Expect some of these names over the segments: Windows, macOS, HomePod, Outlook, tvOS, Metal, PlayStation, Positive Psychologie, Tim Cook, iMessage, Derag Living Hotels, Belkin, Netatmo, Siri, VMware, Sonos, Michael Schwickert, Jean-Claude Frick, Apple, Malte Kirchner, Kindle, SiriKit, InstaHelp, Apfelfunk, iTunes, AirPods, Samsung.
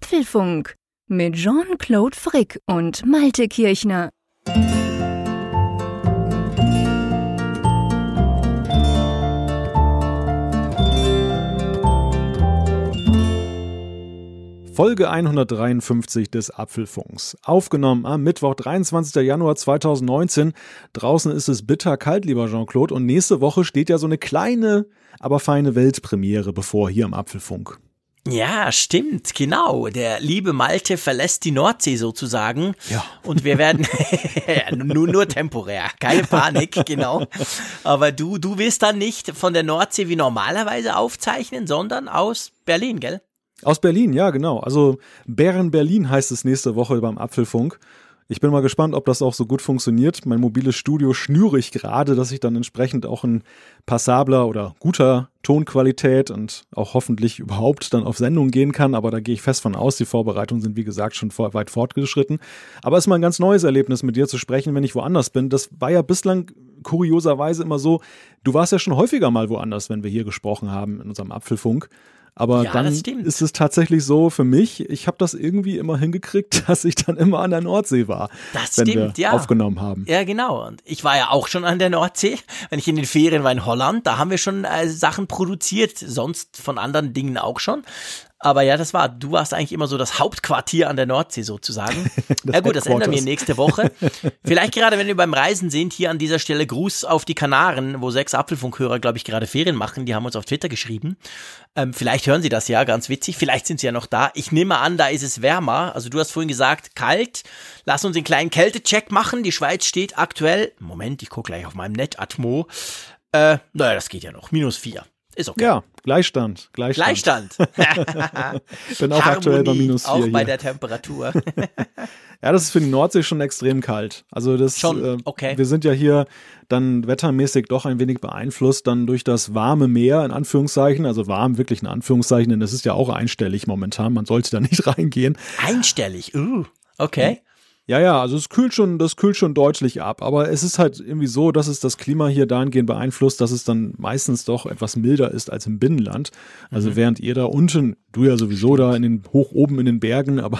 Apfelfunk mit Jean-Claude Frick und Malte Kirchner. Folge 153 des Apfelfunks. Aufgenommen am Mittwoch, 23. Januar 2019. Draußen ist es bitterkalt, lieber Jean-Claude. Und nächste Woche steht ja so eine kleine, aber feine Weltpremiere bevor hier im Apfelfunk. Ja, stimmt, genau. Der liebe Malte verlässt die Nordsee sozusagen. Ja. Und wir werden nur temporär, keine Panik, genau. Aber du willst dann nicht von der Nordsee wie normalerweise aufzeichnen, sondern aus Berlin, gell? Aus Berlin, ja, genau. Also Bären-Berlin heißt es nächste Woche beim Apfelfunk. Ich bin mal gespannt, ob das auch so gut funktioniert. Mein mobiles Studio schnüre ich gerade, dass ich dann entsprechend auch in passabler oder guter Tonqualität und auch hoffentlich überhaupt dann auf Sendung gehen kann. Aber da gehe ich fest von aus. Die Vorbereitungen sind, wie gesagt, schon weit fortgeschritten. Aber es ist mal ein ganz neues Erlebnis, mit dir zu sprechen, wenn ich woanders bin. Das war ja bislang kurioserweise immer so. Du warst ja schon häufiger mal woanders, wenn wir hier gesprochen haben in unserem Apfelfunk. Aber ja, dann ist es tatsächlich so für mich, ich habe das irgendwie immer hingekriegt, dass ich dann immer an der Nordsee war, das wenn stimmt, wir ja. aufgenommen haben. Ja, genau. Und ich war ja auch schon an der Nordsee, wenn ich in den Ferien war in Holland, da haben wir schon Sachen produziert, sonst von anderen Dingen auch schon. Aber ja, du warst eigentlich immer so das Hauptquartier an der Nordsee sozusagen. Ja gut, das ändern wir nächste Woche. Vielleicht gerade, wenn wir beim Reisen sind, hier an dieser Stelle Gruß auf die Kanaren, wo 6 Apfelfunkhörer, glaube ich, gerade Ferien machen. Die haben uns auf Twitter geschrieben. Vielleicht hören sie das ja, ganz witzig. Vielleicht sind sie ja noch da. Ich nehme an, da ist es wärmer. Also du hast vorhin gesagt, kalt. Lass uns den kleinen Kältecheck machen. Die Schweiz steht aktuell, Moment, ich gucke gleich auf meinem Netatmo. Naja, das geht ja noch, -4. Ist okay. Ja, Gleichstand. Bin auch Harmonie, aktuell bei -4. Auch bei der Temperatur. Ja, das ist für die Nordsee schon extrem kalt. Also okay. Wir sind ja hier dann wettermäßig doch ein wenig beeinflusst, dann durch das warme Meer, in Anführungszeichen, also warm wirklich in Anführungszeichen, denn das ist ja auch einstellig momentan, man sollte da nicht reingehen. Einstellig, okay. Ja, also das kühlt schon deutlich ab, aber es ist halt irgendwie so, dass es das Klima hier dahingehend beeinflusst, dass es dann meistens doch etwas milder ist als im Binnenland. Also während ihr da unten, du ja sowieso da hoch oben in den Bergen, aber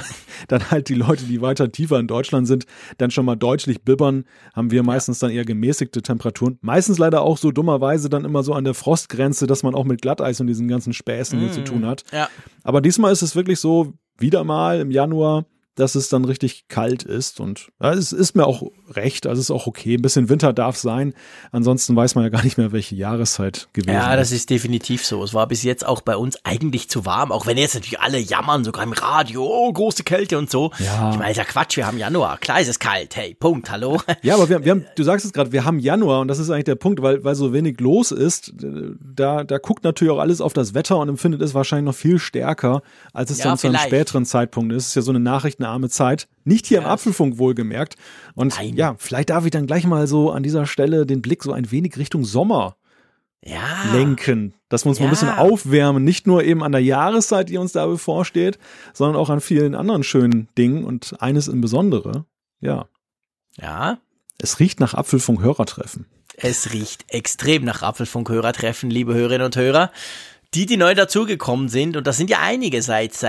dann halt die Leute, die weiter tiefer in Deutschland sind, dann schon mal deutlich bibbern, haben wir meistens dann eher gemäßigte Temperaturen. Meistens leider auch so dummerweise dann immer so an der Frostgrenze, dass man auch mit Glatteis und diesen ganzen Späßen hier zu tun hat. Ja. Aber diesmal ist es wirklich so, wieder mal im Januar, dass es dann richtig kalt ist und ja, es ist mir auch recht, also es ist auch okay, ein bisschen Winter darf sein, ansonsten weiß man ja gar nicht mehr, welche Jahreszeit gewesen ist. Ja, das ist definitiv so, es war bis jetzt auch bei uns eigentlich zu warm, auch wenn jetzt natürlich alle jammern, sogar im Radio, große Kälte und so. Ja. Ich meine, ist ja Quatsch, wir haben Januar, klar ist es kalt, hey, Punkt, hallo. Ja, aber du sagst es gerade, wir haben Januar und das ist eigentlich der Punkt, weil so wenig los ist, da guckt natürlich auch alles auf das Wetter und empfindet es wahrscheinlich noch viel stärker, als es dann zu einem späteren Zeitpunkt ist. Es ist ja so eine arme Zeit. Nicht hier im Apfelfunk wohlgemerkt. Und Nein. Ja, vielleicht darf ich dann gleich mal so an dieser Stelle den Blick so ein wenig Richtung Sommer lenken. Dass wir uns mal ein bisschen aufwärmen. Nicht nur eben an der Jahreszeit, die uns da bevorsteht, sondern auch an vielen anderen schönen Dingen und eines im Besonderen. Ja. Ja. Es riecht nach Apfelfunk-Hörertreffen. Es riecht extrem nach Apfelfunk-Hörertreffen, liebe Hörerinnen und Hörer. Die neu dazugekommen sind, und das sind ja einige seit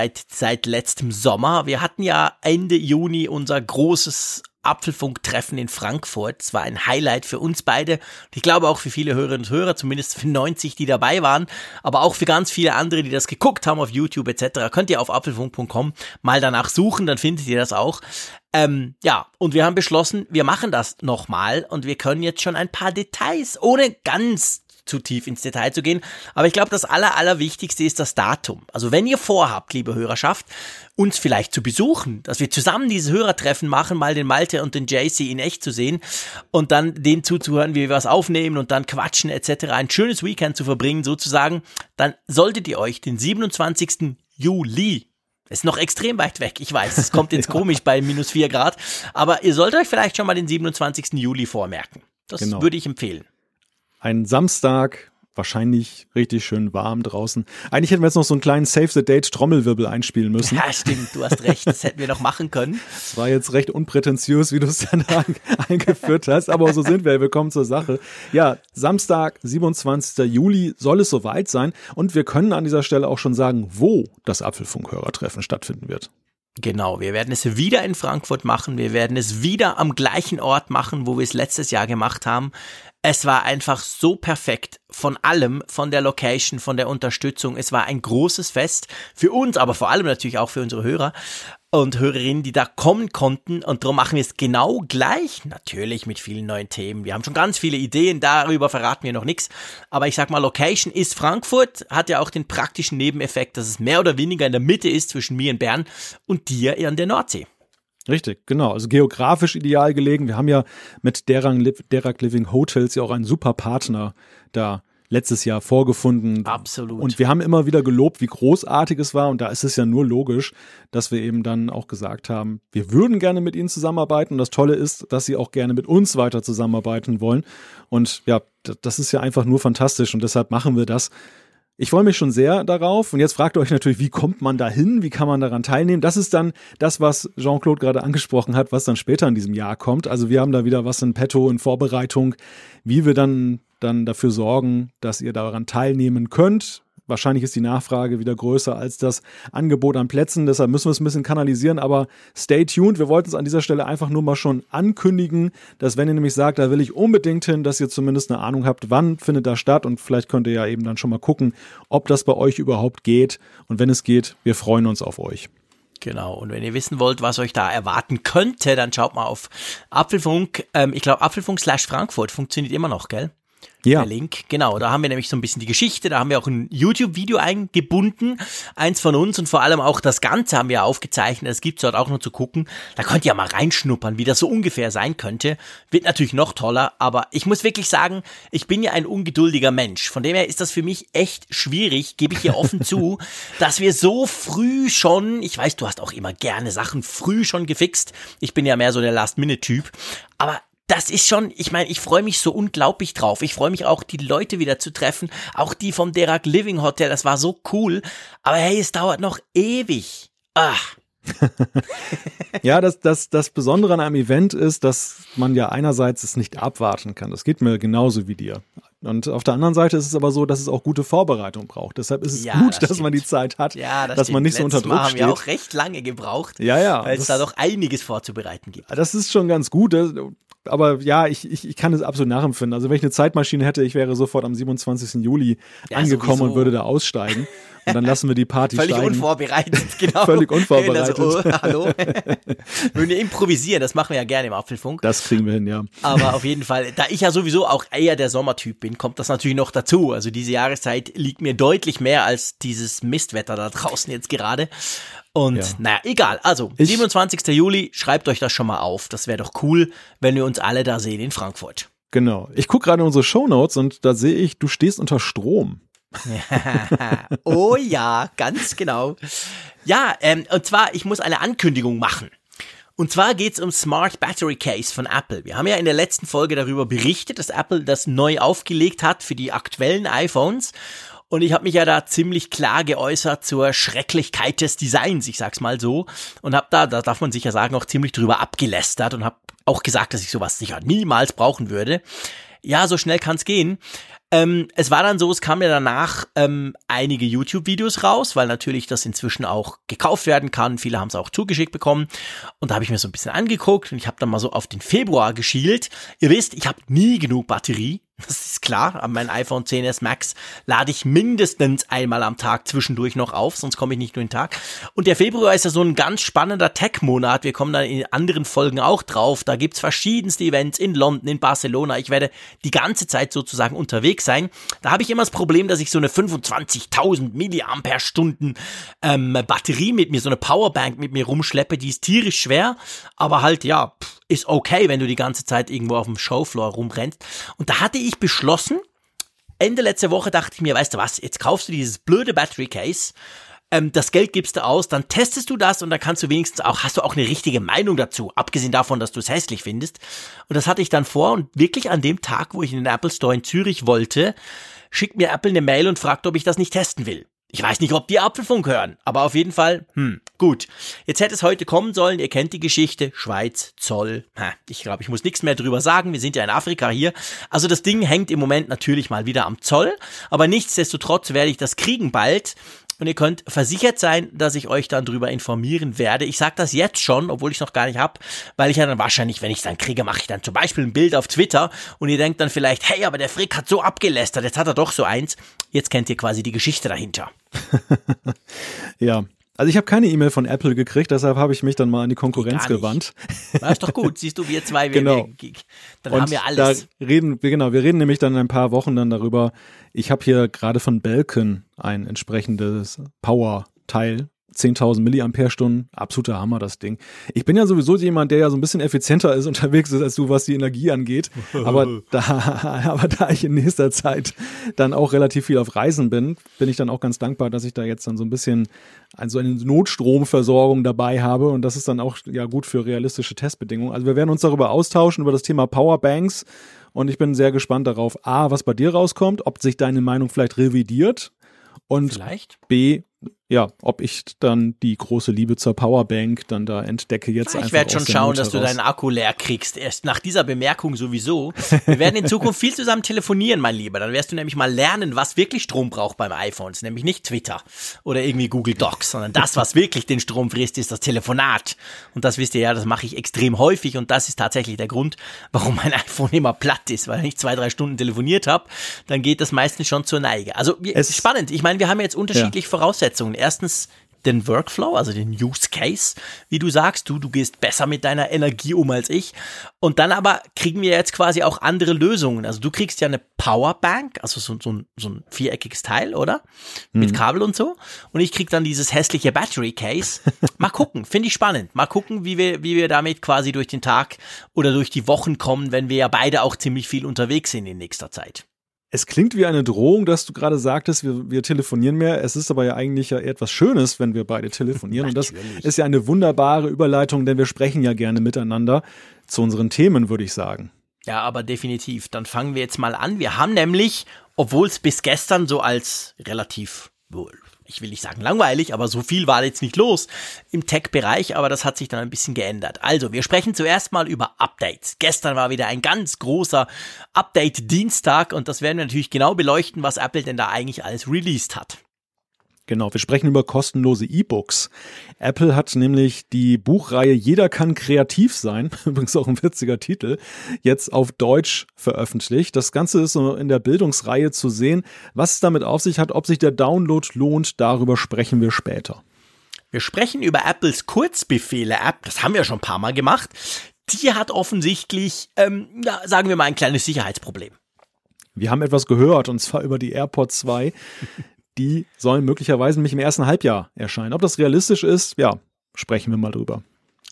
letztem Sommer. Wir hatten ja Ende Juni unser großes Apfelfunktreffen in Frankfurt. Es war ein Highlight für uns beide. Ich glaube auch für viele Hörerinnen und Hörer, zumindest für 90, die dabei waren, aber auch für ganz viele andere, die das geguckt haben auf YouTube etc. Könnt ihr auf apfelfunk.com mal danach suchen, dann findet ihr das auch. Und wir haben beschlossen, wir machen das nochmal und wir können jetzt schon ein paar Details, ohne ganz zu tief ins Detail zu gehen. Aber ich glaube, das Allerwichtigste ist das Datum. Also wenn ihr vorhabt, liebe Hörerschaft, uns vielleicht zu besuchen, dass wir zusammen dieses Hörertreffen machen, mal den Malte und den JC in echt zu sehen und dann denen zuzuhören, wie wir was aufnehmen und dann quatschen etc., ein schönes Weekend zu verbringen sozusagen, dann solltet ihr euch den 27. Juli, ist noch extrem weit weg, ich weiß, es kommt jetzt komisch bei -4 Grad, aber ihr solltet euch vielleicht schon mal den 27. Juli vormerken. Das würde ich empfehlen. Ein Samstag, wahrscheinlich richtig schön warm draußen. Eigentlich hätten wir jetzt noch so einen kleinen Save the Date Trommelwirbel einspielen müssen. Ja, stimmt, du hast recht, das hätten wir noch machen können. Das war jetzt recht unprätentiös, wie du es dann eingeführt hast, aber so sind wir. Willkommen zur Sache. Ja, Samstag, 27. Juli soll es soweit sein und wir können an dieser Stelle auch schon sagen, wo das Apfelfunkhörertreffen stattfinden wird. Genau, wir werden es wieder in Frankfurt machen, wir werden es wieder am gleichen Ort machen, wo wir es letztes Jahr gemacht haben. Es war einfach so perfekt von allem, von der Location, von der Unterstützung. Es war ein großes Fest für uns, aber vor allem natürlich auch für unsere Hörer und Hörerinnen, die da kommen konnten. Und darum machen wir es genau gleich, natürlich mit vielen neuen Themen. Wir haben schon ganz viele Ideen, darüber verraten wir noch nichts. Aber ich sag mal, Location ist Frankfurt, hat ja auch den praktischen Nebeneffekt, dass es mehr oder weniger in der Mitte ist zwischen mir in Bern und dir an der Nordsee. Richtig, genau. Also geografisch ideal gelegen. Wir haben ja mit Derag Living Hotels ja auch einen super Partner da letztes Jahr vorgefunden. Absolut. Und wir haben immer wieder gelobt, wie großartig es war. Und da ist es ja nur logisch, dass wir eben dann auch gesagt haben, wir würden gerne mit ihnen zusammenarbeiten. Und das Tolle ist, dass sie auch gerne mit uns weiter zusammenarbeiten wollen. Und ja, das ist ja einfach nur fantastisch. Und deshalb machen wir das. Ich freue mich schon sehr darauf. Und jetzt fragt ihr euch natürlich, wie kommt man da hin? Wie kann man daran teilnehmen? Das ist dann das, was Jean-Claude gerade angesprochen hat, was dann später in diesem Jahr kommt. Also wir haben da wieder was in petto, in Vorbereitung, wie wir dann dafür sorgen, dass ihr daran teilnehmen könnt. Wahrscheinlich ist die Nachfrage wieder größer als das Angebot an Plätzen. Deshalb müssen wir es ein bisschen kanalisieren, aber stay tuned. Wir wollten es an dieser Stelle einfach nur mal schon ankündigen, dass wenn ihr nämlich sagt, da will ich unbedingt hin, dass ihr zumindest eine Ahnung habt, wann findet das statt. Und vielleicht könnt ihr ja eben dann schon mal gucken, ob das bei euch überhaupt geht. Und wenn es geht, wir freuen uns auf euch. Genau, und wenn ihr wissen wollt, was euch da erwarten könnte, dann schaut mal auf Apfelfunk. Ich glaube, Apfelfunk/Frankfurt funktioniert immer noch, gell? Ja. Der Link, genau, da haben wir nämlich so ein bisschen die Geschichte, da haben wir auch ein YouTube-Video eingebunden, eins von uns und vor allem auch das Ganze haben wir aufgezeichnet, das gibt's dort auch noch zu gucken, da könnt ihr mal reinschnuppern, wie das so ungefähr sein könnte, wird natürlich noch toller, aber ich muss wirklich sagen, ich bin ja ein ungeduldiger Mensch, von dem her ist das für mich echt schwierig, gebe ich hier offen zu, dass wir so früh schon, ich weiß, du hast auch immer gerne Sachen früh schon gefixt, ich bin ja mehr so der Last-Minute-Typ, aber das ist schon, ich meine, ich freue mich so unglaublich drauf. Ich freue mich auch, die Leute wieder zu treffen, auch die vom Derag Living Hotel, das war so cool. Aber hey, es dauert noch ewig. Ach. Ja, das Besondere an einem Event ist, dass man ja einerseits es nicht abwarten kann. Das geht mir genauso wie dir. Und auf der anderen Seite ist es aber so, dass es auch gute Vorbereitung braucht. Deshalb ist es ja gut, dass man die Zeit hat, ja, dass man nicht so unter Druck steht. Wir haben ja auch recht lange gebraucht, ja, weil es da doch einiges vorzubereiten gibt. Das ist schon ganz gut. Aber ja, ich kann es absolut nachempfinden. Also wenn ich eine Zeitmaschine hätte, ich wäre sofort am 27. Juli angekommen sowieso. Und würde da aussteigen. Und dann lassen wir die Party steigen. Unvorbereitet, genau. Völlig unvorbereitet. Also, hallo? Wenn wir improvisieren, das machen wir ja gerne im Apfelfunk. Das kriegen wir hin, ja. Aber auf jeden Fall, da ich ja sowieso auch eher der Sommertyp bin, kommt das natürlich noch dazu. Also diese Jahreszeit liegt mir deutlich mehr als dieses Mistwetter da draußen jetzt gerade. Und ja. Naja, egal. Also, 27. Juli, schreibt euch das schon mal auf. Das wäre doch cool, wenn wir uns alle da sehen in Frankfurt. Genau. Ich gucke gerade in unsere Shownotes und da sehe ich, du stehst unter Strom. Oh ja, ganz genau. Ja, und zwar, ich muss eine Ankündigung machen. Und zwar geht's um Smart Battery Case von Apple. Wir haben ja in der letzten Folge darüber berichtet, dass Apple das neu aufgelegt hat für die aktuellen iPhones. Und ich habe mich ja da ziemlich klar geäußert zur Schrecklichkeit des Designs, ich sag's mal so. Und habe da darf man sicher sagen, auch ziemlich drüber abgelästert und habe auch gesagt, dass ich sowas sicher niemals brauchen würde. Ja, so schnell kann's gehen. Es war dann so, es kamen ja danach einige YouTube-Videos raus, weil natürlich das inzwischen auch gekauft werden kann. Viele haben es auch zugeschickt bekommen und da habe ich mir so ein bisschen angeguckt und ich habe dann mal so auf den Februar geschielt. Ihr wisst, ich habe nie genug Batterie, das ist klar. An meinem iPhone XS Max lade ich mindestens einmal am Tag zwischendurch noch auf, sonst komme ich nicht nur in den Tag. Und der Februar ist ja so ein ganz spannender Tech-Monat. Wir kommen dann in anderen Folgen auch drauf. Da gibt's verschiedenste Events in London, in Barcelona. Ich werde die ganze Zeit sozusagen unterwegs sein. Da habe ich immer das Problem, dass ich so eine 25.000 mAh Batterie mit mir, so eine Powerbank mit mir rumschleppe, die ist tierisch schwer, aber halt, ja, ist okay, wenn du die ganze Zeit irgendwo auf dem Showfloor rumrennst. Und da hatte ich beschlossen, Ende letzte Woche dachte ich mir, weißt du was, jetzt kaufst du dieses blöde Battery Case, das Geld gibst du aus, dann testest du das und dann kannst du wenigstens auch, hast du auch eine richtige Meinung dazu, abgesehen davon, dass du es hässlich findest. Und das hatte ich dann vor und wirklich an dem Tag, wo ich in den Apple Store in Zürich wollte, schickt mir Apple eine Mail und fragt, ob ich das nicht testen will. Ich weiß nicht, ob die Apfelfunk hören, aber auf jeden Fall, gut. Jetzt hätte es heute kommen sollen, ihr kennt die Geschichte, Schweiz, Zoll, ich glaube, ich muss nichts mehr drüber sagen, wir sind ja in Afrika hier. Also das Ding hängt im Moment natürlich mal wieder am Zoll, aber nichtsdestotrotz werde ich das kriegen bald. Und ihr könnt versichert sein, dass ich euch dann drüber informieren werde. Ich sage das jetzt schon, obwohl ich noch gar nicht habe, weil ich ja dann wahrscheinlich, wenn ich es dann kriege, mache ich dann zum Beispiel ein Bild auf Twitter und ihr denkt dann vielleicht, hey, aber der Frick hat so abgelästert, jetzt hat er doch so eins. Jetzt kennt ihr quasi die Geschichte dahinter. Ja, also ich habe keine E-Mail von Apple gekriegt, deshalb habe ich mich dann mal an die Konkurrenz gewandt. War doch gut, siehst du, wir zwei, dann und haben wir alles. Wir reden nämlich dann in ein paar Wochen dann darüber. Ich habe hier gerade von Belkin ein entsprechendes Power-Teil, 10.000 Milliampere-Stunden, absoluter Hammer, das Ding. Ich bin ja sowieso jemand, der ja so ein bisschen effizienter ist, unterwegs ist als du, was die Energie angeht, aber da ich in nächster Zeit dann auch relativ viel auf Reisen bin, bin ich dann auch ganz dankbar, dass ich da jetzt dann so ein bisschen so eine Notstromversorgung dabei habe und das ist dann auch ja gut für realistische Testbedingungen. Also wir werden uns darüber austauschen, über das Thema Powerbanks und ich bin sehr gespannt darauf, A, was bei dir rauskommt, ob sich deine Meinung vielleicht revidiert und B, ja, ob ich dann die große Liebe zur Powerbank dann da entdecke jetzt einfach. Ich werde schon schauen, dass du deinen Akku leer kriegst. Erst nach dieser Bemerkung sowieso. Wir werden in Zukunft viel zusammen telefonieren, mein Lieber. Dann wirst du nämlich mal lernen, was wirklich Strom braucht beim iPhone. Nämlich nicht Twitter oder irgendwie Google Docs, sondern das, was wirklich den Strom frisst, ist das Telefonat. Und das wisst ihr ja, das mache ich extrem häufig. Und das ist tatsächlich der Grund, warum mein iPhone immer platt ist. Weil wenn ich 2-3 Stunden telefoniert habe, dann geht das meistens schon zur Neige. Also spannend. Ich meine, wir haben jetzt unterschiedliche Voraussetzungen. Erstens den Workflow, also den Use Case, wie du sagst, du gehst besser mit deiner Energie um als ich. Und dann aber kriegen wir jetzt quasi auch andere Lösungen. Also du kriegst ja eine Powerbank, also so ein viereckiges Teil, oder? Mit Kabel und so. Und ich krieg dann dieses hässliche Battery Case. Mal gucken, finde ich spannend. Mal gucken, wie wir damit quasi durch den Tag oder durch die Wochen kommen, wenn wir ja beide auch ziemlich viel unterwegs sind in nächster Zeit. Es klingt wie eine Drohung, dass du gerade sagtest, wir telefonieren mehr. Es ist aber ja eigentlich ja etwas Schönes, wenn wir beide telefonieren. Und das ist ja eine wunderbare Überleitung, denn wir sprechen ja gerne miteinander zu unseren Themen, würde ich sagen. Ja, aber definitiv. Dann fangen wir jetzt mal an. Wir haben nämlich, obwohl es bis gestern so als relativ wohl, ich will nicht sagen langweilig, aber so viel war jetzt nicht los im Tech-Bereich, aber das hat sich dann ein bisschen geändert. Also, wir sprechen zuerst mal über Updates. Gestern war wieder ein ganz großer Update-Dienstag und das werden wir natürlich genau beleuchten, was Apple denn da eigentlich alles released hat. Genau, wir sprechen über kostenlose E-Books. Apple hat nämlich die Buchreihe Jeder kann kreativ sein, übrigens auch ein witziger Titel, jetzt auf Deutsch veröffentlicht. Das Ganze ist so in der Bildungsreihe zu sehen. Was es damit auf sich hat, ob sich der Download lohnt, darüber sprechen wir später. Wir sprechen über Apples Kurzbefehle-App, das haben wir schon ein paar Mal gemacht. Die hat offensichtlich, sagen wir mal, ein kleines Sicherheitsproblem. Wir haben etwas gehört, und zwar über die AirPods 2. Die sollen möglicherweise nicht im ersten Halbjahr erscheinen. Ob das realistisch ist, ja, sprechen wir mal drüber.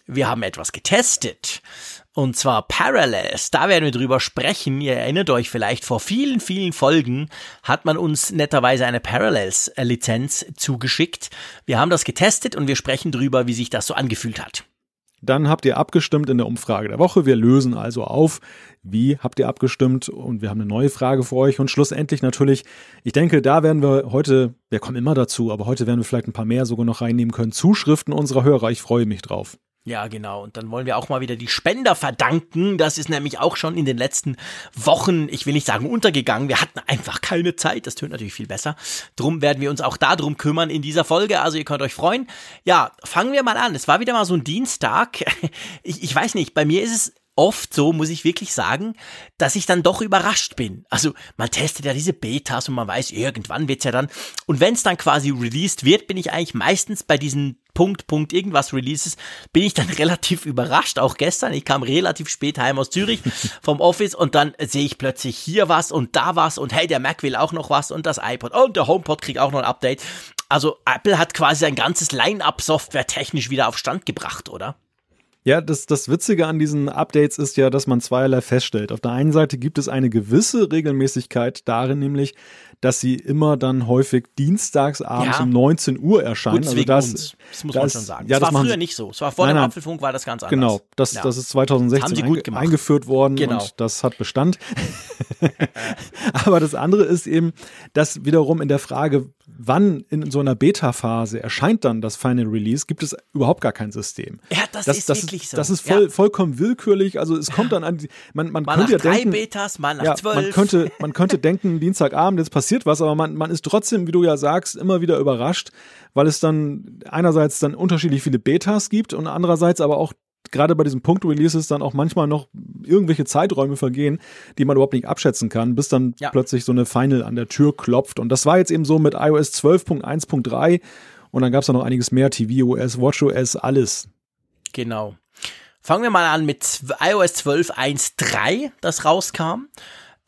Wir haben etwas getestet. Und zwar Parallels. Da werden wir drüber sprechen. Ihr erinnert euch vielleicht, vor vielen, vielen Folgen hat man uns netterweise eine Parallels-Lizenz zugeschickt. Wir haben das getestet und wir sprechen drüber, wie sich das so angefühlt hat. Dann habt ihr abgestimmt in der Umfrage der Woche. Wir lösen also auf, wie habt ihr abgestimmt und wir haben eine neue Frage für euch. Und schlussendlich natürlich, ich denke, da werden wir heute, wir kommen immer dazu, aber heute werden wir vielleicht ein paar mehr sogar noch reinnehmen können. Zuschriften unserer Hörer, ich freue mich drauf. Ja, genau. Und dann wollen wir auch mal wieder die Spender verdanken. Das ist nämlich auch schon in den letzten Wochen, ich will nicht sagen untergegangen, wir hatten einfach keine Zeit. Das tönt natürlich viel besser. Drum werden wir uns auch darum kümmern in dieser Folge. Also ihr könnt euch freuen. Ja, fangen wir mal an. Es war wieder mal so ein Dienstag. Ich weiß nicht, bei mir ist es oft so, muss ich wirklich sagen, dass ich dann doch überrascht bin. Also man testet ja diese Betas und man weiß, irgendwann wird's ja dann. Und wenn's dann quasi released wird, bin ich eigentlich meistens bei diesen Punkt, irgendwas Releases, bin ich dann relativ überrascht, auch gestern, ich kam relativ spät heim aus Zürich vom Office und dann sehe ich plötzlich hier was und da was und hey, der Mac will auch noch was und das iPod und der HomePod kriegt auch noch ein Update. Also Apple hat quasi sein ganzes Line-Up softwaretechnisch wieder auf Stand gebracht, oder? Ja, das Witzige an diesen Updates ist ja, dass man zweierlei feststellt. Auf der einen Seite gibt es eine gewisse Regelmäßigkeit darin, nämlich, dass sie immer dann häufig dienstagsabends um 19 Uhr erscheinen. Gut, also das muss man schon sagen. Ja, das war früher nicht so. Es war vor dem Apfelfunk war das ganz anders. Genau, das ist 2016 eingeführt worden und das hat Bestand. Aber das andere ist eben, dass wiederum in der Frage, wann in so einer Beta-Phase erscheint dann das Final Release, gibt es überhaupt gar kein System. Ja, das ist wirklich so. Das ist vollkommen willkürlich. Also es kommt dann an, man mal könnte nach ja 3 denken, Betas, mal nach 12. Man könnte denken, Dienstagabend, jetzt passiert was, aber man ist trotzdem, wie du ja sagst, immer wieder überrascht, weil es dann einerseits dann unterschiedlich viele Betas gibt und andererseits aber auch gerade bei diesen Punkt-Releases dann auch manchmal noch irgendwelche Zeiträume vergehen, die man überhaupt nicht abschätzen kann, bis dann plötzlich so eine Final an der Tür klopft. Und das war jetzt eben so mit iOS 12.1.3 und dann gab es noch einiges mehr, tvOS, watchOS, alles. Genau. Fangen wir mal an mit iOS 12.1.3, das rauskam.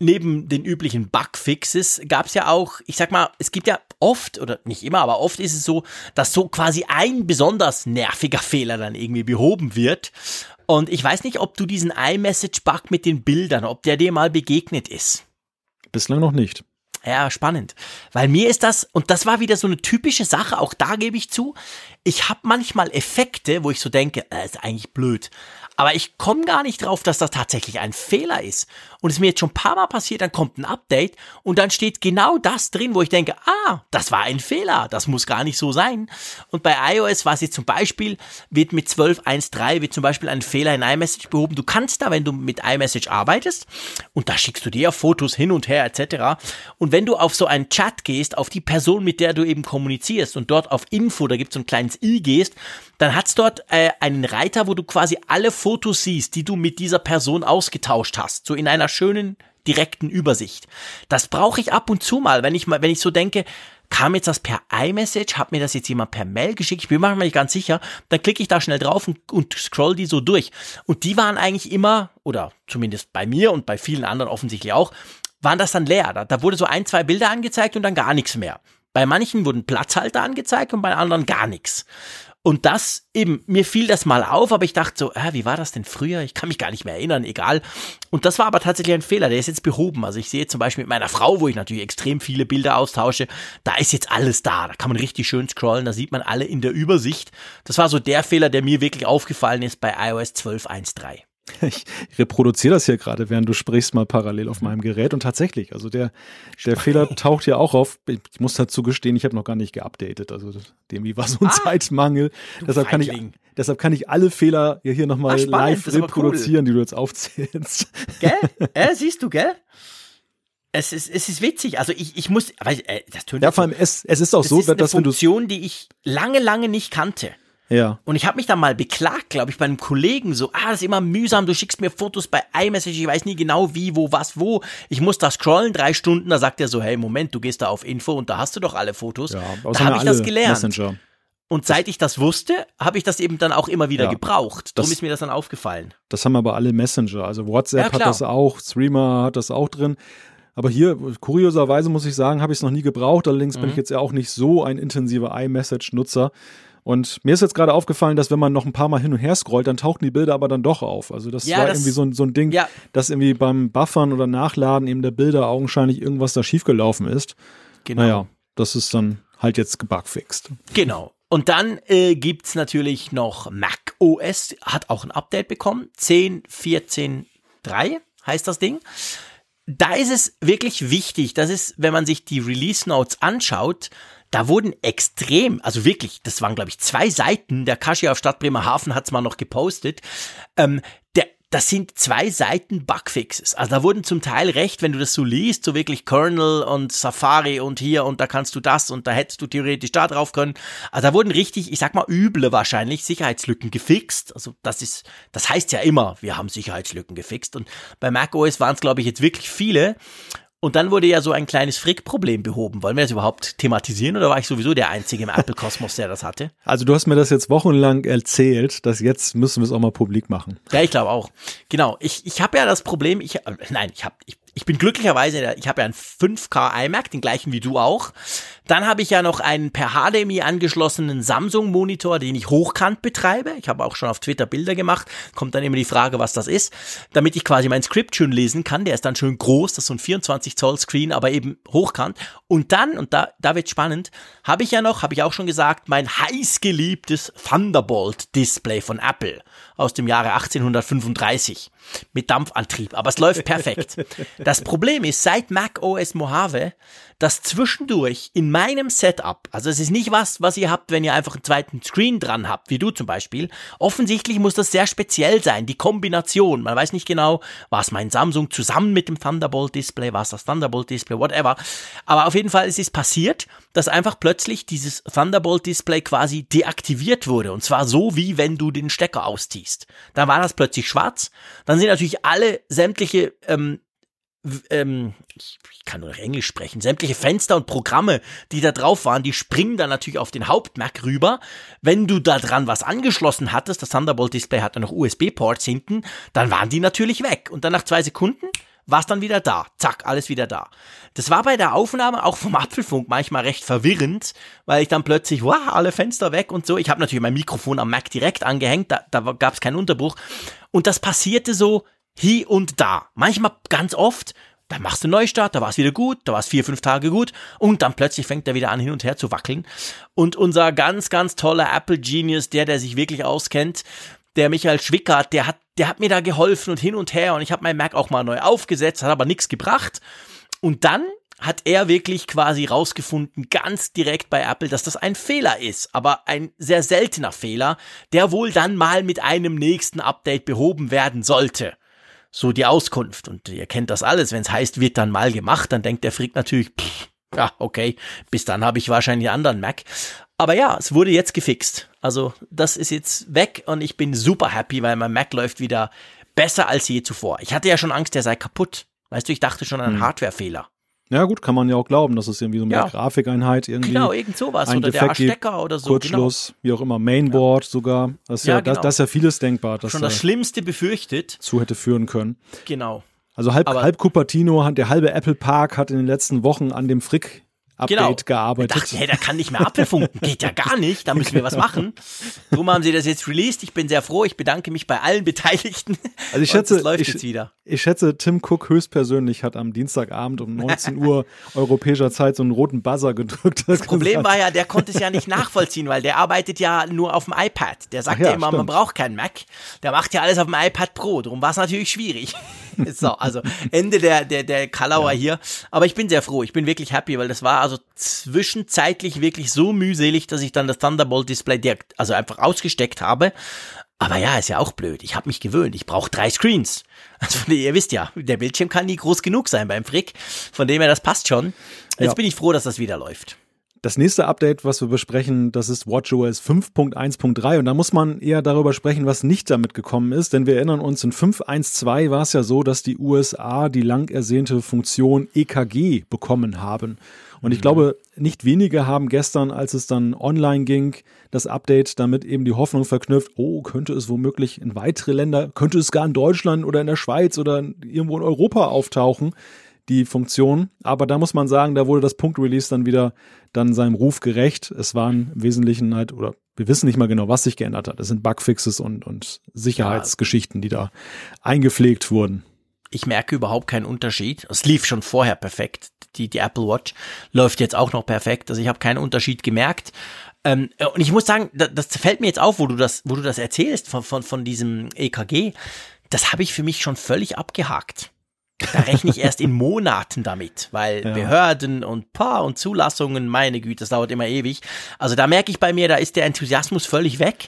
Neben den üblichen Bugfixes gab es ja auch, ich sag mal, es gibt ja oft, oder nicht immer, aber oft ist es so, dass so quasi ein besonders nerviger Fehler dann irgendwie behoben wird. Und ich weiß nicht, ob du diesen iMessage-Bug mit den Bildern, ob der dir mal begegnet ist. Bislang noch nicht. Ja, spannend. Weil mir ist das, und das war wieder so eine typische Sache, auch da gebe ich zu, ich habe manchmal Effekte, wo ich so denke, ist eigentlich blöd. Aber ich komme gar nicht drauf, dass das tatsächlich ein Fehler ist. Und es ist mir jetzt schon ein paar Mal passiert, dann kommt ein Update und dann steht genau das drin, wo ich denke, das war ein Fehler, das muss gar nicht so sein. Und bei iOS war es jetzt zum Beispiel, wird mit 12.1.3 wird zum Beispiel ein Fehler in iMessage behoben. Du kannst da, wenn du mit iMessage arbeitest, und da schickst du dir Fotos hin und her etc. Und wenn du auf so einen Chat gehst, auf die Person, mit der du eben kommunizierst und dort auf Info, da gibt es so ein kleines i gehst, dann hat es dort einen Reiter, wo du quasi alle Fotos siehst, die du mit dieser Person ausgetauscht hast, so in einer schönen, direkten Übersicht. Das brauche ich ab und zu mal, wenn ich so denke, kam jetzt das per iMessage, hat mir das jetzt jemand per Mail geschickt, ich bin manchmal nicht ganz sicher, dann klicke ich da schnell drauf und scroll die so durch. Und die waren eigentlich immer, oder zumindest bei mir und bei vielen anderen offensichtlich auch, waren das dann leer. Da wurde so 1, 2 Bilder angezeigt und dann gar nichts mehr. Bei manchen wurden Platzhalter angezeigt und bei anderen gar nichts. Und das eben, mir fiel das mal auf, aber ich dachte so, wie war das denn früher? Ich kann mich gar nicht mehr erinnern, egal. Und das war aber tatsächlich ein Fehler, der ist jetzt behoben. Also ich sehe zum Beispiel mit meiner Frau, wo ich natürlich extrem viele Bilder austausche, da ist jetzt alles da kann man richtig schön scrollen, da sieht man alle in der Übersicht. Das war so der Fehler, der mir wirklich aufgefallen ist bei iOS 12.1.3. Ich reproduziere das hier gerade, während du sprichst, mal parallel auf meinem Gerät. Und tatsächlich, also der Fehler taucht ja auch auf. Ich muss dazu gestehen, ich habe noch gar nicht geupdatet. Also irgendwie war so ein Zeitmangel. Deshalb kann ich alle Fehler hier nochmal live reproduzieren, cool, die du jetzt aufzählst. Gell? Siehst du, gell? Es ist witzig, also ich muss, das tönt ja vor allem, es ist auch so, dass das ist eine Funktion, die ich lange nicht kannte. Ja. Und ich habe mich dann mal beklagt, glaube ich, bei einem Kollegen so, das ist immer mühsam, du schickst mir Fotos bei iMessage, ich weiß nie genau wie, wo, was, wo, ich muss da scrollen, 3 Stunden, da sagt er so, hey, Moment, du gehst da auf Info und da hast du doch alle Fotos, da habe ich das gelernt. Messenger. Und seit ich das wusste, habe ich das eben dann auch immer wieder gebraucht. Darum ist mir das dann aufgefallen. Das haben aber alle Messenger, also WhatsApp hat das auch, Streamer hat das auch drin. Aber hier, kurioserweise muss ich sagen, habe ich es noch nie gebraucht, allerdings bin ich jetzt ja auch nicht so ein intensiver iMessage-Nutzer. Und mir ist jetzt gerade aufgefallen, dass wenn man noch ein paar Mal hin und her scrollt, dann tauchten die Bilder aber dann doch auf. Also das war irgendwie so ein Ding, dass irgendwie beim Buffern oder Nachladen eben der Bilder augenscheinlich irgendwas da schiefgelaufen ist. Genau. Naja, das ist dann halt jetzt gebugfixt. Genau. Und dann gibt es natürlich noch Mac OS, hat auch ein Update bekommen. 10.14.3 heißt das Ding. Da ist es wirklich wichtig, das ist, wenn man sich die Release Notes anschaut, da wurden extrem, also wirklich, das waren, glaube ich, 2 Seiten, der Kaschi auf Stadt Bremerhaven hat es mal noch gepostet, das sind 2 Seiten Bugfixes. Also da wurden zum Teil recht, wenn du das so liest, so wirklich Kernel und Safari und hier und da kannst du das und da hättest du theoretisch da drauf können. Also da wurden richtig, ich sag mal, üble wahrscheinlich Sicherheitslücken gefixt. Also das heißt ja immer, wir haben Sicherheitslücken gefixt. Und bei macOS waren es, glaube ich, jetzt wirklich viele. Und dann wurde ja so ein kleines Frick-Problem behoben. Wollen wir das überhaupt thematisieren oder war ich sowieso der Einzige im Apple-Kosmos, der das hatte? Also du hast mir das jetzt wochenlang erzählt, dass jetzt müssen wir es auch mal publik machen. Ja, ich glaube auch. Genau, ich habe ja das Problem, ich bin glücklicherweise, ich habe ja einen 5K iMac, den gleichen wie du auch. Dann habe ich ja noch einen per HDMI angeschlossenen Samsung-Monitor, den ich hochkant betreibe. Ich habe auch schon auf Twitter Bilder gemacht. Kommt dann immer die Frage, was das ist. Damit ich quasi mein Skript schön lesen kann. Der ist dann schön groß. Das ist so ein 24-Zoll-Screen, aber eben hochkant. Und dann, und da wird's spannend, habe ich ja noch, habe ich auch schon gesagt, mein heißgeliebtes Thunderbolt-Display von Apple aus dem Jahre 1835 mit Dampfantrieb. Aber es läuft perfekt. Das Problem ist, seit Mac OS Mojave, dass zwischendurch in meinem Setup, also es ist nicht was ihr habt, wenn ihr einfach einen zweiten Screen dran habt, wie du zum Beispiel, offensichtlich muss das sehr speziell sein, die Kombination. Man weiß nicht genau, war es mein Samsung zusammen mit dem Thunderbolt-Display, war es das Thunderbolt-Display, whatever. Aber auf jeden Fall ist es passiert, dass einfach plötzlich dieses Thunderbolt-Display quasi deaktiviert wurde. Und zwar so, wie wenn du den Stecker ausziehst. Dann war das plötzlich schwarz. Dann sind natürlich alle sämtliche ich kann nur noch Englisch sprechen, sämtliche Fenster und Programme, die da drauf waren, die springen dann natürlich auf den Haupt-Mac rüber. Wenn du da dran was angeschlossen hattest, das Thunderbolt-Display hatte noch USB-Ports hinten, dann waren die natürlich weg. Und dann nach 2 Sekunden war es dann wieder da. Zack, alles wieder da. Das war bei der Aufnahme auch vom Apfelfunk manchmal recht verwirrend, weil ich dann plötzlich, wow, alle Fenster weg und so. Ich habe natürlich mein Mikrofon am Mac direkt angehängt, da gab es keinen Unterbruch. Und das passierte so hier und da. Manchmal ganz oft, dann machst du einen Neustart, da war es wieder gut, da war es 4-5 Tage gut und dann plötzlich fängt er wieder an, hin und her zu wackeln. Und unser ganz, ganz toller Apple-Genius, der sich wirklich auskennt, der Michael Schwickert, der hat mir da geholfen und hin und her und ich habe mein Mac auch mal neu aufgesetzt, hat aber nichts gebracht. Und dann hat er wirklich quasi rausgefunden, ganz direkt bei Apple, dass das ein Fehler ist, aber ein sehr seltener Fehler, der wohl dann mal mit einem nächsten Update behoben werden sollte. So die Auskunft. Und ihr kennt das alles, wenn es heißt, wird dann mal gemacht, dann denkt der Frick natürlich, ja, okay, bis dann habe ich wahrscheinlich einen anderen Mac. Aber ja, es wurde jetzt gefixt. Also das ist jetzt weg und ich bin super happy, weil mein Mac läuft wieder besser als je zuvor. Ich hatte ja schon Angst, der sei kaputt. Weißt du, ich dachte schon an einen Hardwarefehler. Ja gut, kann man ja auch glauben, dass es irgendwie so eine Grafikeinheit irgendwie. Genau, irgend sowas. Oder Defekt, der Stecker oder so. Kurzschluss, genau. Wie auch immer, Mainboard sogar. Das ist ja, genau. Das ist ja vieles denkbar. Dass schon das Schlimmste befürchtet. Zu hätte führen können. Genau. Also halb Cupertino, der halbe Apple Park hat in den letzten Wochen an dem Frick-Update gearbeitet. Ich dachte, hey, da kann nicht mehr Apfelfunken. Geht ja gar nicht, da müssen wir was machen. So haben sie das jetzt released. Ich bin sehr froh, ich bedanke mich bei allen Beteiligten. Also ich schätze, Tim Cook höchstpersönlich hat am Dienstagabend um 19 Uhr europäischer Zeit so einen roten Buzzer gedrückt. Das Problem war ja, der konnte es ja nicht nachvollziehen, weil der arbeitet ja nur auf dem iPad. Der sagt ja immer, stimmt. Man braucht keinen Mac. Der macht ja alles auf dem iPad Pro. Darum war es natürlich schwierig. So, also Ende der Kalauer hier. Aber ich bin sehr froh. Ich bin wirklich happy, weil das war also zwischenzeitlich wirklich so mühselig, dass ich dann das Thunderbolt-Display direkt, also einfach ausgesteckt habe. Aber ja, ist ja auch blöd. Ich habe mich gewöhnt. Ich brauche 3 Screens. Also ihr wisst ja, der Bildschirm kann nie groß genug sein beim Frick. Von dem her, das passt schon. Jetzt bin ich froh, dass das wieder läuft. Das nächste Update, was wir besprechen, das ist WatchOS 5.1.3 und da muss man eher darüber sprechen, was nicht damit gekommen ist, denn wir erinnern uns, in 5.1.2 war es ja so, dass die USA die lang ersehnte Funktion EKG bekommen haben. Und ich glaube, nicht wenige haben gestern, als es dann online ging, das Update damit eben die Hoffnung verknüpft, könnte es womöglich in weitere Länder, könnte es gar in Deutschland oder in der Schweiz oder irgendwo in Europa auftauchen, die Funktion. Aber da muss man sagen, da wurde das Punkt-Release dann wieder seinem Ruf gerecht. Es waren im Wesentlichen halt, oder wir wissen nicht mal genau, was sich geändert hat. Es sind Bugfixes und Sicherheitsgeschichten, die da eingepflegt wurden. Ich merke überhaupt keinen Unterschied. Es lief schon vorher perfekt. Die Apple Watch läuft jetzt auch noch perfekt. Also ich habe keinen Unterschied gemerkt. Und ich muss sagen, das fällt mir jetzt auf, wo du das erzählst von diesem EKG. Das habe ich für mich schon völlig abgehakt. Da rechne ich erst in Monaten damit, weil Behörden und Zulassungen, meine Güte, das dauert immer ewig. Also da merke ich bei mir, da ist der Enthusiasmus völlig weg.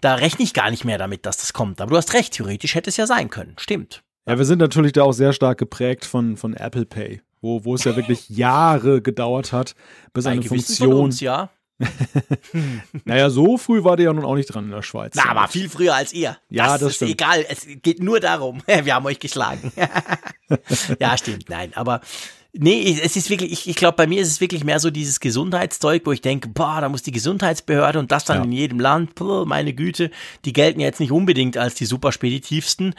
Da rechne ich gar nicht mehr damit, dass das kommt. Aber du hast recht, theoretisch hätte es ja sein können. Stimmt. Ja, wir sind natürlich da auch sehr stark geprägt von Apple Pay, wo es ja wirklich Jahre gedauert hat, bis eine Funktion. Von uns, ja. Naja, so früh war der ja nun auch nicht dran in der Schweiz. Na, aber viel früher als ihr. Ja, das ist egal. Es geht nur darum. Wir haben euch geschlagen. Ja, stimmt. Nein, aber nee, es ist wirklich, ich glaube, bei mir ist es wirklich mehr so dieses Gesundheitszeug, wo ich denke, da muss die Gesundheitsbehörde und das dann in jedem Land, meine Güte, die gelten ja jetzt nicht unbedingt als die superspeditivsten.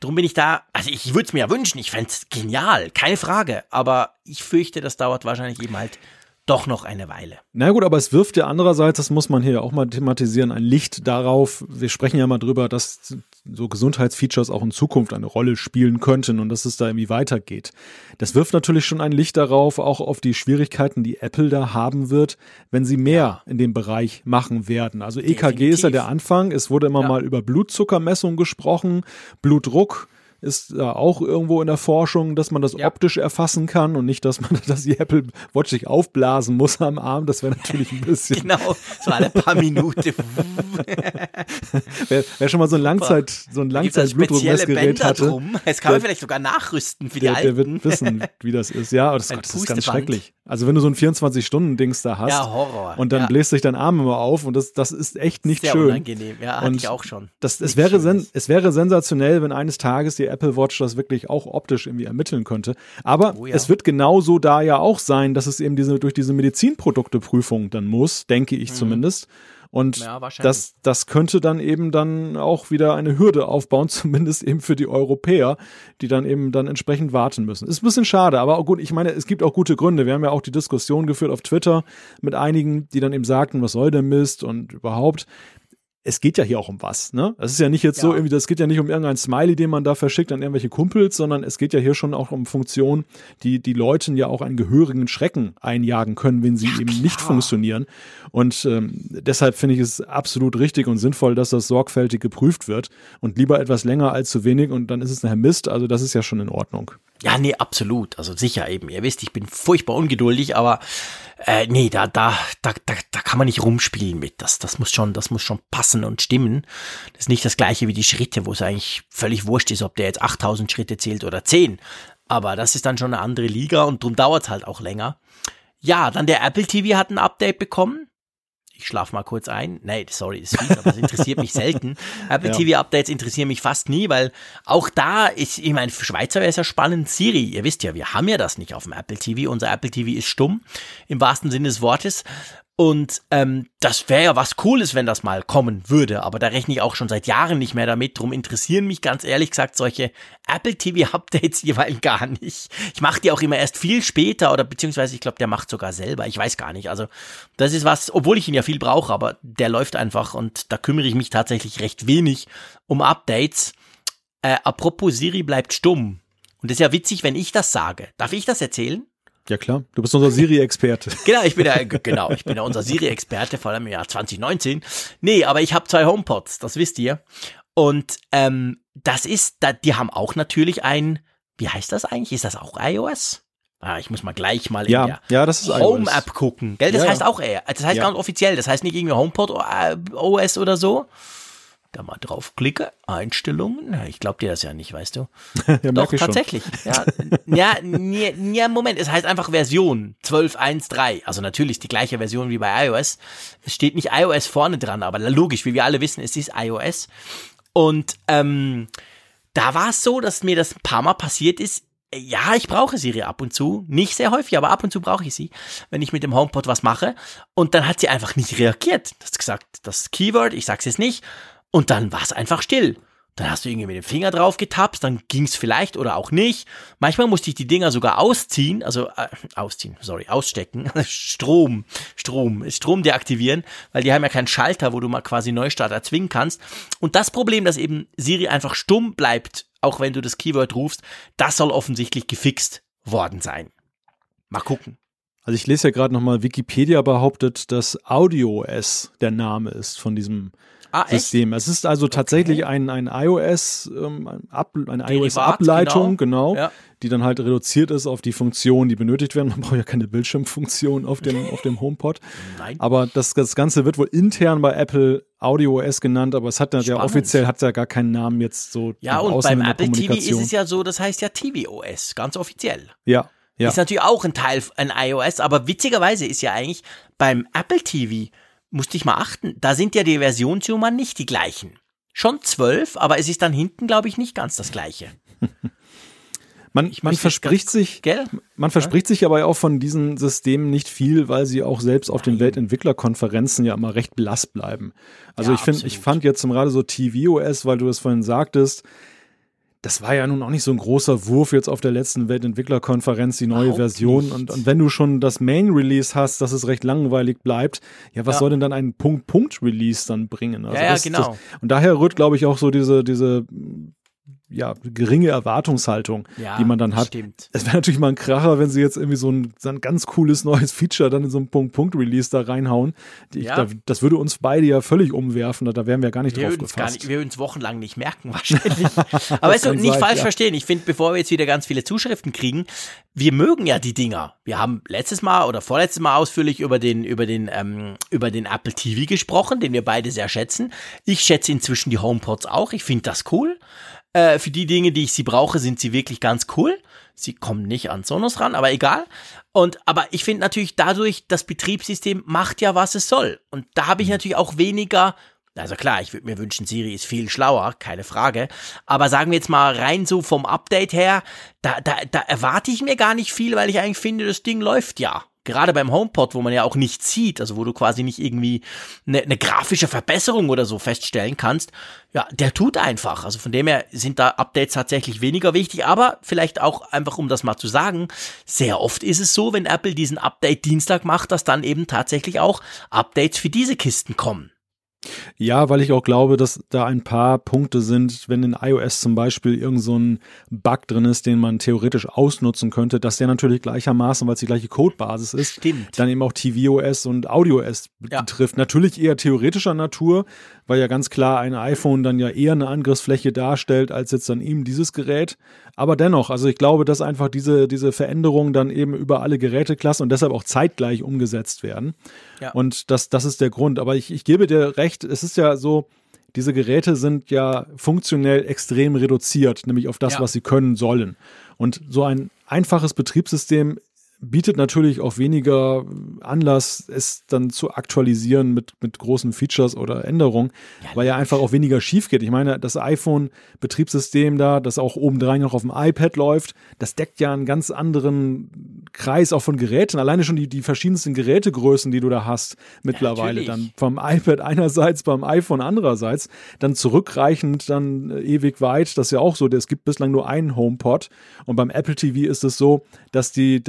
Drum bin ich da, also ich würde es mir ja wünschen, ich fände es genial, keine Frage, aber ich fürchte, das dauert wahrscheinlich eben halt doch noch eine Weile. Na gut, aber es wirft ja andererseits, das muss man hier auch mal thematisieren, ein Licht darauf, wir sprechen ja mal drüber, dass so Gesundheitsfeatures auch in Zukunft eine Rolle spielen könnten und dass es da irgendwie weitergeht. Das wirft natürlich schon ein Licht darauf, auch auf die Schwierigkeiten, die Apple da haben wird, wenn sie mehr in dem Bereich machen werden. Also EKG definitiv ist ja der Anfang. Es wurde immer mal über Blutzuckermessung gesprochen, Blutdruck ist da auch irgendwo in der Forschung, dass man das optisch erfassen kann und nicht, dass die Apple Watch sich aufblasen muss am Arm. Das wäre natürlich ein bisschen... Genau, so alle paar Minuten. Wer schon mal so ein Langzeit Blutdruckmessgerät hatte. Das kann man vielleicht sogar nachrüsten für die Alten. Der wird wissen, wie das ist. Ja, das ist ganz schrecklich. Also wenn du so ein 24-Stunden-Dings da hast und dann bläst sich dein Arm immer auf und das ist echt nicht sehr schön. Sehr unangenehm, ja, hatte ich auch schon. Es wäre sensationell, wenn eines Tages die Apple Watch das wirklich auch optisch irgendwie ermitteln könnte. Aber es wird genauso da ja auch sein, dass es eben durch diese Medizinprodukteprüfung dann muss, denke ich zumindest. Und das könnte dann eben dann auch wieder eine Hürde aufbauen, zumindest eben für die Europäer, die dann eben dann entsprechend warten müssen. Ist ein bisschen schade, aber gut, ich meine, es gibt auch gute Gründe. Wir haben ja auch die Diskussion geführt auf Twitter mit einigen, die dann eben sagten, was soll der Mist und überhaupt. Es geht ja hier auch um was, ne? Das ist ja nicht jetzt so irgendwie, das geht ja nicht um irgendein Smiley, den man da verschickt an irgendwelche Kumpels, sondern es geht ja hier schon auch um Funktionen, die Leuten ja auch einen gehörigen Schrecken einjagen können, wenn sie eben nicht funktionieren. Und deshalb finde ich es absolut richtig und sinnvoll, dass das sorgfältig geprüft wird und lieber etwas länger als zu wenig und dann ist es nachher Mist. Also das ist ja schon in Ordnung. Ja, nee, absolut. Also sicher eben. Ihr wisst, ich bin furchtbar ungeduldig, aber da kann man nicht rumspielen mit. Das muss schon passen und stimmen. Das ist nicht das Gleiche wie die Schritte, wo es eigentlich völlig wurscht ist, ob der jetzt 8000 Schritte zählt oder 10. Aber das ist dann schon eine andere Liga und drum dauert es halt auch länger. Ja, dann der Apple TV hat ein Update bekommen. Ich schlafe mal kurz ein. Nee, sorry, das ist fies, aber das interessiert mich selten. Apple TV-Updates interessieren mich fast nie, weil auch da ist, ich meine, für Schweizer wäre es ja spannend, Siri, ihr wisst ja, wir haben ja das nicht auf dem Apple TV. Unser Apple TV ist stumm, im wahrsten Sinne des Wortes. Und das wäre ja was Cooles, wenn das mal kommen würde. Aber da rechne ich auch schon seit Jahren nicht mehr damit. Drum interessieren mich ganz ehrlich gesagt solche Apple TV-Updates jeweils gar nicht. Ich mache die auch immer erst viel später oder beziehungsweise ich glaube, der macht sogar selber. Ich weiß gar nicht. Also das ist was, obwohl ich ihn ja viel brauche, aber der läuft einfach und da kümmere ich mich tatsächlich recht wenig um Updates. Apropos Siri bleibt stumm. Und das ist ja witzig, wenn ich das sage. Darf ich das erzählen? Ja klar, du bist unser Siri-Experte. Genau, ich bin ja unser Siri-Experte, vor allem im Jahr 2019. Nee, aber ich habe 2 HomePods, das wisst ihr. Und die haben auch natürlich ein, wie heißt das eigentlich? Ist das auch iOS? Ich muss mal gleich mal in das ist Home-App gucken, gell? Das heißt auch eher, das heißt ganz offiziell, das heißt nicht irgendwie HomePod OS oder so. Da mal draufklicke, Einstellungen. Ich glaub dir das ja nicht, weißt du. Ja, doch, tatsächlich. Ja, Moment, es heißt einfach Version 12.1.3. Also natürlich die gleiche Version wie bei iOS. Es steht nicht iOS vorne dran, aber logisch, wie wir alle wissen, es ist iOS. Und da war es so, dass mir das ein paar Mal passiert ist. Ja, ich brauche Siri ab und zu. Nicht sehr häufig, aber ab und zu brauche ich sie, wenn ich mit dem HomePod was mache. Und dann hat sie einfach nicht reagiert. Das hat gesagt, das Keyword, ich sag's jetzt nicht. Und dann war es einfach still. Dann hast du irgendwie mit dem Finger drauf getapst, dann ging's vielleicht oder auch nicht. Manchmal musste ich die Dinger sogar ausziehen, ausstecken, Strom deaktivieren, weil die haben ja keinen Schalter, wo du mal quasi Neustart erzwingen kannst. Und das Problem, dass eben Siri einfach stumm bleibt, auch wenn du das Keyword rufst, das soll offensichtlich gefixt worden sein. Mal gucken. Also ich lese ja gerade nochmal, Wikipedia behauptet, dass AudioOS der Name ist von diesem System. Echt? Es ist also tatsächlich ein iOS, eine iOS-Ableitung, genau. Ja. Die dann halt reduziert ist auf die Funktionen, die benötigt werden. Man braucht ja keine Bildschirmfunktion auf dem HomePod. Nein. Aber das Ganze wird wohl intern bei Apple AudioOS genannt, aber es hat ja offiziell gar keinen Namen jetzt so. Ja, und beim Apple TV ist es ja so, das heißt ja tvOS, ganz offiziell. Ja. Ja. Ist natürlich auch ein Teil an iOS, aber witzigerweise ist ja eigentlich beim Apple TV, musste ich mal achten, da sind ja die Versionsnummern nicht die gleichen. Schon 12, aber es ist dann hinten, glaube ich, nicht ganz das Gleiche. Man verspricht sich aber auch von diesen Systemen nicht viel, weil sie auch selbst auf den Weltentwicklerkonferenzen ja immer recht blass bleiben. Also ich fand jetzt gerade so tvOS, weil du das vorhin sagtest, das war ja nun auch nicht so ein großer Wurf jetzt auf der letzten Weltentwicklerkonferenz, die neue Version. Und wenn du schon das Main-Release hast, dass es recht langweilig bleibt, ja, was soll denn dann ein Punkt-Punkt-Release dann bringen? Also ja, genau. Das, und daher rührt, glaube ich, auch so diese ja, geringe Erwartungshaltung, ja, die man dann hat. Stimmt. Es wäre natürlich mal ein Kracher, wenn sie jetzt irgendwie so ein ganz cooles neues Feature dann in so ein Punkt-Punkt-Release da reinhauen. Das würde uns beide ja völlig umwerfen, da wären wir gar nicht drauf gefasst. Wir würden es wochenlang nicht merken wahrscheinlich. Aber also nicht falsch verstehen. Ich finde, bevor wir jetzt wieder ganz viele Zuschriften kriegen, wir mögen ja die Dinger. Wir haben letztes Mal oder vorletztes Mal ausführlich über den Apple TV gesprochen, den wir beide sehr schätzen. Ich schätze inzwischen die HomePods auch. Ich finde das cool. Für die Dinge, die ich sie brauche, sind sie wirklich ganz cool. Sie kommen nicht an Sonos ran, aber egal. Aber ich finde natürlich dadurch, das Betriebssystem macht ja, was es soll. Und da habe ich natürlich auch weniger, also klar, ich würde mir wünschen, Siri ist viel schlauer, keine Frage. Aber sagen wir jetzt mal rein so vom Update her, da erwarte ich mir gar nicht viel, weil ich eigentlich finde, das Ding läuft ja. Gerade beim HomePod, wo man ja auch nichts sieht, also wo du quasi nicht irgendwie eine grafische Verbesserung oder so feststellen kannst, ja, der tut einfach. Also von dem her sind da Updates tatsächlich weniger wichtig, aber vielleicht auch einfach, um das mal zu sagen, sehr oft ist es so, wenn Apple diesen Update Dienstag macht, dass dann eben tatsächlich auch Updates für diese Kisten kommen. Ja, weil ich auch glaube, dass da ein paar Punkte sind, wenn in iOS zum Beispiel irgend so ein Bug drin ist, den man theoretisch ausnutzen könnte, dass der natürlich gleichermaßen, weil es die gleiche Codebasis ist, dann eben auch tvOS und audio-OS betrifft. Natürlich eher theoretischer Natur, weil ja ganz klar ein iPhone dann ja eher eine Angriffsfläche darstellt, als jetzt dann eben dieses Gerät. Aber dennoch, also ich glaube, dass einfach diese Veränderungen dann eben über alle Geräteklassen und deshalb auch zeitgleich umgesetzt werden. Ja. Und das ist der Grund. Aber ich gebe dir recht, es ist ja so, diese Geräte sind ja funktionell extrem reduziert, nämlich auf das, was sie können sollen. Und so ein einfaches Betriebssystem bietet natürlich auch weniger Anlass, es dann zu aktualisieren mit großen Features oder Änderungen, weil ja einfach auch weniger schief geht. Ich meine, das iPhone-Betriebssystem da, das auch obendrein noch auf dem iPad läuft, das deckt ja einen ganz anderen Kreis auch von Geräten. Alleine schon die verschiedensten Gerätegrößen, die du da hast mittlerweile. Dann vom iPad einerseits, beim iPhone andererseits. Dann zurückreichend, dann ewig weit. Das ist ja auch so. Es gibt bislang nur einen HomePod. Und beim Apple TV ist es so, dass die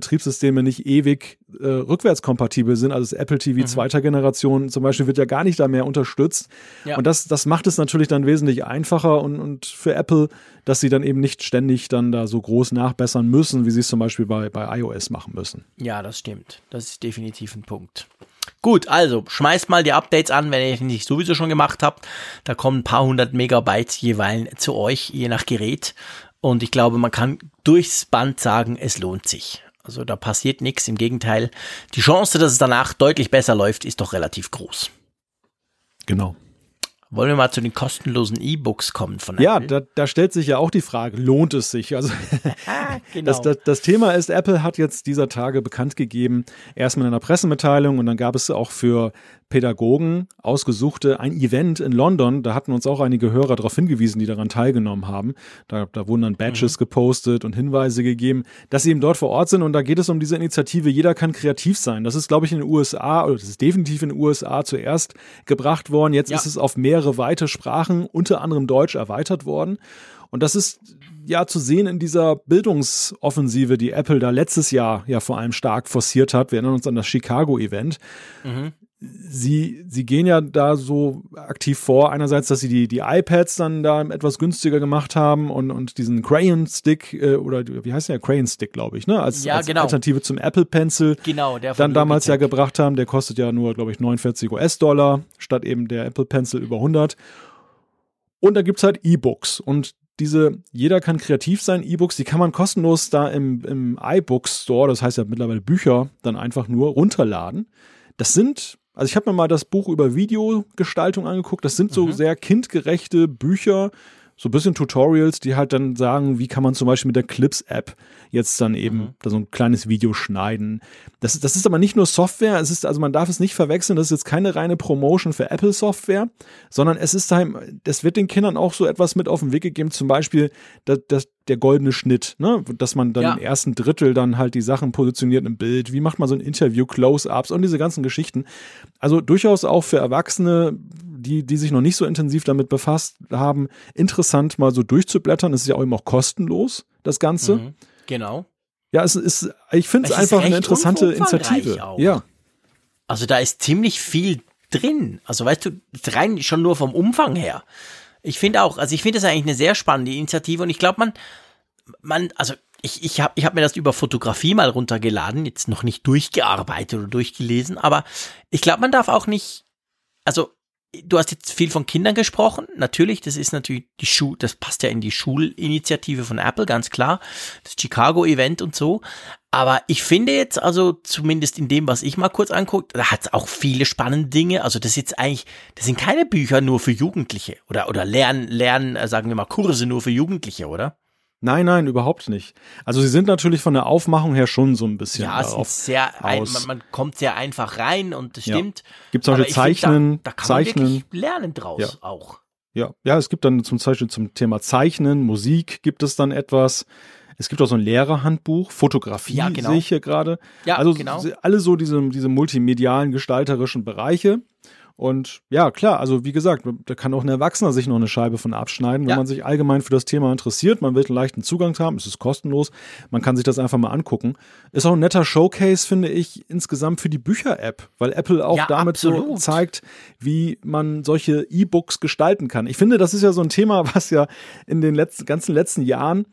Betriebssysteme nicht ewig rückwärtskompatibel sind. Also das Apple TV zweiter Generation zum Beispiel wird ja gar nicht da mehr unterstützt. Ja. Und das macht es natürlich dann wesentlich einfacher und für Apple, dass sie dann eben nicht ständig dann da so groß nachbessern müssen, wie sie es zum Beispiel bei iOS machen müssen. Ja, das stimmt. Das ist definitiv ein Punkt. Gut, also schmeißt mal die Updates an, wenn ihr es nicht sowieso schon gemacht habt. Da kommen ein paar hundert Megabyte jeweils zu euch, je nach Gerät. Und ich glaube, man kann durchs Band sagen, es lohnt sich. Also da passiert nichts, im Gegenteil. Die Chance, dass es danach deutlich besser läuft, ist doch relativ groß. Genau. Wollen wir mal zu den kostenlosen E-Books kommen von Apple? Ja, da stellt sich ja auch die Frage, lohnt es sich? Also genau. Das Thema ist, Apple hat jetzt dieser Tage bekannt gegeben, erst mit einer Pressemitteilung und dann gab es auch für Pädagogen ausgesuchte ein Event in London. Da hatten uns auch einige Hörer darauf hingewiesen, die daran teilgenommen haben. Da wurden dann Badges gepostet und Hinweise gegeben, dass sie eben dort vor Ort sind. Und da geht es um diese Initiative, jeder kann kreativ sein. Das ist, glaube ich, in den USA, oder das ist definitiv in den USA zuerst gebracht worden. Jetzt ist es auf mehrere weitere Sprachen, unter anderem Deutsch, erweitert worden. Und das ist ja zu sehen in dieser Bildungsoffensive, die Apple da letztes Jahr ja vor allem stark forciert hat. Wir erinnern uns an das Chicago-Event. Mhm. Sie gehen ja da so aktiv vor, einerseits, dass sie die iPads dann da etwas günstiger gemacht haben und diesen Crayon-Stick, oder wie heißt der? Crayon-Stick, glaube ich, ne? Als genau. Alternative zum Apple Pencil. Genau, der von dann damals ja gebracht haben, der kostet ja nur, glaube ich, $49 statt eben der Apple Pencil über 100. Und da gibt's halt E-Books und jeder kann kreativ sein, E-Books, die kann man kostenlos da im iBook Store, das heißt ja mittlerweile Bücher, dann einfach nur runterladen. Das sind, also ich habe mir mal das Buch über Videogestaltung angeguckt, das sind so sehr kindgerechte Bücher, so ein bisschen Tutorials, die halt dann sagen, wie kann man zum Beispiel mit der Clips-App jetzt dann eben da so ein kleines Video schneiden. Das ist aber nicht nur Software, also man darf es nicht verwechseln, das ist jetzt keine reine Promotion für Apple-Software, sondern das wird den Kindern auch so etwas mit auf den Weg gegeben, zum Beispiel der goldene Schnitt, ne? Dass man dann im ersten Drittel dann halt die Sachen positioniert im Bild, wie macht man so ein Interview, Close-Ups und diese ganzen Geschichten. Also durchaus auch für Erwachsene die sich noch nicht so intensiv damit befasst haben, interessant mal so durchzublättern. Es ist ja auch immer auch kostenlos, das Ganze. Mhm. Genau. Ja, ich finde es einfach eine interessante Initiative. Auch. Ja. Also da ist ziemlich viel drin. Also weißt du, rein schon nur vom Umfang her. Ich finde das eigentlich eine sehr spannende Initiative und ich glaube, ich habe mir das über Fotografie mal runtergeladen, jetzt noch nicht durchgearbeitet oder durchgelesen, aber ich glaube, man darf auch nicht, also du hast jetzt viel von Kindern gesprochen, natürlich, das ist natürlich das passt ja in die Schulinitiative von Apple, ganz klar, das Chicago-Event und so, aber ich finde jetzt, also zumindest in dem, was ich mal kurz anguckt, da hat es auch viele spannende Dinge, also das ist jetzt eigentlich, das sind keine Bücher nur für Jugendliche oder sagen wir mal, Kurse nur für Jugendliche, oder? Nein, überhaupt nicht. Also sie sind natürlich von der Aufmachung her schon so ein bisschen man kommt sehr einfach rein und das stimmt. Gibt es auch Zeichnen. Da kann man wirklich lernen draus auch. Ja, es gibt dann zum Beispiel zum Thema Zeichnen, Musik gibt es dann etwas. Es gibt auch so ein Lehrerhandbuch, Fotografie sehe ich hier gerade. Ja, also alle so diese multimedialen, gestalterischen Bereiche. Und ja, klar, also wie gesagt, da kann auch ein Erwachsener sich noch eine Scheibe von abschneiden, wenn man sich allgemein für das Thema interessiert. Man will einen leichten Zugang haben, es ist kostenlos, man kann sich das einfach mal angucken. Ist auch ein netter Showcase, finde ich, insgesamt für die Bücher-App, weil Apple auch damit so zeigt, wie man solche E-Books gestalten kann. Ich finde, das ist ja so ein Thema, was ja in den ganzen letzten Jahren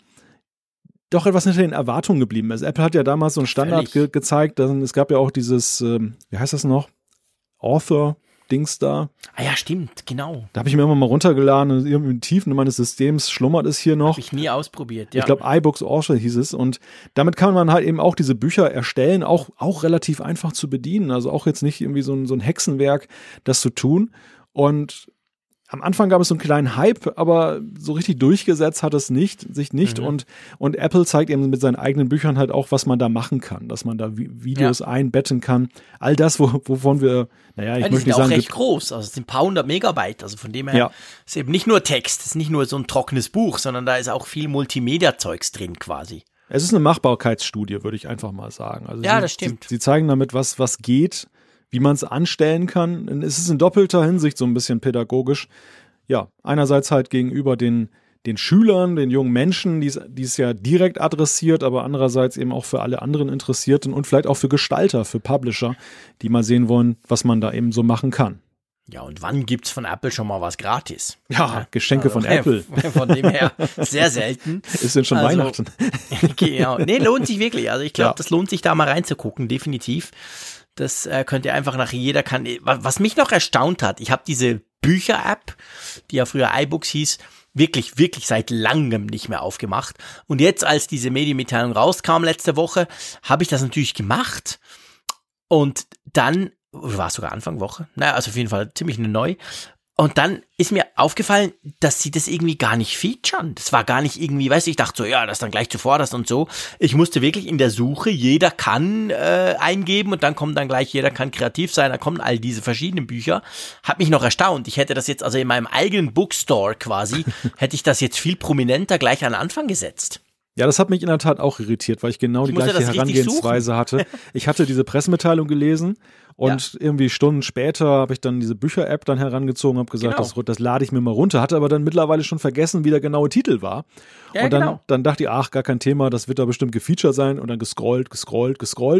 doch etwas hinter den Erwartungen geblieben ist. Apple hat ja damals so einen Standard gezeigt, es gab ja auch dieses, wie heißt das noch, Author-Dings da. Ah ja, stimmt, genau. Da habe ich mir immer mal runtergeladen, irgendwie in den Tiefen meines Systems schlummert es hier noch. Habe ich nie ausprobiert, ja. Ich glaube, iBooks Author hieß es und damit kann man halt eben auch diese Bücher erstellen, auch relativ einfach zu bedienen, also auch jetzt nicht irgendwie so ein Hexenwerk, das zu tun und am Anfang gab es so einen kleinen Hype, aber so richtig durchgesetzt hat es sich nicht. Und Apple zeigt eben mit seinen eigenen Büchern halt auch, was man da machen kann, dass man da Videos einbetten kann. All das, wovon wir, ich möchte nicht sagen. Die sind auch recht groß, also es sind ein paar hundert Megabyte, also von dem her ist eben nicht nur Text, es ist nicht nur so ein trockenes Buch, sondern da ist auch viel Multimedia-Zeugs drin quasi. Es ist eine Machbarkeitsstudie, würde ich einfach mal sagen. Also das stimmt. Sie zeigen damit, was geht, wie man es anstellen kann. Es ist in doppelter Hinsicht so ein bisschen pädagogisch. Ja, einerseits halt gegenüber den Schülern, den jungen Menschen, die es ja direkt adressiert, aber andererseits eben auch für alle anderen Interessierten und vielleicht auch für Gestalter, für Publisher, die mal sehen wollen, was man da eben so machen kann. Ja, und wann gibt's von Apple schon mal was gratis? Ja, Geschenke von Apple. Von dem her sehr selten. Ist denn schon Weihnachten? Genau. Nee, lohnt sich wirklich. Also ich glaube, das lohnt sich da mal reinzugucken, definitiv. Das könnt ihr einfach was mich noch erstaunt hat, ich habe diese Bücher-App, die ja früher iBooks hieß, wirklich, wirklich seit langem nicht mehr aufgemacht. Und jetzt, als diese Medienmitteilung rauskam letzte Woche, habe ich das natürlich gemacht. Und dann, war es sogar Anfang Woche? Also auf jeden Fall ziemlich neu. Und dann ist mir aufgefallen, dass sie das irgendwie gar nicht featuren. Das war gar nicht irgendwie, ich dachte so, das dann gleich zuvorderst und so. Ich musste wirklich in der Suche, jeder kann eingeben und dann kommt dann gleich, jeder kann kreativ sein, da kommen all diese verschiedenen Bücher. Hat mich noch erstaunt. Ich hätte das jetzt also in meinem eigenen Bookstore quasi, hätte ich das jetzt viel prominenter gleich an den Anfang gesetzt. Ja, das hat mich in der Tat auch irritiert, weil ich die gleiche Herangehensweise hatte. Ich hatte diese Pressemitteilung gelesen und irgendwie Stunden später habe ich dann diese Bücher-App dann herangezogen, habe gesagt, das lade ich mir mal runter, hatte aber dann mittlerweile schon vergessen, wie der genaue Titel war. Ja, und dann dachte ich, gar kein Thema, das wird da bestimmt gefeatured sein und dann gescrollt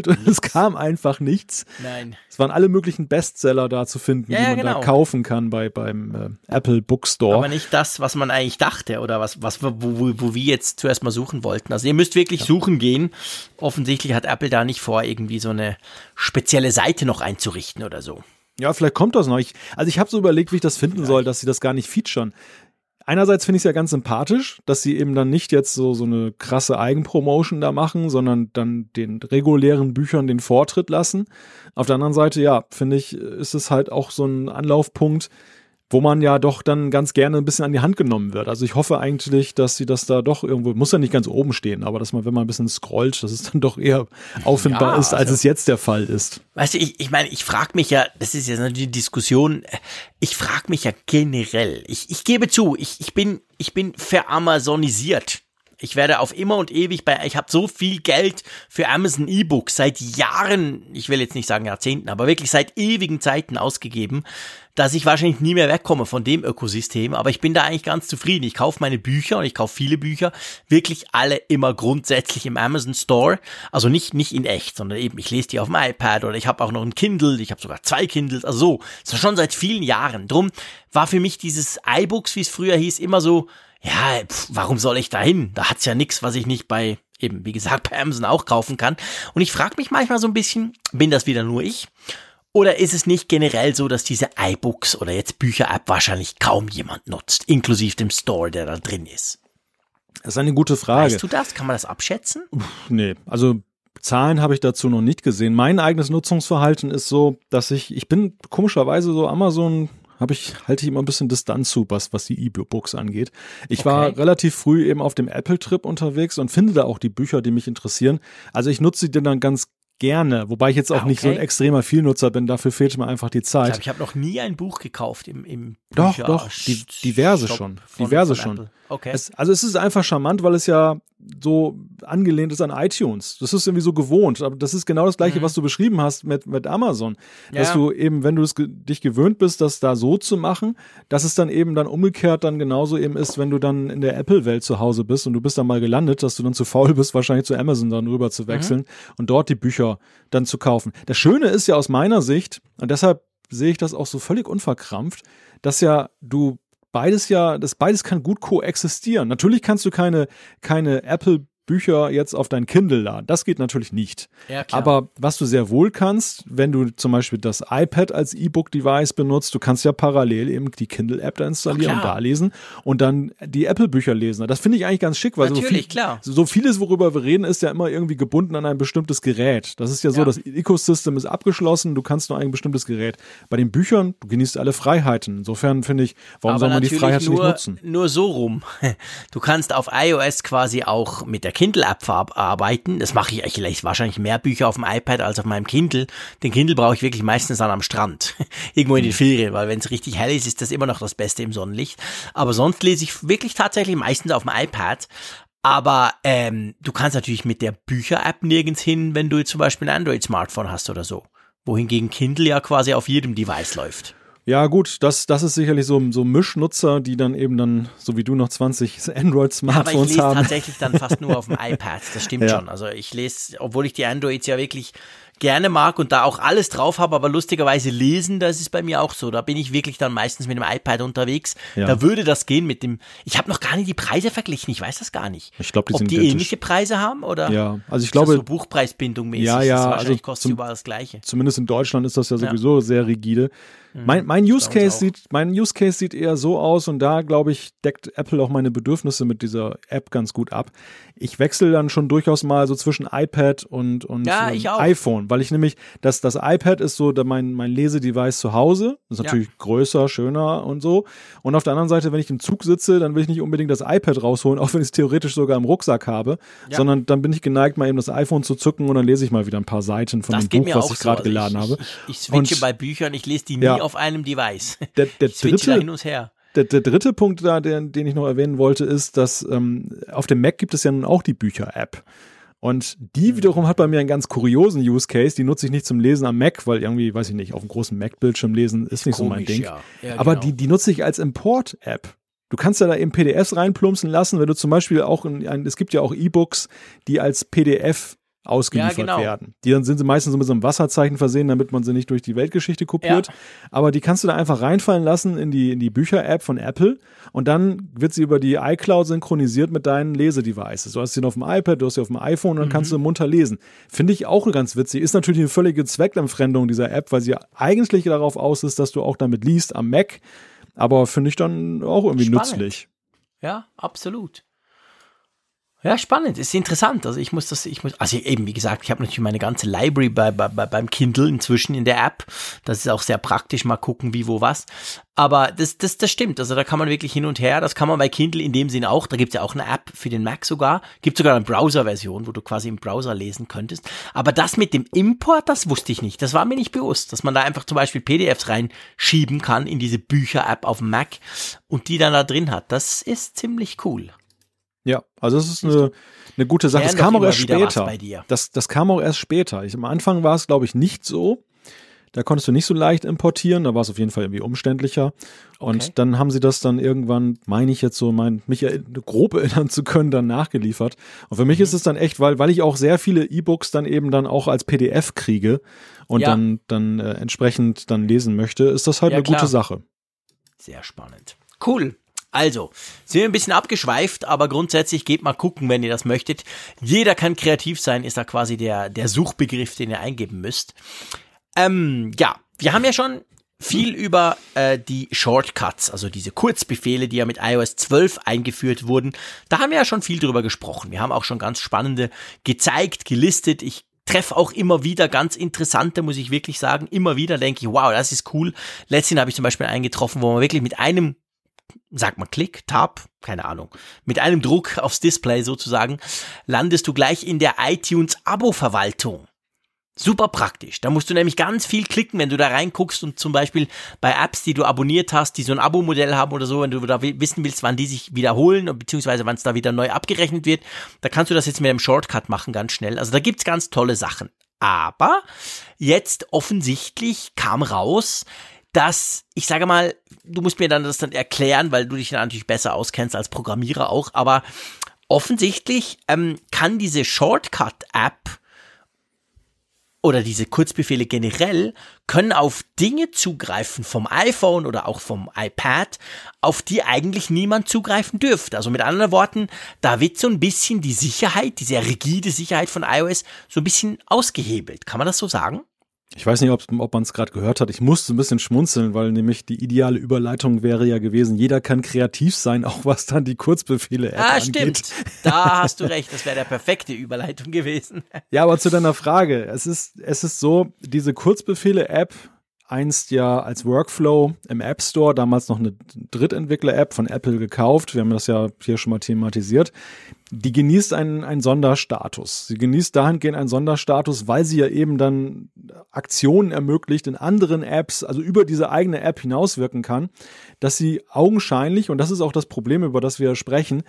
und es kam einfach nichts. Nein. Es waren alle möglichen Bestseller da zu finden, die man da kaufen kann beim Apple Bookstore. Aber nicht das, was man eigentlich dachte oder wo wir jetzt zuerst mal suchen wollten. Also ihr müsst wirklich suchen gehen. Offensichtlich hat Apple da nicht vor, irgendwie so eine spezielle Seite noch einzurichten oder so. Ja, vielleicht kommt das noch. Ich habe so überlegt, wie ich das finden soll, dass sie das gar nicht featuren. Einerseits finde ich es ja ganz sympathisch, dass sie eben dann nicht jetzt so eine krasse Eigenpromotion da machen, sondern dann den regulären Büchern den Vortritt lassen. Auf der anderen Seite, finde ich, ist es halt auch so ein Anlaufpunkt, wo man ja doch dann ganz gerne ein bisschen an die Hand genommen wird. Also ich hoffe eigentlich, dass sie das da doch irgendwo, muss ja nicht ganz oben stehen, aber dass man, wenn man ein bisschen scrollt, dass es dann doch eher auffindbar ist, als es jetzt der Fall ist. Weißt du, ich meine, ich frage mich ja, das ist jetzt natürlich die Diskussion, ich frage mich ja generell, ich gebe zu, ich bin veramazonisiert. Ich werde auf immer und ewig ich habe so viel Geld für Amazon E-Books seit Jahren, ich will jetzt nicht sagen Jahrzehnten, aber wirklich seit ewigen Zeiten ausgegeben, dass ich wahrscheinlich nie mehr wegkomme von dem Ökosystem, aber ich bin da eigentlich ganz zufrieden. Ich kaufe meine Bücher und ich kaufe viele Bücher, wirklich alle immer grundsätzlich im Amazon Store, also nicht in echt, sondern eben ich lese die auf dem iPad oder ich habe auch noch ein Kindle, ich habe sogar 2 Kindles, also so, das war schon seit vielen Jahren. Drum war für mich dieses iBooks, wie es früher hieß, immer so, ja, warum soll ich da hin? Da hat's ja nichts, was ich nicht bei, eben wie gesagt, bei Amazon auch kaufen kann. Und ich frage mich manchmal so ein bisschen, bin das wieder nur ich? Oder ist es nicht generell so, dass diese iBooks oder jetzt Bücher-App wahrscheinlich kaum jemand nutzt, inklusive dem Store, der da drin ist? Das ist eine gute Frage. Weißt du das? Kann man das abschätzen? Nee, also Zahlen habe ich dazu noch nicht gesehen. Mein eigenes Nutzungsverhalten ist so, dass ich bin komischerweise so Amazon... halte ich immer ein bisschen Distanz zu, was die E-Books angeht. Ich war relativ früh eben auf dem Apple-Trip unterwegs und finde da auch die Bücher, die mich interessieren. Also ich nutze die dann ganz gerne, wobei ich jetzt auch nicht so ein extremer Vielnutzer bin, dafür fehlt mir einfach die Zeit. Ich glaube, ich habe noch nie ein Buch gekauft im Bücher. Doch, diverse schon. Okay. Es ist einfach charmant, weil es ja so angelehnt ist an iTunes. Das ist irgendwie so gewohnt, aber das ist genau das Gleiche, was du beschrieben hast mit Amazon. Ja. Dass du eben, wenn du dich gewöhnt bist, das da so zu machen, dass es dann eben dann umgekehrt dann genauso eben ist, wenn du dann in der Apple-Welt zu Hause bist und du bist dann mal gelandet, dass du dann zu faul bist, wahrscheinlich zu Amazon dann rüber zu wechseln und dort die Bücher dann zu kaufen. Das Schöne ist ja aus meiner Sicht, und deshalb sehe ich das auch so völlig unverkrampft, dass ja du beides kann gut koexistieren. Natürlich kannst du keine Apple-Bücher jetzt auf dein Kindle laden. Das geht natürlich nicht. Ja, klar. Aber was du sehr wohl kannst, wenn du zum Beispiel das iPad als E-Book-Device benutzt, du kannst ja parallel eben die Kindle-App da installieren und da lesen und dann die Apple-Bücher lesen. Das finde ich eigentlich ganz schick, weil so vieles, worüber wir reden, ist ja immer irgendwie gebunden an ein bestimmtes Gerät. Das ist ja so, das Ecosystem ist abgeschlossen, du kannst nur ein bestimmtes Gerät. Bei den Büchern, du genießt alle Freiheiten. Insofern finde ich, warum soll man die Freiheit nicht nutzen? Nur so rum. Du kannst auf iOS quasi auch mit der Kindle-App arbeiten. Das mache ich eigentlich. Ich lese wahrscheinlich mehr Bücher auf dem iPad als auf meinem Kindle. Den Kindle brauche ich wirklich meistens dann am Strand. Irgendwo in den Ferien, weil wenn es richtig hell ist, ist das immer noch das Beste im Sonnenlicht. Aber sonst lese ich wirklich tatsächlich meistens auf dem iPad. Aber du kannst natürlich mit der Bücher-App nirgends hin, wenn du zum Beispiel ein Android-Smartphone hast oder so. Wohingegen Kindle ja quasi auf jedem Device läuft. Ja gut, das ist sicherlich so Mischnutzer, die dann eben dann, so wie du, noch 20 Android-Smartphones haben. Aber ich lese tatsächlich dann fast nur auf dem iPad, das stimmt schon. Also ich lese, obwohl ich die Androids ja wirklich gerne mag und da auch alles drauf habe, aber lustigerweise lesen, das ist bei mir auch so. Da bin ich wirklich dann meistens mit dem iPad unterwegs. Ja. Da würde das gehen mit dem... Ich habe noch gar nicht die Preise verglichen, ich weiß das gar nicht. Ich glaube, die sind identisch. Ob die ähnliche Preise haben oder... Ja, also ich glaube... Das so Buchpreisbindung mäßig. Ja, ja. Wahrscheinlich kostet überall das Gleiche. Zumindest in Deutschland ist das ja sowieso sehr rigide. Mein Use Case sieht eher so aus und da, glaube ich, deckt Apple auch meine Bedürfnisse mit dieser App ganz gut ab. Ich wechsle dann schon durchaus mal so zwischen iPad und iPhone, weil ich nämlich, das iPad ist so mein Lesedevice zu Hause, ist natürlich größer, schöner und so. Und auf der anderen Seite, wenn ich im Zug sitze, dann will ich nicht unbedingt das iPad rausholen, auch wenn ich es theoretisch sogar im Rucksack habe, sondern dann bin ich geneigt, mal eben das iPhone zu zücken und dann lese ich mal wieder ein paar Seiten von dem Buch, was ich gerade geladen habe. Ich switche bei Büchern, ich lese die nie auf einem Device. Der dritte hin und her. Der dritte Punkt da, den ich noch erwähnen wollte, ist, dass auf dem Mac gibt es ja nun auch die Bücher-App. Und die wiederum hat bei mir einen ganz kuriosen Use Case, die nutze ich nicht zum Lesen am Mac, weil irgendwie, weiß ich nicht, auf dem großen Mac-Bildschirm lesen ist nicht komisch, so mein Ding. Ja. Ja, aber die nutze ich als Import-App. Du kannst ja da eben PDFs reinplumpsen lassen, wenn du zum Beispiel auch, es gibt ja auch E-Books, die als PDF ausgeliefert werden. Die dann sind sie meistens so mit so einem Wasserzeichen versehen, damit man sie nicht durch die Weltgeschichte kopiert. Ja. Aber die kannst du da einfach reinfallen lassen in die Bücher-App von Apple und dann wird sie über die iCloud synchronisiert mit deinen Lesedevices. Du hast sie auf dem iPad, du hast sie auf dem iPhone und dann kannst du munter lesen. Finde ich auch ganz witzig. Ist natürlich eine völlige Zweckentfremdung dieser App, weil sie eigentlich darauf aus ist, dass du auch damit liest am Mac. Aber finde ich dann auch irgendwie nützlich. Ja, absolut. Ja, spannend, ist interessant. Also wie gesagt, ich habe natürlich meine ganze Library beim Kindle inzwischen in der App. Das ist auch sehr praktisch, mal gucken, wie, wo, was. Aber das stimmt, also da kann man wirklich hin und her, das kann man bei Kindle in dem Sinn auch, da gibt's ja auch eine App für den Mac sogar, gibt sogar eine Browser-Version, wo du quasi im Browser lesen könntest. Aber das mit dem Import, das wusste ich nicht, das war mir nicht bewusst, dass man da einfach zum Beispiel PDFs reinschieben kann in diese Bücher-App auf dem Mac und die dann da drin hat. Das ist ziemlich cool. Ja, also es ist eine gute Sache. Das kam auch erst später. Das kam auch erst später. Am Anfang war es, glaube ich, nicht so. Da konntest du nicht so leicht importieren. Da war es auf jeden Fall irgendwie umständlicher. Und dann haben sie das dann irgendwann, meine ich jetzt so, mich grob erinnern zu können, dann nachgeliefert. Und für mich ist es dann echt, weil ich auch sehr viele E-Books dann eben dann auch als PDF kriege und dann entsprechend dann lesen möchte, ist das halt eine gute Sache. Sehr spannend. Cool. Also, sind wir ein bisschen abgeschweift, aber grundsätzlich geht mal gucken, wenn ihr das möchtet. Jeder kann kreativ sein, ist da quasi der Suchbegriff, den ihr eingeben müsst. Wir haben ja schon viel über die Shortcuts, also diese Kurzbefehle, die ja mit iOS 12 eingeführt wurden. Da haben wir ja schon viel drüber gesprochen. Wir haben auch schon ganz spannende gezeigt, gelistet. Ich treffe auch immer wieder ganz interessante, muss ich wirklich sagen. Immer wieder denke ich, wow, das ist cool. Letztens habe ich zum Beispiel einen getroffen, wo man wirklich mit einem Klick, Tab, keine Ahnung. Mit einem Druck aufs Display sozusagen landest du gleich in der iTunes-Abo-Verwaltung. Super praktisch. Da musst du nämlich ganz viel klicken, wenn du da reinguckst und zum Beispiel bei Apps, die du abonniert hast, die so ein Abo-Modell haben oder so, wenn du da wissen willst, wann die sich wiederholen und beziehungsweise wann es da wieder neu abgerechnet wird, da kannst du das jetzt mit einem Shortcut machen, ganz schnell. Also da gibt's ganz tolle Sachen. Aber jetzt offensichtlich kam raus, dass, ich sage mal, du musst mir dann das dann erklären, weil du dich dann natürlich besser auskennst als Programmierer auch, aber offensichtlich kann diese Shortcut-App oder diese Kurzbefehle generell können auf Dinge zugreifen vom iPhone oder auch vom iPad, auf die eigentlich niemand zugreifen dürfte. Also mit anderen Worten, da wird so ein bisschen die Sicherheit, die sehr rigide Sicherheit von iOS so ein bisschen ausgehebelt. Kann man das so sagen? Ich weiß nicht, ob man es gerade gehört hat. Ich musste ein bisschen schmunzeln, weil nämlich die ideale Überleitung wäre ja gewesen, jeder kann kreativ sein, auch was dann die Kurzbefehle angeht. Ah, stimmt. Da hast du recht. Das wäre der perfekte Überleitung gewesen. Ja, aber zu deiner Frage. Es ist so, diese Kurzbefehle-App, einst ja als Workflow im App Store, damals noch eine Drittentwickler-App von Apple gekauft. Wir haben das ja hier schon mal thematisiert. Die genießt einen Sonderstatus. Sie genießt dahingehend einen Sonderstatus, weil sie ja eben dann Aktionen ermöglicht in anderen Apps, also über diese eigene App hinauswirken kann, dass sie augenscheinlich, und das ist auch das Problem, über das wir sprechen,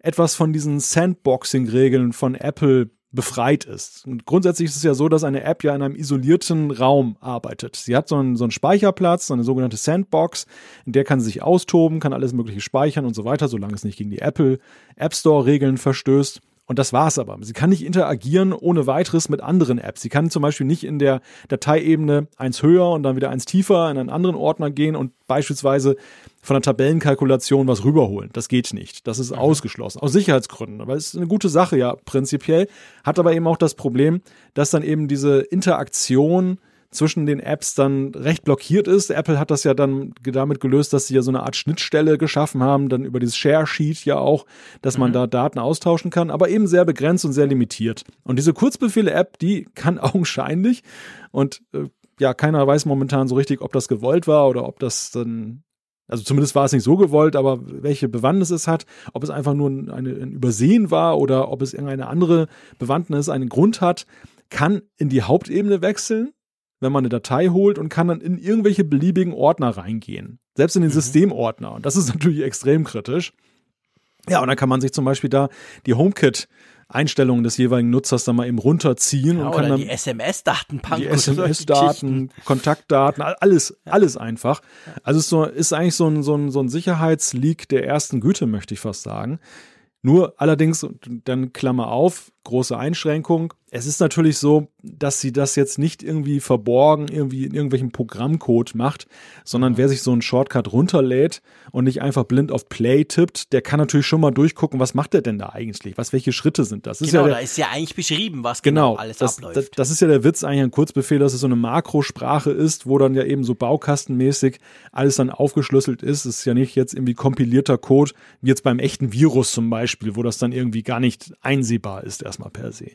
etwas von diesen Sandboxing-Regeln von Apple befreit ist. Und grundsätzlich ist es ja so, dass eine App ja in einem isolierten Raum arbeitet. Sie hat so einen Speicherplatz, so eine sogenannte Sandbox, in der kann sie sich austoben, kann alles Mögliche speichern und so weiter, solange es nicht gegen die Apple App Store Regeln verstößt. Und das war's aber. Sie kann nicht interagieren ohne weiteres mit anderen Apps. Sie kann zum Beispiel nicht in der Dateiebene eins höher und dann wieder eins tiefer in einen anderen Ordner gehen und beispielsweise von der Tabellenkalkulation was rüberholen. Das geht nicht. Das ist ausgeschlossen. Aus Sicherheitsgründen. Aber es ist eine gute Sache, ja, prinzipiell. Hat aber eben auch das Problem, dass dann eben diese Interaktion zwischen den Apps dann recht blockiert ist. Apple hat das ja dann damit gelöst, dass sie ja so eine Art Schnittstelle geschaffen haben, dann über dieses Share-Sheet ja auch, dass man da Daten austauschen kann, aber eben sehr begrenzt und sehr limitiert. Und diese Kurzbefehle-App, die kann augenscheinlich und keiner weiß momentan so richtig, ob das gewollt war oder ob das dann, also zumindest war es nicht so gewollt, aber welche Bewandtnis es hat, ob es einfach nur ein Übersehen war oder ob es irgendeine andere Bewandtnis, einen Grund hat, kann in die Hauptebene wechseln, wenn man eine Datei holt und kann dann in irgendwelche beliebigen Ordner reingehen. Selbst in den Systemordner. Und das ist natürlich extrem kritisch. Ja, und dann kann man sich zum Beispiel da die HomeKit-Einstellungen des jeweiligen Nutzers dann mal eben runterziehen. Ja, und kann dann die SMS-Datenbank. Die SMS-Daten, Kontaktdaten, alles einfach. Also es ist eigentlich so ein Sicherheitsleak der ersten Güte, möchte ich fast sagen. Nur allerdings, dann Klammer auf, große Einschränkung. Es ist natürlich so, dass sie das jetzt nicht irgendwie verborgen, irgendwie in irgendwelchem Programmcode macht, sondern wer sich so einen Shortcut runterlädt und nicht einfach blind auf Play tippt, der kann natürlich schon mal durchgucken, was macht der denn da eigentlich? Welche Schritte sind das? Da ist ja eigentlich beschrieben, was genau alles abläuft. Das ist ja der Witz eigentlich an Kurzbefehl, dass es so eine Makrosprache ist, wo dann ja eben so baukastenmäßig alles dann aufgeschlüsselt ist. Es ist ja nicht jetzt irgendwie kompilierter Code, wie jetzt beim echten Virus zum Beispiel, wo das dann irgendwie gar nicht einsehbar ist erstmal per se.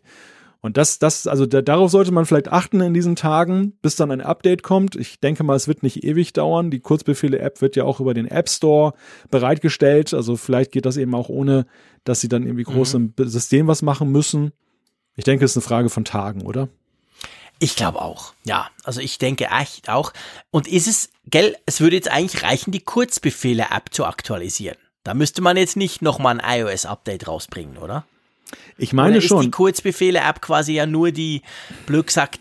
Und darauf sollte man vielleicht achten in diesen Tagen, bis dann ein Update kommt. Ich denke mal, es wird nicht ewig dauern. Die Kurzbefehle-App wird ja auch über den App Store bereitgestellt. Also vielleicht geht das eben auch ohne, dass sie dann irgendwie groß im System was machen müssen. Ich denke, es ist eine Frage von Tagen, oder? Ich glaube auch, ja. Also ich denke echt auch. Und es würde jetzt eigentlich reichen, die Kurzbefehle-App zu aktualisieren. Da müsste man jetzt nicht nochmal ein iOS-Update rausbringen, oder? Ich meine oder schon. Ist die Kurzbefehle-App quasi ja nur die, Blödsack,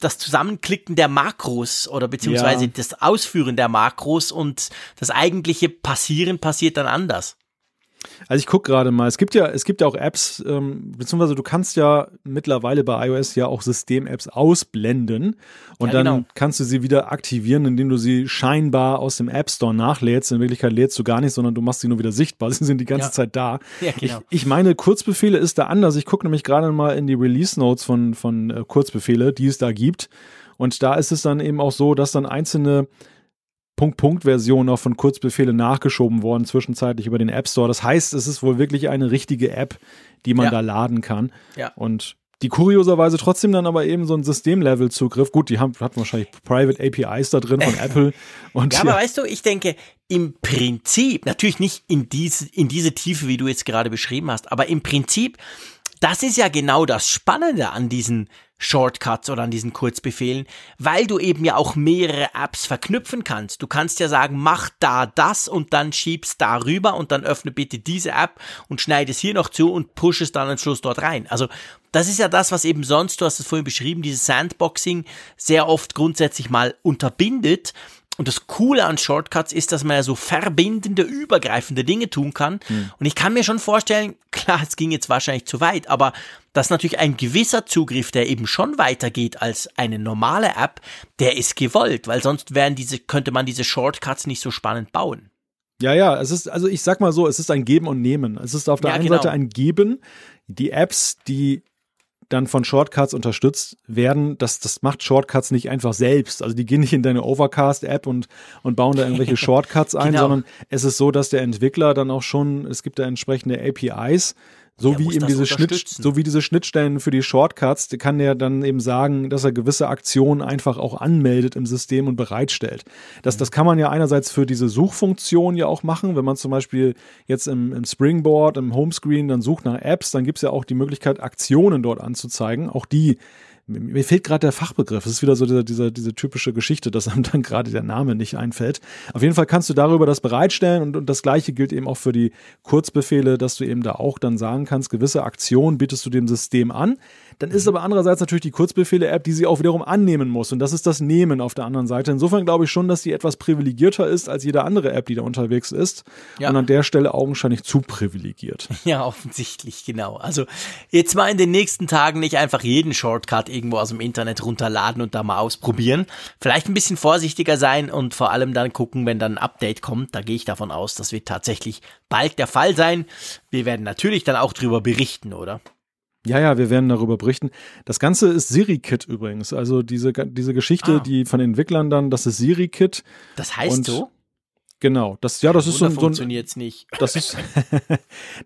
das Zusammenklicken der Makros oder beziehungsweise das Ausführen der Makros und das eigentliche Passieren passiert dann anders. Also ich gucke gerade mal, es gibt ja auch Apps, beziehungsweise du kannst ja mittlerweile bei iOS ja auch System-Apps ausblenden und ja, dann kannst du sie wieder aktivieren, indem du sie scheinbar aus dem App Store nachlädst. In Wirklichkeit lädst du gar nicht, sondern du machst sie nur wieder sichtbar. Sie sind die ganze Zeit da. Ja, genau. Ich meine, Kurzbefehle ist da anders. Ich gucke nämlich gerade mal in die Release-Notes von Kurzbefehle, die es da gibt. Und da ist es dann eben auch so, dass dann einzelne Punkt-Punkt-Version auch von Kurzbefehle nachgeschoben worden, zwischenzeitlich über den App Store. Das heißt, es ist wohl wirklich eine richtige App, die man da laden kann. Ja. Und die kurioserweise trotzdem dann aber eben so ein System-Level-Zugriff. Gut, die hat wahrscheinlich Private APIs da drin von Apple. Und ja, aber weißt du, ich denke, im Prinzip, natürlich nicht in diese Tiefe, wie du jetzt gerade beschrieben hast, aber im Prinzip, das ist ja genau das Spannende an diesen Shortcuts oder an diesen Kurzbefehlen, weil du eben ja auch mehrere Apps verknüpfen kannst. Du kannst ja sagen, mach da das und dann schiebst da rüber und dann öffne bitte diese App und schneide es hier noch zu und push es dann am Schluss dort rein. Also das ist ja das, was eben sonst, du hast es vorhin beschrieben, dieses Sandboxing sehr oft grundsätzlich mal unterbindet. Und das Coole an Shortcuts ist, dass man ja so verbindende, übergreifende Dinge tun kann. Mhm. Und ich kann mir schon vorstellen, klar, es ging jetzt wahrscheinlich zu weit, aber dass natürlich ein gewisser Zugriff, der eben schon weitergeht als eine normale App, der ist gewollt, weil sonst könnte man diese Shortcuts nicht so spannend bauen. Ja, es ist, also ich sag mal so, es ist ein Geben und Nehmen. Es ist auf der einen Seite ein Geben, die Apps, die dann von Shortcuts unterstützt werden, das macht Shortcuts nicht einfach selbst. Also die gehen nicht in deine Overcast-App und bauen da irgendwelche Shortcuts ein, sondern es ist so, dass der Entwickler dann auch schon, es gibt da entsprechende APIs, so wie diese Schnittstellen für die Shortcuts, die kann der dann eben sagen, dass er gewisse Aktionen einfach auch anmeldet im System und bereitstellt. Das kann man ja einerseits für diese Suchfunktion ja auch machen, wenn man zum Beispiel jetzt im Springboard, im Homescreen dann sucht nach Apps, dann gibt es ja auch die Möglichkeit, Aktionen dort anzuzeigen, auch die. Mir fehlt gerade der Fachbegriff. Es ist wieder so diese typische Geschichte, dass einem dann gerade der Name nicht einfällt. Auf jeden Fall kannst du darüber das bereitstellen und das Gleiche gilt eben auch für die Kurzbefehle, dass du eben da auch dann sagen kannst, gewisse Aktionen bietest du dem System an. Dann ist aber andererseits natürlich die Kurzbefehle-App, die sie auch wiederum annehmen muss. Und das ist das Nehmen auf der anderen Seite. Insofern glaube ich schon, dass die etwas privilegierter ist als jede andere App, die da unterwegs ist. Ja. Und an der Stelle augenscheinlich zu privilegiert. Ja, offensichtlich, genau. Also jetzt mal in den nächsten Tagen nicht einfach jeden Shortcut irgendwo aus dem Internet runterladen und da mal ausprobieren. Vielleicht ein bisschen vorsichtiger sein und vor allem dann gucken, wenn dann ein Update kommt. Da gehe ich davon aus, das wird tatsächlich bald der Fall sein. Wir werden natürlich dann auch drüber berichten, oder? Ja, wir werden darüber berichten. Das Ganze ist SiriKit übrigens. Also diese Geschichte, die von den Entwicklern dann, das ist SiriKit. Das heißt und so? Genau. Das ist so ein. Funktioniert's nicht. Das ist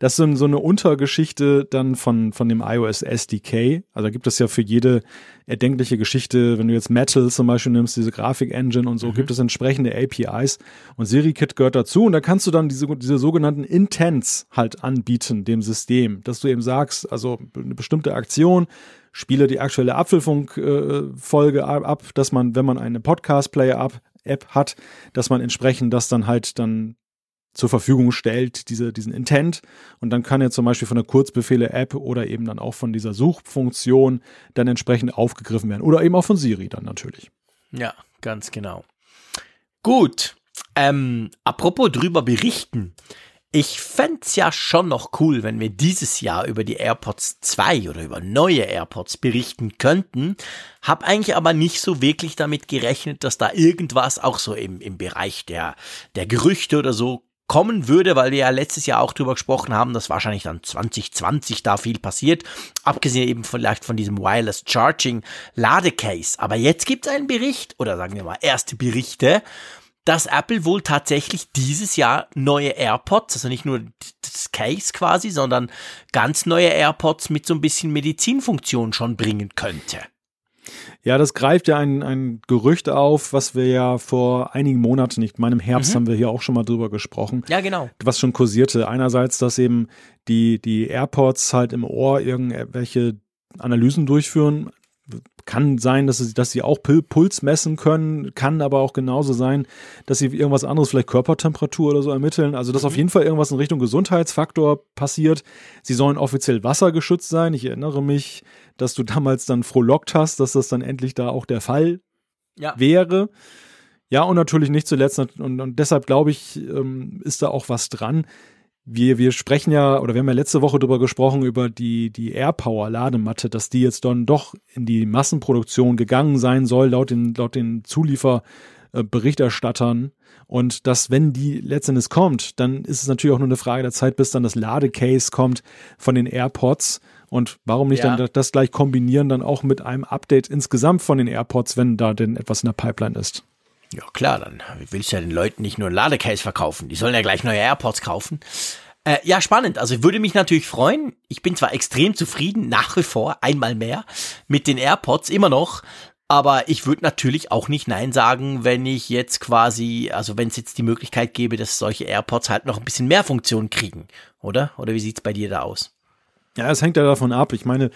so eine Untergeschichte dann von dem iOS SDK. Also da gibt es ja für jede erdenkliche Geschichte, wenn du jetzt Metal zum Beispiel nimmst, diese Grafik-Engine und so, gibt es entsprechende APIs und SiriKit gehört dazu und da kannst du dann diese sogenannten Intents halt anbieten, dem System, dass du eben sagst, also eine bestimmte Aktion, spiele die aktuelle Apfelfunk-Folge ab, dass man, wenn man eine Podcast-Player-App hat, dass man entsprechend das dann halt dann zur Verfügung stellt, diesen Intent. Und dann kann er zum Beispiel von der Kurzbefehle-App oder eben dann auch von dieser Suchfunktion dann entsprechend aufgegriffen werden. Oder eben auch von Siri dann natürlich. Ja, ganz genau. Gut. Apropos drüber berichten. Ich fände es ja schon noch cool, wenn wir dieses Jahr über die AirPods 2 oder über neue AirPods berichten könnten. Hab eigentlich aber nicht so wirklich damit gerechnet, dass da irgendwas auch so im Bereich der Gerüchte oder so kommen würde, weil wir ja letztes Jahr auch drüber gesprochen haben, dass wahrscheinlich dann 2020 da viel passiert, abgesehen eben vielleicht von diesem Wireless Charging Ladecase. Aber jetzt gibt es einen Bericht, oder sagen wir mal erste Berichte, dass Apple wohl tatsächlich dieses Jahr neue AirPods, also nicht nur das Case quasi, sondern ganz neue AirPods mit so ein bisschen Medizinfunktion schon bringen könnte. Ja, das greift ja ein Gerücht auf, was wir ja vor einigen Monaten, ich meine im Herbst haben wir hier auch schon mal drüber gesprochen. Ja, genau. Was schon kursierte. Einerseits, dass eben die AirPods halt im Ohr irgendwelche Analysen durchführen, Kann sein, dass sie auch Puls messen können, kann aber auch genauso sein, dass sie irgendwas anderes, vielleicht Körpertemperatur oder so ermitteln. Also, dass auf jeden Fall irgendwas in Richtung Gesundheitsfaktor passiert. Sie sollen offiziell wassergeschützt sein. Ich erinnere mich, dass du damals dann frohlockt hast, dass das dann endlich da auch der Fall wäre. Ja, und natürlich nicht zuletzt, und deshalb glaube ich, ist da auch was dran. Wir sprechen ja, oder wir haben ja letzte Woche darüber gesprochen, über die AirPower-Ladematte, dass die jetzt dann doch in die Massenproduktion gegangen sein soll, laut den Zulieferberichterstattern. Und dass, wenn die letztendlich kommt, dann ist es natürlich auch nur eine Frage der Zeit, bis dann das Ladecase kommt von den AirPods. Und warum nicht dann das gleich kombinieren, dann auch mit einem Update insgesamt von den AirPods, wenn da denn etwas in der Pipeline ist. Ja klar, dann willst du ja den Leuten nicht nur ein Ladecase verkaufen, die sollen ja gleich neue AirPods kaufen. Ja, spannend, also würde mich natürlich freuen, ich bin zwar extrem zufrieden, nach wie vor, einmal mehr, mit den AirPods, immer noch, aber ich würde natürlich auch nicht Nein sagen, wenn ich jetzt quasi, also wenn es jetzt die Möglichkeit gäbe, dass solche AirPods halt noch ein bisschen mehr Funktionen kriegen, oder? Oder wie sieht's bei dir da aus? Ja, es hängt ja davon ab. Ich meine,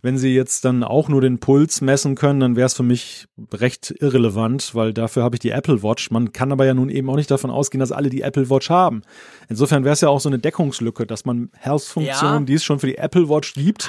wenn sie jetzt dann auch nur den Puls messen können, dann wäre es für mich recht irrelevant, weil dafür habe ich die Apple Watch. Man kann aber ja nun eben auch nicht davon ausgehen, dass alle die Apple Watch haben. Insofern wäre es ja auch so eine Deckungslücke, dass man Health-Funktionen, die es schon für die Apple Watch gibt,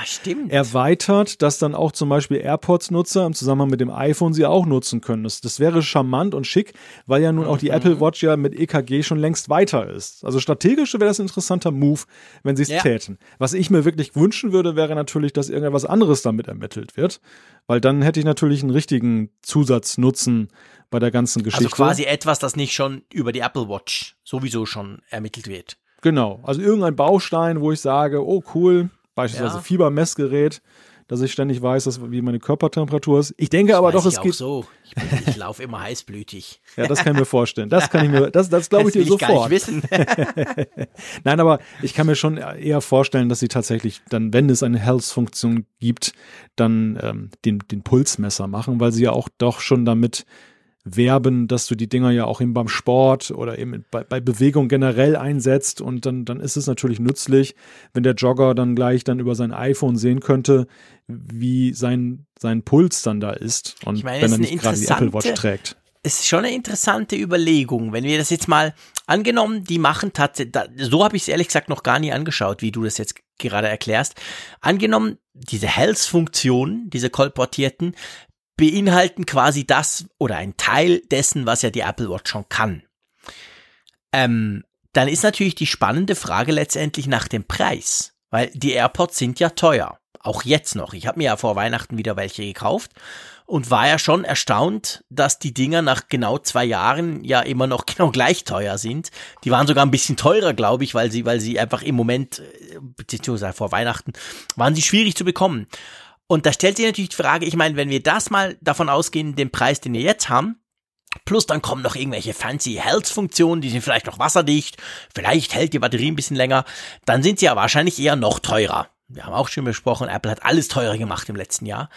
erweitert, dass dann auch zum Beispiel AirPods-Nutzer im Zusammenhang mit dem iPhone sie auch nutzen können. Das wäre charmant und schick, weil ja nun auch die Apple Watch ja mit EKG schon längst weiter ist. Also strategisch wäre das ein interessanter Move, wenn sie es täten. Was ich mir wirklich wünschen würde, wäre natürlich, dass irgendwas anderes damit ermittelt wird, weil dann hätte ich natürlich einen richtigen Zusatznutzen bei der ganzen Geschichte. Also quasi etwas, das nicht schon über die Apple Watch sowieso schon ermittelt wird. Genau, also irgendein Baustein, wo ich sage, oh cool, beispielsweise Fiebermessgerät, dass ich ständig weiß, wie meine Körpertemperatur ist. Ich denke das aber doch, es geht so. Ich laufe immer heißblütig. Ja, das kann ich mir vorstellen. Das glaube ich dir sofort. Das will ich gar nicht wissen. Nein, aber ich kann mir schon eher vorstellen, dass sie tatsächlich dann, wenn es eine Health-Funktion gibt, dann den Pulsmesser machen, weil sie ja auch doch schon damit werben, dass du die Dinger ja auch eben beim Sport oder eben bei Bewegung generell einsetzt, und dann ist es natürlich nützlich, wenn der Jogger dann gleich dann über sein iPhone sehen könnte, wie sein Puls dann da ist, und ich meine, wenn er nicht gerade die Apple Watch trägt. Es ist schon eine interessante Überlegung, wenn wir das jetzt mal angenommen, die machen tatsächlich, so habe ich es ehrlich gesagt noch gar nie angeschaut, wie du das jetzt gerade erklärst, angenommen, diese Health-Funktionen, diese kolportierten, beinhalten quasi das oder ein Teil dessen, was ja die Apple Watch schon kann. Dann ist natürlich die spannende Frage letztendlich nach dem Preis, weil die AirPods sind ja teuer, auch jetzt noch. Ich habe mir ja vor Weihnachten wieder welche gekauft und war ja schon erstaunt, dass die Dinger nach genau 2 Jahren ja immer noch genau gleich teuer sind. Die waren sogar ein bisschen teurer, glaube ich, weil sie einfach im Moment, beziehungsweise vor Weihnachten, waren sie schwierig zu bekommen. Und da stellt sich natürlich die Frage, ich meine, wenn wir das mal davon ausgehen, den Preis, den wir jetzt haben, plus dann kommen noch irgendwelche fancy Health-Funktionen, die sind vielleicht noch wasserdicht, vielleicht hält die Batterie ein bisschen länger, dann sind sie ja wahrscheinlich eher noch teurer. Wir haben auch schon besprochen, Apple hat alles teurer gemacht im letzten Jahr.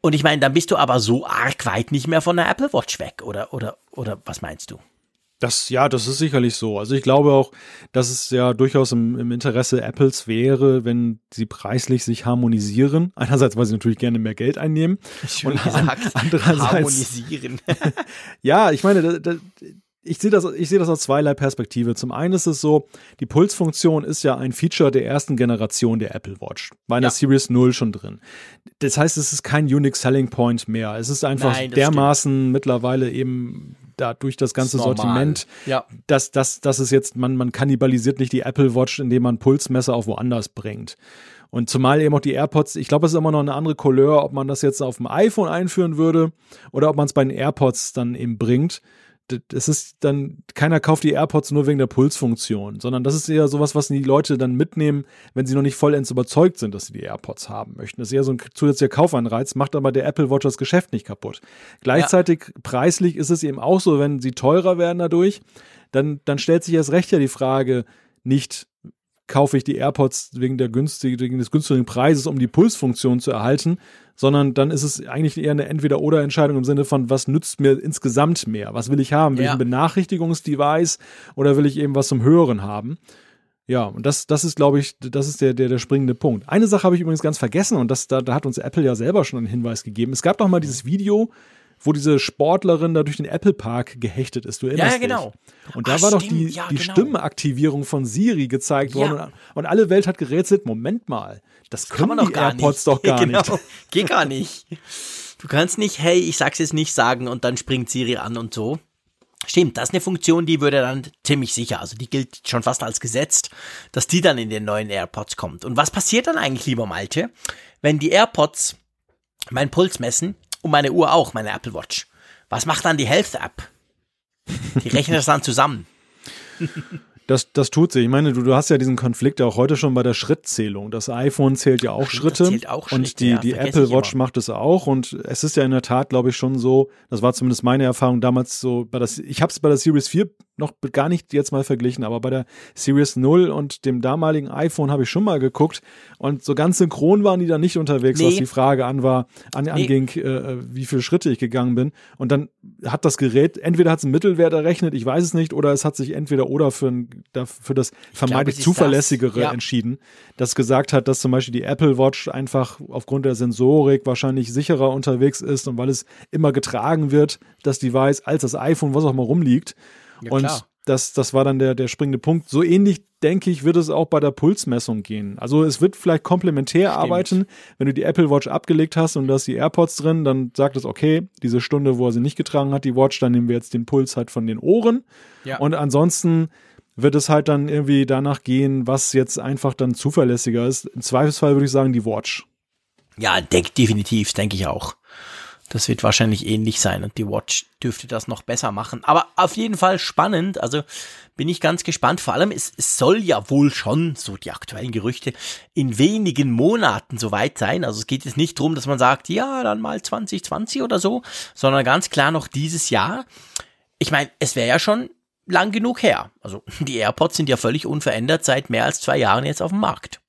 Und ich meine, dann bist du aber so arg weit nicht mehr von der Apple Watch weg, oder was meinst du? Das ist sicherlich so. Also ich glaube auch, dass es ja durchaus im Interesse Apples wäre, wenn sie preislich sich harmonisieren. Einerseits, weil sie natürlich gerne mehr Geld einnehmen. Schön gesagt, andererseits harmonisieren. Ja, ich meine, ich sehe das aus zweierlei Perspektive. Zum einen ist es so, die Pulsfunktion ist ja ein Feature der ersten Generation der Apple Watch. War in der Series 0 schon drin. Das heißt, es ist kein Unique Selling Point mehr. Es ist einfach dermaßen mittlerweile eben da durch das ganze Sortiment, dass es jetzt, man kannibalisiert nicht die Apple Watch, indem man Pulsmesser auch woanders bringt. Und zumal eben auch die AirPods, ich glaube, es ist immer noch eine andere Couleur, ob man das jetzt auf dem iPhone einführen würde oder ob man es bei den AirPods dann eben bringt. Das ist dann, keiner kauft die AirPods nur wegen der Pulsfunktion, sondern das ist eher sowas, was die Leute dann mitnehmen, wenn sie noch nicht vollends überzeugt sind, dass sie die AirPods haben möchten. Das ist eher so ein zusätzlicher Kaufanreiz, macht aber der Apple Watch das Geschäft nicht kaputt. Gleichzeitig preislich ist es eben auch so, wenn sie teurer werden dadurch, dann stellt sich erst recht ja die Frage, nicht kaufe ich die AirPods wegen des günstigen Preises, um die Pulsfunktion zu erhalten, sondern dann ist es eigentlich eher eine Entweder-oder-Entscheidung im Sinne von, was nützt mir insgesamt mehr? Was will ich haben? Will ich ein Benachrichtigungsdevice oder will ich eben was zum Höheren haben? Ja, und das ist, glaube ich, das ist der springende Punkt. Eine Sache habe ich übrigens ganz vergessen, und da hat uns Apple ja selber schon einen Hinweis gegeben. Es gab doch mal dieses Video, wo diese Sportlerin da durch den Apple Park gehechtet ist. Du erinnerst dich. Ja, genau. Dich. Und da war doch die Stimmenaktivierung von Siri gezeigt worden. Und alle Welt hat gerätselt, Moment mal, das können die AirPods doch gar nicht. Genau. Geht gar nicht. Du kannst nicht, hey, ich sag's jetzt nicht sagen und dann springt Siri an und so. Stimmt, das ist eine Funktion, die würde dann ziemlich sicher, also die gilt schon fast als gesetzt, dass die dann in den neuen AirPods kommt. Und was passiert dann eigentlich, lieber Malte, wenn die AirPods meinen Puls messen und meine Uhr auch, meine Apple Watch? Was macht dann die Health App? Die rechnen das dann zusammen. Das tut sich. Ich meine, du hast ja diesen Konflikt auch heute schon bei der Schrittzählung. Das iPhone zählt ja auch Schritte. Das zählt auch Schritte. Und die Apple Watch macht es auch. Und es ist ja in der Tat, glaube ich, schon so, das war zumindest meine Erfahrung damals so, ich habe es bei der Series 4 noch gar nicht jetzt mal verglichen, aber bei der Series 0 und dem damaligen iPhone habe ich schon mal geguckt. Und so ganz synchron waren die da nicht unterwegs, was die Frage anging, wie viele Schritte ich gegangen bin. Und dann hat das Gerät, entweder hat es einen Mittelwert errechnet, ich weiß es nicht, oder es hat sich entweder oder für das vermeintlich zuverlässigere entschieden, das gesagt hat, dass zum Beispiel die Apple Watch einfach aufgrund der Sensorik wahrscheinlich sicherer unterwegs ist und weil es immer getragen wird, das Device, als das iPhone, was auch mal rumliegt. Ja, und das war dann der springende Punkt. So ähnlich, denke ich, wird es auch bei der Pulsmessung gehen. Also es wird vielleicht komplementär arbeiten. Wenn du die Apple Watch abgelegt hast und da ist die AirPods drin, dann sagt es, okay, diese Stunde, wo er sie nicht getragen hat, die Watch, dann nehmen wir jetzt den Puls halt von den Ohren. Ja. Und ansonsten wird es halt dann irgendwie danach gehen, was jetzt einfach dann zuverlässiger ist. Im Zweifelsfall würde ich sagen, die Watch. Ja, definitiv, denke ich auch. Das wird wahrscheinlich ähnlich sein und die Watch dürfte das noch besser machen. Aber auf jeden Fall spannend, also bin ich ganz gespannt. Vor allem, es soll ja wohl schon, so die aktuellen Gerüchte, in wenigen Monaten soweit sein. Also es geht jetzt nicht darum, dass man sagt, ja, dann mal 2020 oder so, sondern ganz klar noch dieses Jahr. Ich meine, es wäre ja schon lang genug her. Also die AirPods sind ja völlig unverändert seit mehr als 2 Jahren jetzt auf dem Markt.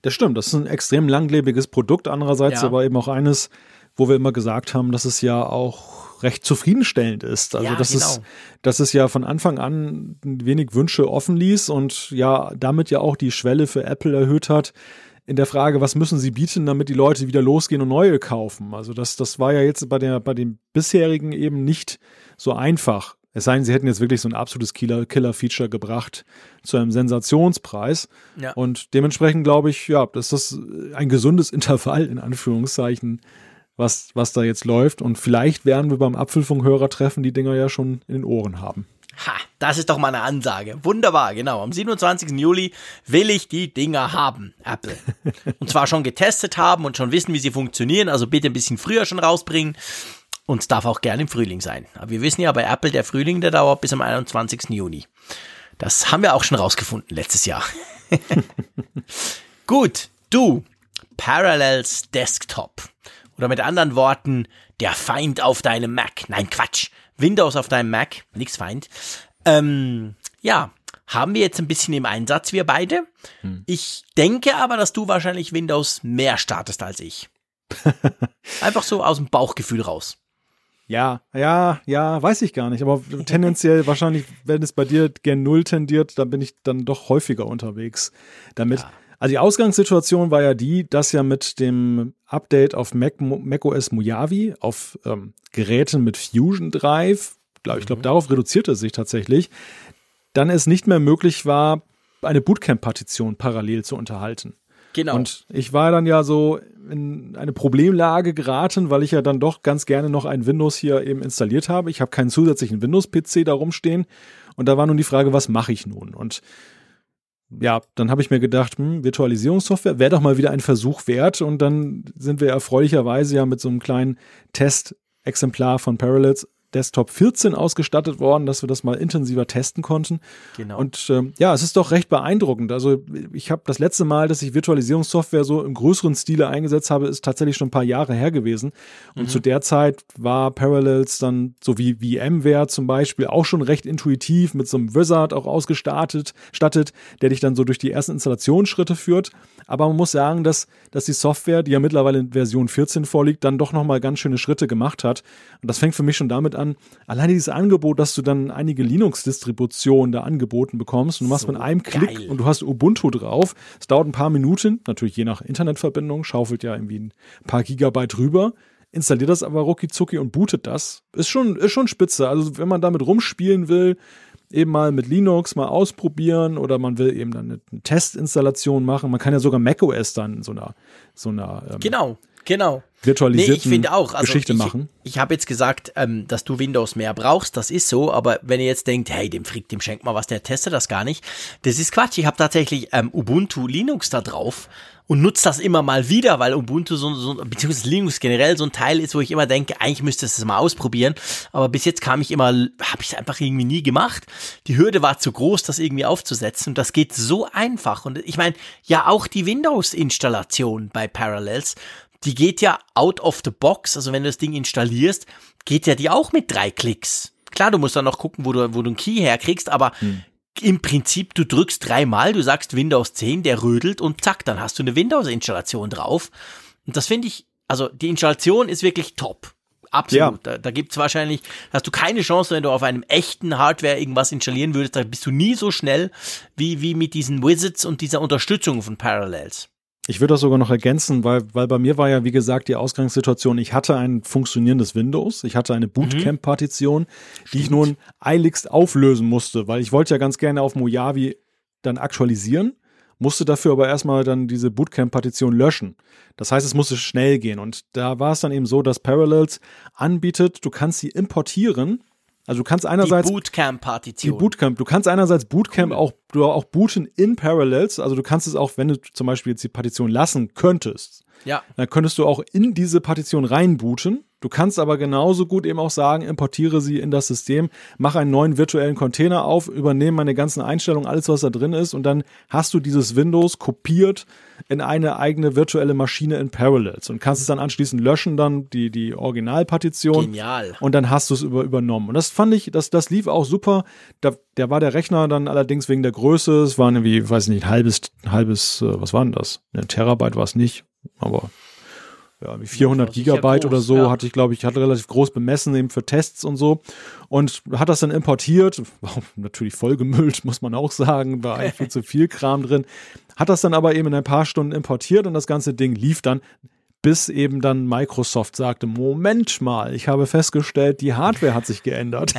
Das stimmt, das ist ein extrem langlebiges Produkt. Andererseits aber eben auch eines, wo wir immer gesagt haben, dass es ja auch recht zufriedenstellend ist. Also, dass es ja von Anfang an wenig Wünsche offen ließ und ja damit ja auch die Schwelle für Apple erhöht hat in der Frage, was müssen sie bieten, damit die Leute wieder losgehen und neue kaufen. Also, das war ja jetzt bei dem bisherigen eben nicht so einfach. Es sei denn, sie hätten jetzt wirklich so ein absolutes Killer-Feature gebracht zu einem Sensationspreis. Ja. Und dementsprechend glaube ich, ja, dass das ein gesundes Intervall in Anführungszeichen was da jetzt läuft. Und vielleicht werden wir beim Apfelfunkhörer treffen, die Dinger ja schon in den Ohren haben. Ha, das ist doch mal eine Ansage. Wunderbar, genau. Am 27. Juli will ich die Dinger haben, Apple. Und zwar schon getestet haben und schon wissen, wie sie funktionieren. Also bitte ein bisschen früher schon rausbringen. Und es darf auch gerne im Frühling sein. Aber wir wissen ja, bei Apple, der Frühling, der dauert bis am 21. Juni. Das haben wir auch schon rausgefunden letztes Jahr. Gut, du, Parallels Desktop. Oder mit anderen Worten, der Feind auf deinem Mac. Nein, Quatsch. Windows auf deinem Mac. Nix Feind. Haben wir jetzt ein bisschen im Einsatz, wir beide. Ich denke aber, dass du wahrscheinlich Windows mehr startest als ich. Einfach so aus dem Bauchgefühl raus. Ja, weiß ich gar nicht. Aber tendenziell wahrscheinlich, wenn es bei dir gen Null tendiert, dann bin ich dann doch häufiger unterwegs damit. Ja. Also die Ausgangssituation war ja die, dass ja mit dem Update auf macOS Mojave, auf Geräten mit Fusion Drive, ich glaube, darauf reduzierte es sich tatsächlich, dann es nicht mehr möglich war, eine Bootcamp-Partition parallel zu unterhalten. Genau. Und ich war dann ja so in eine Problemlage geraten, weil ich ja dann doch ganz gerne noch ein Windows hier eben installiert habe. Ich habe keinen zusätzlichen Windows-PC da rumstehen. Und da war nun die Frage, was mache ich nun? Und ja, dann habe ich mir gedacht, Virtualisierungssoftware wäre doch mal wieder ein Versuch wert. Und dann sind wir erfreulicherweise ja mit so einem kleinen Testexemplar von Parallels Desktop 14 ausgestattet worden, dass wir das mal intensiver testen konnten. Genau. Und es ist doch recht beeindruckend. Also ich habe das letzte Mal, dass ich Virtualisierungssoftware so im größeren Stile eingesetzt habe, ist tatsächlich schon ein paar Jahre her gewesen. Und zu der Zeit war Parallels dann, so wie VMware zum Beispiel, auch schon recht intuitiv mit so einem Wizard auch ausgestattet, der dich dann so durch die ersten Installationsschritte führt. Aber man muss sagen, dass die Software, die ja mittlerweile in Version 14 vorliegt, dann doch nochmal ganz schöne Schritte gemacht hat. Und das fängt für mich schon damit an. Alleine dieses Angebot, dass du dann einige Linux-Distributionen da angeboten bekommst und du machst so mit einem Klick geil. Und du hast Ubuntu drauf. Es dauert ein paar Minuten, natürlich je nach Internetverbindung, schaufelt ja irgendwie ein paar Gigabyte rüber. Installiert das aber rucki zucki und bootet das. Ist schon spitze. Also wenn man damit rumspielen will, eben mal mit Linux mal ausprobieren oder man will eben dann eine Testinstallation machen. Man kann ja sogar macOS dann so einer genau. virtualisierten ich finde auch, also Geschichte machen. Ich habe jetzt gesagt, dass du Windows mehr brauchst, das ist so, aber wenn ihr jetzt denkt, hey, dem Frick, dem schenkt mal was, der testet das gar nicht, das ist Quatsch. Ich habe tatsächlich Ubuntu Linux da drauf und nutze das immer mal wieder, weil Ubuntu beziehungsweise Linux generell so ein Teil ist, wo ich immer denke, eigentlich müsste ich das mal ausprobieren, aber bis jetzt habe ich es einfach irgendwie nie gemacht. Die Hürde war zu groß, das irgendwie aufzusetzen und das geht so einfach. Und ich meine, ja auch die Windows-Installation bei Parallels, die geht ja out of the box, also wenn du das Ding installierst, geht ja die auch mit 3 Klicks. Klar, du musst dann noch gucken, wo du einen Key herkriegst, aber im Prinzip, du drückst 3-mal, du sagst Windows 10, der rödelt und zack, dann hast du eine Windows-Installation drauf. Und das finde ich, also die Installation ist wirklich top. Absolut. Ja. Da gibt's wahrscheinlich, hast du keine Chance, wenn du auf einem echten Hardware irgendwas installieren würdest, da bist du nie so schnell wie mit diesen Wizards und dieser Unterstützung von Parallels. Ich würde das sogar noch ergänzen, weil bei mir war ja, wie gesagt, die Ausgangssituation, ich hatte ein funktionierendes Windows, ich hatte eine Bootcamp-Partition, die ich nun eiligst auflösen musste, weil ich wollte ja ganz gerne auf Mojave dann aktualisieren, musste dafür aber erstmal dann diese Bootcamp-Partition löschen. Das heißt, es musste schnell gehen und da war es dann eben so, dass Parallels anbietet, du kannst sie importieren. Also du kannst einerseits Bootcamp auch booten in Parallels, also du kannst es auch, wenn du zum Beispiel jetzt die Partition lassen könntest, ja. Dann könntest du auch in diese Partition reinbooten. Du kannst aber genauso gut eben auch sagen, importiere sie in das System, mach einen neuen virtuellen Container auf, übernehme meine ganzen Einstellungen, alles was da drin ist und dann hast du dieses Windows kopiert in eine eigene virtuelle Maschine in Parallels und kannst es dann anschließend löschen, dann die Originalpartition. Genial. Und dann hast du es übernommen. Und das fand ich, das lief auch super. Da war der Rechner dann allerdings wegen der Größe, es waren irgendwie, weiß nicht, halbes, was war denn das? 1 Terabyte war es nicht, aber ja, 400 Gigabyte groß, oder so, ja. Hatte ich, glaube ich, hatte relativ groß bemessen eben für Tests und so und hat das dann importiert, war natürlich vollgemüllt, muss man auch sagen, war eigentlich viel zu viel Kram drin, hat das dann aber eben in ein paar Stunden importiert und das ganze Ding lief dann, bis eben dann Microsoft sagte, Moment mal, ich habe festgestellt, die Hardware hat sich geändert.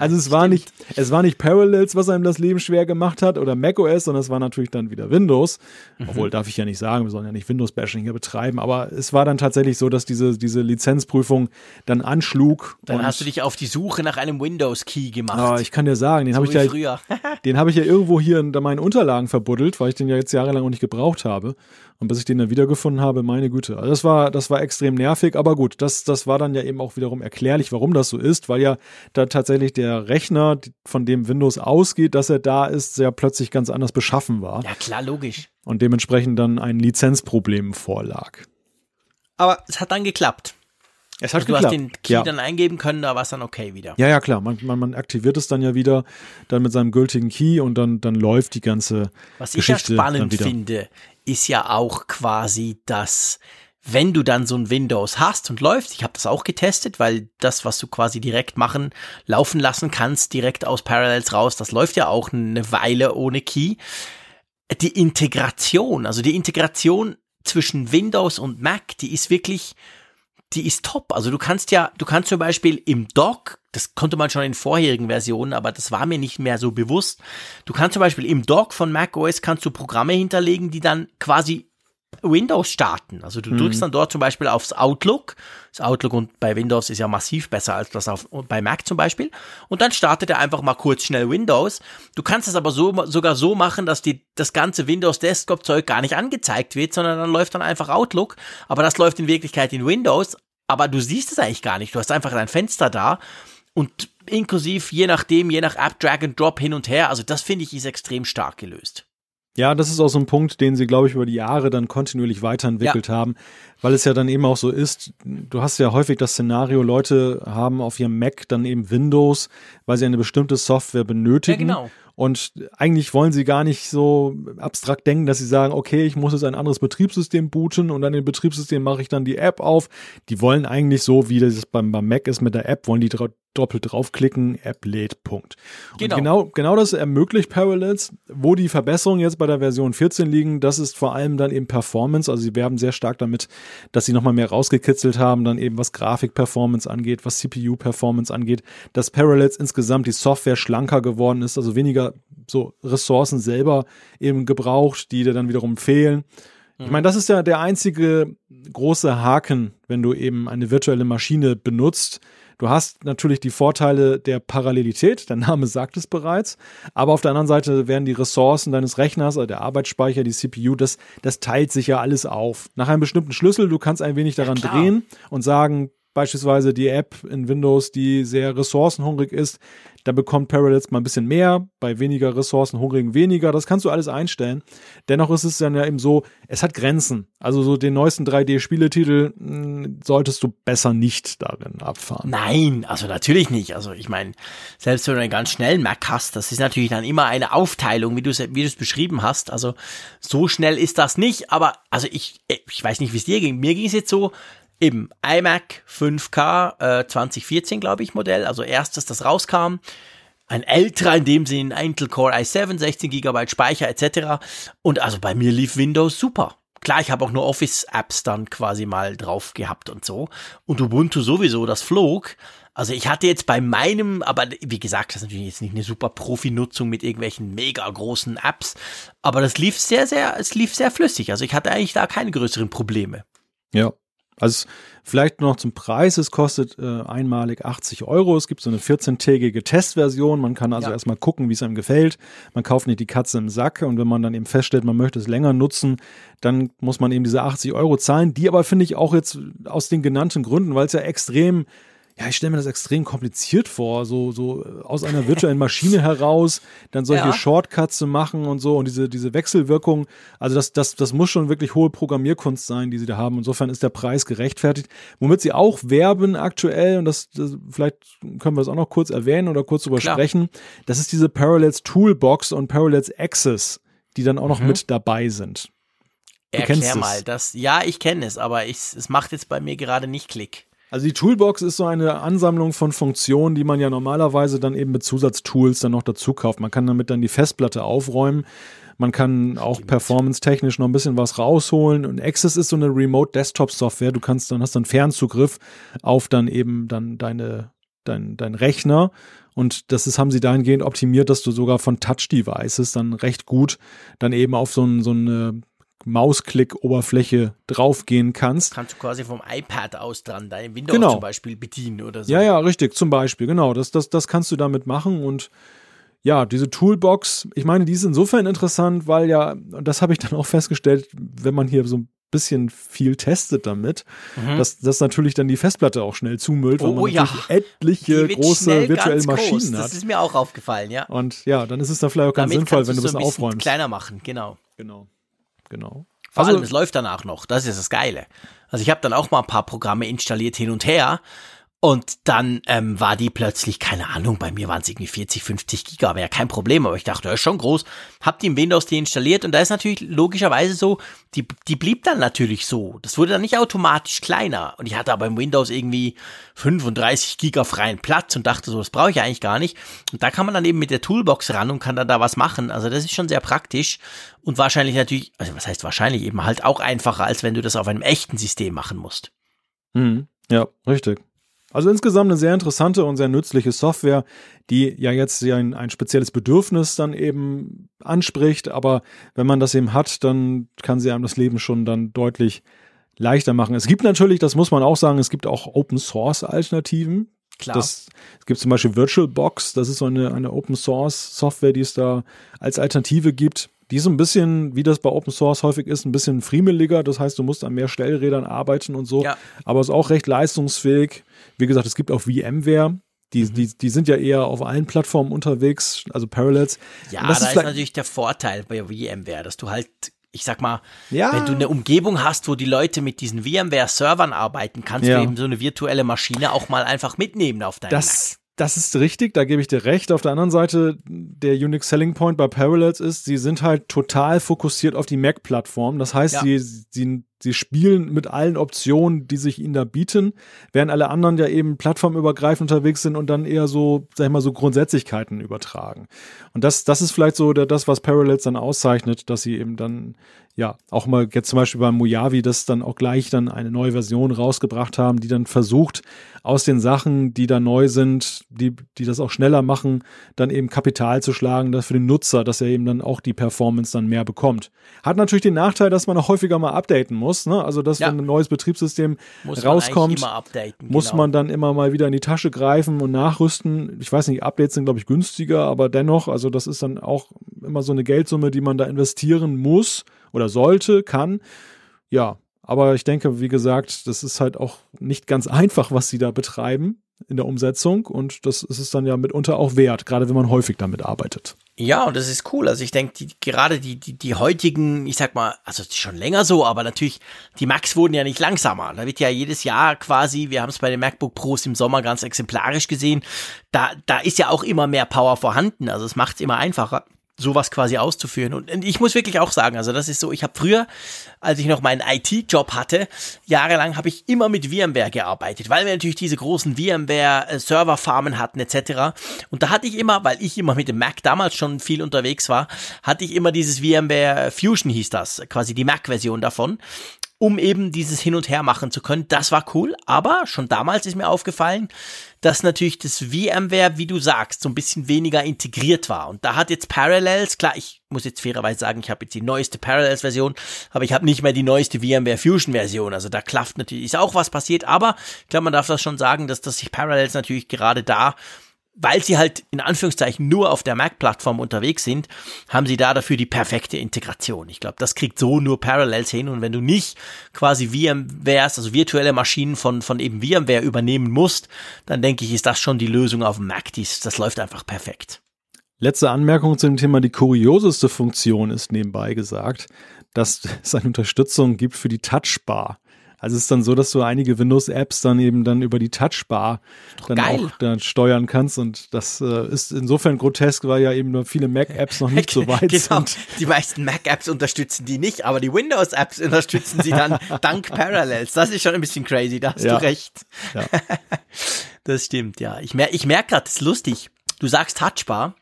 Also es war nicht Parallels, was einem das Leben schwer gemacht hat oder macOS, sondern es war natürlich dann wieder Windows. Obwohl, darf ich ja nicht sagen, wir sollen ja nicht Windows-Bashing hier betreiben, aber es war dann tatsächlich so, dass diese Lizenzprüfung dann anschlug. Dann hast du dich auf die Suche nach einem Windows-Key gemacht. Ja, ich kann dir sagen, den habe ich ja irgendwo hier in meinen Unterlagen verbuddelt, weil ich den ja jetzt jahrelang auch nicht gebraucht habe. Und bis ich den dann wiedergefunden habe, meine Güte. Also das war extrem nervig, aber gut, das war dann ja eben auch wiederum erklärlich, warum das so ist, weil ja da tatsächlich der Rechner, von dem Windows ausgeht, dass er da ist, ja plötzlich ganz anders beschaffen war. Ja klar, logisch. Und dementsprechend dann ein Lizenzproblem vorlag. Aber es hat dann geklappt. Es hat geklappt. Du hast den Key dann eingeben können, da war es dann okay wieder. Ja, ja klar, man aktiviert es dann ja wieder, dann mit seinem gültigen Key und dann läuft die ganze Geschichte dann wieder. Was ich ja spannend finde, ist ja auch quasi, dass wenn du dann so ein Windows hast und läufst, ich habe das auch getestet, weil das, was du quasi direkt laufen lassen kannst, direkt aus Parallels raus, das läuft ja auch eine Weile ohne Key. Die Integration zwischen Windows und Mac, die ist top. Also du kannst zum Beispiel im Dock, das konnte man schon in vorherigen Versionen, aber das war mir nicht mehr so bewusst. Du kannst zum Beispiel im Dock von macOS kannst du Programme hinterlegen, die dann quasi Windows starten. Also du drückst dann dort zum Beispiel aufs Outlook. Das Outlook und bei Windows ist ja massiv besser als das bei Mac zum Beispiel. Und dann startet er einfach mal kurz schnell Windows. Du kannst es aber sogar so machen, dass das ganze Windows-Desktop-Zeug gar nicht angezeigt wird, sondern dann läuft dann einfach Outlook. Aber das läuft in Wirklichkeit in Windows. Aber du siehst es eigentlich gar nicht. Du hast einfach dein Fenster da und inklusiv je nach App, Drag and Drop hin und her. Also das finde ich ist extrem stark gelöst. Ja, das ist auch so ein Punkt, den sie, glaube ich, über die Jahre dann kontinuierlich weiterentwickelt haben, weil es ja dann eben auch so ist, du hast ja häufig das Szenario, Leute haben auf ihrem Mac dann eben Windows, weil sie eine bestimmte Software benötigen. Ja, genau. Und eigentlich wollen sie gar nicht so abstrakt denken, dass sie sagen, okay, ich muss jetzt ein anderes Betriebssystem booten und dann im Betriebssystem mache ich dann die App auf. Die wollen eigentlich so, wie das beim Mac ist mit der App, wollen die doppelt draufklicken, App lädt, Punkt. Genau. Und genau das ermöglicht Parallels. Wo die Verbesserungen jetzt bei der Version 14 liegen, das ist vor allem dann eben Performance. Also sie werben sehr stark damit, dass sie nochmal mehr rausgekitzelt haben, dann eben was Grafik-Performance angeht, was CPU-Performance angeht, dass Parallels insgesamt die Software schlanker geworden ist, also weniger so Ressourcen selber eben gebraucht, die dir dann wiederum fehlen. Ich meine, das ist ja der einzige große Haken, wenn du eben eine virtuelle Maschine benutzt. Du hast natürlich die Vorteile der Parallelität, der Name sagt es bereits, aber auf der anderen Seite werden die Ressourcen deines Rechners, also der Arbeitsspeicher, die CPU, das teilt sich ja alles auf. Nach einem bestimmten Schlüssel, du kannst ein wenig daran drehen und sagen, beispielsweise die App in Windows, die sehr ressourcenhungrig ist, da bekommt Parallels mal ein bisschen mehr, bei weniger ressourcenhungrigen weniger, das kannst du alles einstellen. Dennoch ist es dann ja eben so, es hat Grenzen. Also so den neuesten 3D-Spieletitel solltest du besser nicht darin abfahren. Nein, also natürlich nicht. Also ich meine, selbst wenn du einen ganz schnellen Mac hast, das ist natürlich dann immer eine Aufteilung, wie du es beschrieben hast. Also so schnell ist das nicht, aber also ich weiß nicht, wie es dir ging. Mir ging es jetzt so, eben iMac 5K 2014, glaube ich, Modell, also erstes, das rauskam. Ein älterer, in dem Sinne, ein Intel Core i7, 16 GB Speicher etc. Und also bei mir lief Windows super. Klar, ich habe auch nur Office-Apps dann quasi mal drauf gehabt und so. Und Ubuntu sowieso, das flog. Also ich hatte jetzt bei meinem, aber wie gesagt, das ist natürlich jetzt nicht eine super Profi-Nutzung mit irgendwelchen mega großen Apps. Aber das lief sehr flüssig. Also ich hatte eigentlich da keine größeren Probleme. Ja. Also vielleicht noch zum Preis, es kostet einmalig 80€, es gibt so eine 14-tägige Testversion, man kann also erstmal gucken, wie es einem gefällt, man kauft nicht die Katze im Sack und wenn man dann eben feststellt, man möchte es länger nutzen, dann muss man eben diese 80€ zahlen, die aber finde ich auch jetzt aus den genannten Gründen, weil es ja extrem, ich stelle mir das extrem kompliziert vor, so aus einer virtuellen Maschine heraus dann solche Shortcuts zu machen und so und diese Wechselwirkung, also das muss schon wirklich hohe Programmierkunst sein, die sie da haben. Insofern ist der Preis gerechtfertigt. Womit sie auch werben aktuell, und das vielleicht können wir das auch noch kurz erwähnen oder kurz drüber sprechen, das ist diese Parallels Toolbox und Parallels Access, die dann auch noch mit dabei sind. Erklär mal das. Ja, ich kenne es, aber es macht jetzt bei mir gerade nicht Klick. Also die Toolbox ist so eine Ansammlung von Funktionen, die man ja normalerweise dann eben mit Zusatztools dann noch dazu kauft. Man kann damit dann die Festplatte aufräumen. Man kann auch performance-technisch noch ein bisschen was rausholen. Und Access ist so eine Remote-Desktop-Software. Du hast dann Fernzugriff auf dann eben dann dein Rechner. Und haben sie dahingehend optimiert, dass du sogar von Touch-Devices dann recht gut dann eben auf so eine Mausklick-Oberfläche draufgehen kannst. Kannst du quasi vom iPad aus dran, dein Windows zum Beispiel bedienen oder so. Ja, richtig, zum Beispiel, genau. Das kannst du damit machen und ja, diese Toolbox, ich meine, die ist insofern interessant, weil ja, und das habe ich dann auch festgestellt, wenn man hier so ein bisschen viel testet damit, dass natürlich dann die Festplatte auch schnell zumüllt, weil man etliche große virtuelle Maschinen hat. Das ist mir auch aufgefallen, ja. Und ja, dann ist es da vielleicht auch ganz sinnvoll, wenn du das so ein bisschen aufräumst. Kleiner machen, genau. Vor allem, es läuft danach noch. Das ist das Geile. Also ich habe dann auch mal ein paar Programme installiert hin und her und dann war die plötzlich, keine Ahnung, bei mir waren es irgendwie 40, 50 Giga, wäre ja kein Problem, aber ich dachte, das ist schon groß. Hab die im Windows deinstalliert und da ist natürlich logischerweise so, die blieb dann natürlich so. Das wurde dann nicht automatisch kleiner und ich hatte aber im Windows irgendwie 35 Giga freien Platz und dachte so, das brauche ich eigentlich gar nicht. Und da kann man dann eben mit der Toolbox ran und kann dann da was machen. Also das ist schon sehr praktisch. Und wahrscheinlich natürlich, also was heißt wahrscheinlich, eben halt auch einfacher, als wenn du das auf einem echten System machen musst. Ja, richtig. Also insgesamt eine sehr interessante und sehr nützliche Software, die ja jetzt ein spezielles Bedürfnis dann eben anspricht. Aber wenn man das eben hat, dann kann sie einem das Leben schon dann deutlich leichter machen. Es gibt natürlich, das muss man auch sagen, es gibt auch Open-Source-Alternativen. Klar. Es gibt zum Beispiel VirtualBox, das ist so eine Open-Source-Software, die es da als Alternative gibt. Die ist so ein bisschen, wie das bei Open Source häufig ist, ein bisschen friemeliger. Das heißt, du musst an mehr Stellrädern arbeiten und so. Ja. Aber ist auch recht leistungsfähig. Wie gesagt, es gibt auch VMware. Die sind ja eher auf allen Plattformen unterwegs, also Parallels. Ja, das da ist natürlich der Vorteil bei VMware, dass du halt, ich sag mal, wenn du eine Umgebung hast, wo die Leute mit diesen VMware-Servern arbeiten, kannst du eben so eine virtuelle Maschine auch mal einfach mitnehmen auf deinen Mac. Das ist richtig, da gebe ich dir recht. Auf der anderen Seite, der Unique Selling Point bei Parallels ist, sie sind halt total fokussiert auf die Mac-Plattform. Das heißt, sie spielen mit allen Optionen, die sich ihnen da bieten, während alle anderen ja eben plattformübergreifend unterwegs sind und dann eher so, sag ich mal, so Grundsätzlichkeiten übertragen. Und das ist vielleicht so das, was Parallels dann auszeichnet, dass sie eben dann, ja, auch mal jetzt zum Beispiel beim Mojave, das dann auch gleich dann eine neue Version rausgebracht haben, die dann versucht, aus den Sachen, die da neu sind, die das auch schneller machen, dann eben Kapital zu schlagen, das für den Nutzer, dass er eben dann auch die Performance dann mehr bekommt. Hat natürlich den Nachteil, dass man auch häufiger mal updaten muss, ne? Also, dass wenn ein neues Betriebssystem rauskommt, muss man dann immer mal wieder in die Tasche greifen und nachrüsten. Ich weiß nicht, Updates sind, glaube ich, günstiger, aber dennoch, also das ist dann auch immer so eine Geldsumme, die man da investieren muss oder sollte, kann. Ja, aber ich denke, wie gesagt, das ist halt auch nicht ganz einfach, was sie da betreiben in der Umsetzung, und das ist es dann ja mitunter auch wert, gerade wenn man häufig damit arbeitet. Ja, und das ist cool. Also ich denke, die heutigen, ich sag mal, also schon länger so, aber natürlich, die Macs wurden ja nicht langsamer. Da wird ja jedes Jahr quasi, wir haben es bei den MacBook Pros im Sommer ganz exemplarisch gesehen, da ist ja auch immer mehr Power vorhanden. Also es macht es immer einfacher, sowas quasi auszuführen. Und ich muss wirklich auch sagen, also das ist so, ich habe früher, als ich noch meinen IT-Job hatte, jahrelang habe ich immer mit VMware gearbeitet, weil wir natürlich diese großen VMware-Serverfarmen hatten etc. Und da hatte ich immer, weil ich immer mit dem Mac damals schon viel unterwegs war, hatte ich immer dieses VMware Fusion, hieß das, quasi die Mac-Version davon, um eben dieses Hin- und Her machen zu können. Das war cool, aber schon damals ist mir aufgefallen, dass natürlich das VMware, wie du sagst, so ein bisschen weniger integriert war. Und da hat jetzt Parallels, klar, ich muss jetzt fairerweise sagen, ich habe jetzt die neueste Parallels-Version, aber ich habe nicht mehr die neueste VMware Fusion-Version. Also da klafft natürlich, ist auch was passiert, aber ich glaube, man darf das schon sagen, dass sich Parallels natürlich gerade da, weil sie halt in Anführungszeichen nur auf der Mac-Plattform unterwegs sind, haben sie da dafür die perfekte Integration. Ich glaube, das kriegt so nur Parallels hin. Und wenn du nicht quasi VMware, also virtuelle Maschinen von eben VMware übernehmen musst, dann denke ich, ist das schon die Lösung auf dem Mac. Das läuft einfach perfekt. Letzte Anmerkung zum Thema, die kurioseste Funktion ist nebenbei gesagt, dass es eine Unterstützung gibt für die Touchbar. Also es ist dann so, dass du einige Windows-Apps dann eben dann über die Touchbar dann auch dann steuern kannst, und das ist insofern grotesk, weil ja eben nur viele Mac-Apps noch nicht so weit sind. Die meisten Mac-Apps unterstützen die nicht, aber die Windows-Apps unterstützen sie dann dank Parallels. Das ist schon ein bisschen crazy, da hast du recht. Ja. Das stimmt, ja. Ich merke gerade, das ist lustig, du sagst Touchbar.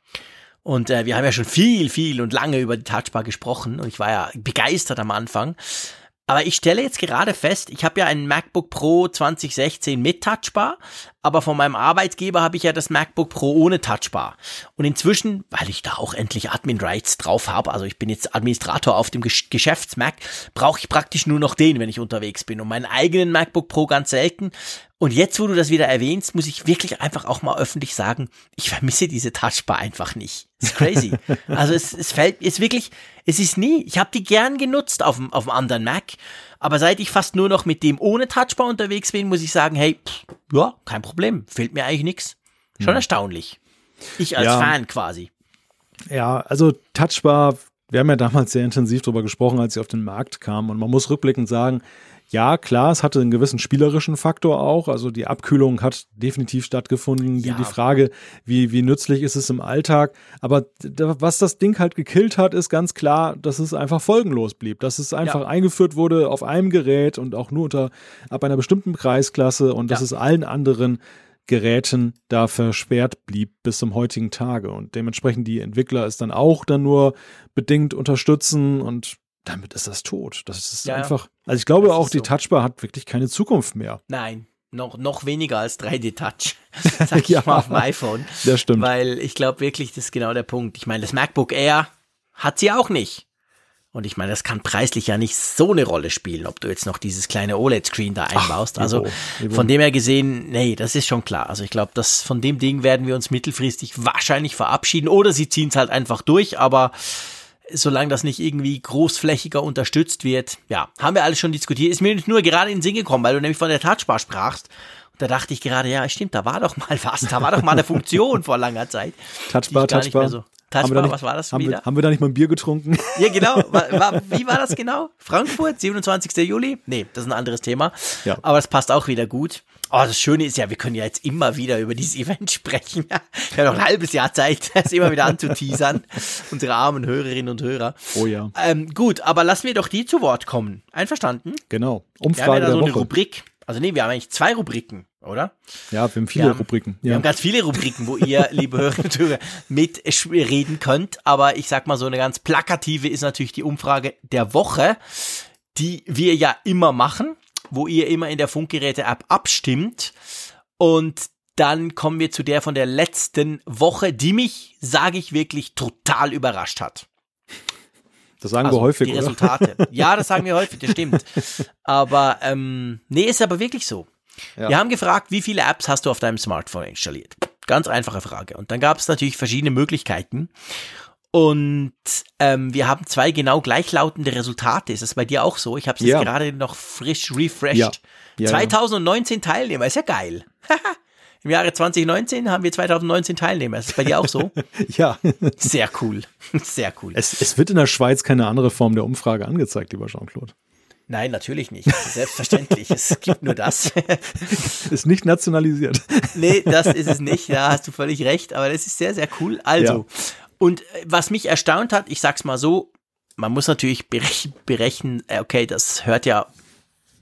Und wir haben ja schon viel und lange über die Touchbar gesprochen und ich war ja begeistert am Anfang. Aber ich stelle jetzt gerade fest, ich habe ja einen MacBook Pro 2016 mit Touchbar, aber von meinem Arbeitgeber habe ich ja das MacBook Pro ohne Touchbar. Und inzwischen, weil ich da auch endlich Admin-Rights drauf habe, also ich bin jetzt Administrator auf dem Geschäfts-Mac, brauche ich praktisch nur noch den, wenn ich unterwegs bin, und meinen eigenen MacBook Pro ganz selten. Und jetzt, wo du das wieder erwähnst, muss ich wirklich einfach auch mal öffentlich sagen, ich vermisse diese Touchbar einfach nicht. Das ist crazy. Also es ist wirklich, ich habe die gern genutzt auf dem anderen Mac, aber seit ich fast nur noch mit dem ohne Touchbar unterwegs bin, muss ich sagen, hey, ja, kein Problem, fehlt mir eigentlich nichts. Schon erstaunlich. Ich als Fan quasi. Ja, also Touchbar, wir haben ja damals sehr intensiv drüber gesprochen, als sie auf den Markt kam, und man muss rückblickend sagen, ja, klar, es hatte einen gewissen spielerischen Faktor auch. Also die Abkühlung hat definitiv stattgefunden. Ja. Die Frage, wie nützlich ist es im Alltag? Aber was das Ding halt gekillt hat, ist ganz klar, dass es einfach folgenlos blieb. Dass es einfach eingeführt wurde auf einem Gerät und auch nur ab einer bestimmten Preisklasse, und dass es allen anderen Geräten da versperrt blieb bis zum heutigen Tage. Und dementsprechend die Entwickler es dann auch dann nur bedingt unterstützen, und damit ist das tot. Das ist einfach. Also ich glaube auch, die Touchbar hat wirklich keine Zukunft mehr. Nein, noch weniger als 3D-Touch, sag ich mal auf dem iPhone. Das stimmt. Weil ich glaube wirklich, das ist genau der Punkt. Ich meine, das MacBook Air hat sie auch nicht. Und ich meine, das kann preislich ja nicht so eine Rolle spielen, ob du jetzt noch dieses kleine OLED-Screen da einbaust. Also von dem her gesehen, nee, das ist schon klar. Also ich glaube, von dem Ding werden wir uns mittelfristig wahrscheinlich verabschieden. Oder sie ziehen es halt einfach durch, aber solange das nicht irgendwie großflächiger unterstützt wird, haben wir alles schon diskutiert. Ist mir nur gerade in den Sinn gekommen, weil du nämlich von der Touchbar sprachst. Und da dachte ich gerade, ja, stimmt, da war doch mal was. Da war doch mal eine Funktion vor langer Zeit. Touchbar. So. Touchbar, was war das schon wieder? Haben wir da nicht mal ein Bier getrunken? Ja, genau. Wie war das genau? Frankfurt, 27. Juli? Nee, das ist ein anderes Thema. Ja. Aber das passt auch wieder gut. Oh, das Schöne ist ja, wir können ja jetzt immer wieder über dieses Event sprechen. Wir haben noch ein halbes Jahr Zeit, das immer wieder anzuteasern. Unsere armen Hörerinnen und Hörer. Oh ja. Gut, aber lassen wir doch die zu Wort kommen. Einverstanden? Genau. Umfrage der Woche. Wir haben ja da so eine Rubrik. Also nee, wir haben eigentlich zwei Rubriken, oder? Ja, wir haben viele Rubriken. Wir haben ganz viele Rubriken, wo ihr, liebe Hörerinnen und Hörer, mitreden könnt. Aber ich sag mal, so eine ganz plakative ist natürlich die Umfrage der Woche, die wir ja immer machen, wo ihr immer in der Funkgeräte-App abstimmt. Und dann kommen wir zu der von der letzten Woche, die mich, sage ich wirklich, total überrascht hat. Das sagen wir häufig, die Resultate. Oder? Ja, das sagen wir häufig, das stimmt. Aber, nee, ist aber wirklich so. Ja. Wir haben gefragt, wie viele Apps hast du auf deinem Smartphone installiert? Ganz einfache Frage. Und dann gab es natürlich verschiedene Möglichkeiten. Und wir haben zwei genau gleichlautende Resultate. Ist das bei dir auch so? Ich habe es jetzt gerade noch frisch refreshed. Ja. Ja, 2019 Teilnehmer, ist ja geil. Im Jahre 2019 haben wir 2019 Teilnehmer. Ist das bei dir auch so? Ja. Sehr cool. Sehr cool. Es wird in der Schweiz keine andere Form der Umfrage angezeigt, lieber Jean-Claude. Nein, natürlich nicht. Selbstverständlich. Es gibt nur das. Ist nicht nationalisiert. Nee, das ist es nicht. Da hast du völlig recht. Aber das ist sehr, sehr cool. Also, und was mich erstaunt hat, ich sag's mal so, man muss natürlich berechnen, okay, das hört ja...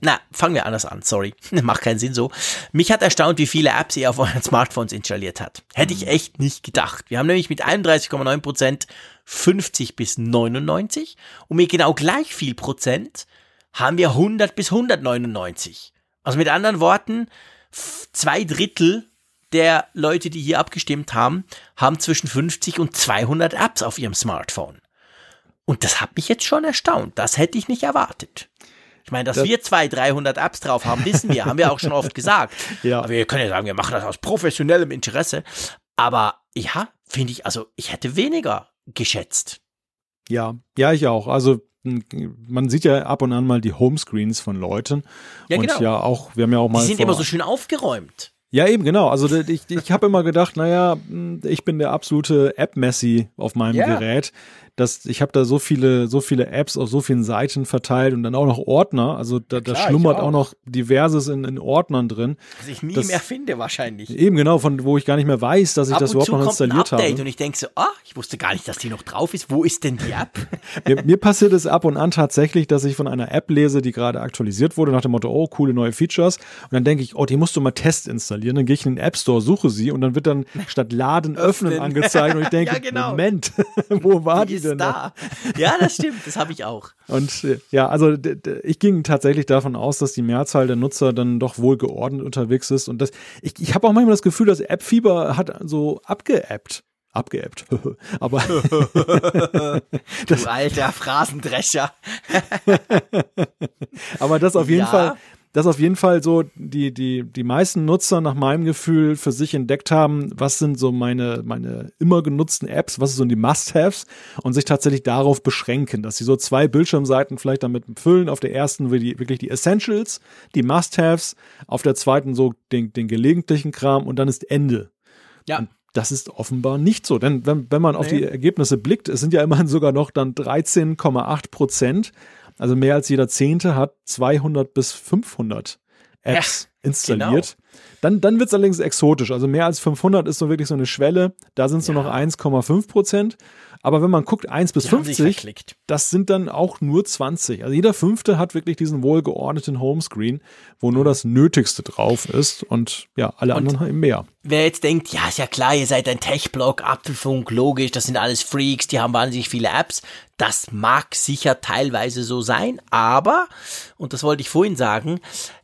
Na, fangen wir anders an, sorry. Macht keinen Sinn so. Mich hat erstaunt, wie viele Apps ihr auf euren Smartphones installiert habt. Hätte ich echt nicht gedacht. Wir haben nämlich mit 31,9% 50 bis 99 und mit genau gleich viel Prozent haben wir 100 bis 199. Also mit anderen Worten, 2/3 der Leute, die hier abgestimmt haben, haben zwischen 50 und 200 Apps auf ihrem Smartphone. Und das hat mich jetzt schon erstaunt. Das hätte ich nicht erwartet. Ich meine, dass wir 200-300 Apps drauf haben, wissen wir, haben wir auch schon oft gesagt. Ja. Aber wir können ja sagen, wir machen das aus professionellem Interesse. Aber ja, finde ich, also ich hätte weniger geschätzt. Ja, ich auch. Also man sieht ja ab und an mal die Homescreens von Leuten. Ja, genau. Und wir haben ja auch mal. Die sind immer so schön aufgeräumt. Ja, eben, genau. Also ich habe immer gedacht, naja, ich bin der absolute App-Messi auf meinem Gerät. Ich habe da so viele Apps auf so vielen Seiten verteilt und dann auch noch Ordner. Also da schlummert auch noch Diverses in Ordnern drin. Was ich nie mehr finde wahrscheinlich. Eben, genau, von wo ich gar nicht mehr weiß, dass ich das überhaupt noch installiert habe. Ab und zu kommt ein Update und ich denke so, ich wusste gar nicht, dass die noch drauf ist. Wo ist denn die App? Mir passiert es ab und an tatsächlich, dass ich von einer App lese, die gerade aktualisiert wurde, nach dem Motto, oh, coole neue Features. Und dann denke ich, die musst du mal Test installieren. Dann gehe ich in den App Store, suche sie und dann wird dann statt Laden öffnen angezeigt und ich denke, Moment, wo war die denn da? Ja, das stimmt, das habe ich auch. Und ja, also ich ging tatsächlich davon aus, dass die Mehrzahl der Nutzer dann doch wohl geordnet unterwegs ist und ich habe auch manchmal das Gefühl, dass App-Fieber hat so abgeappt. Abgeappt. Aber du alter Phrasendrescher. Aber das auf jeden Fall... Dass auf jeden Fall so die meisten Nutzer nach meinem Gefühl für sich entdeckt haben, was sind so meine immer genutzten Apps, was sind die Must-Haves und sich tatsächlich darauf beschränken, dass sie so zwei Bildschirmseiten vielleicht damit füllen. Auf der ersten wirklich die Essentials, die Must-Haves, auf der zweiten so den gelegentlichen Kram und dann ist Ende. Ja. Und das ist offenbar nicht so, denn wenn man auf die Ergebnisse blickt, es sind ja immerhin sogar noch dann 13,8%. Also mehr als jeder Zehnte hat 200 bis 500 Apps installiert. Genau. Dann wird es allerdings exotisch. Also mehr als 500 ist so wirklich so eine Schwelle. Da sind es nur noch 1,5%. Aber wenn man guckt, 1 bis 50, das sind dann auch nur 20. Also jeder Fünfte hat wirklich diesen wohlgeordneten Homescreen, wo nur das Nötigste drauf ist und alle anderen haben mehr. Wer jetzt denkt, ja, ist ja klar, ihr seid ein Tech-Blog, Apfelfunk, logisch, das sind alles Freaks, die haben wahnsinnig viele Apps. Das mag sicher teilweise so sein, aber, und das wollte ich vorhin sagen,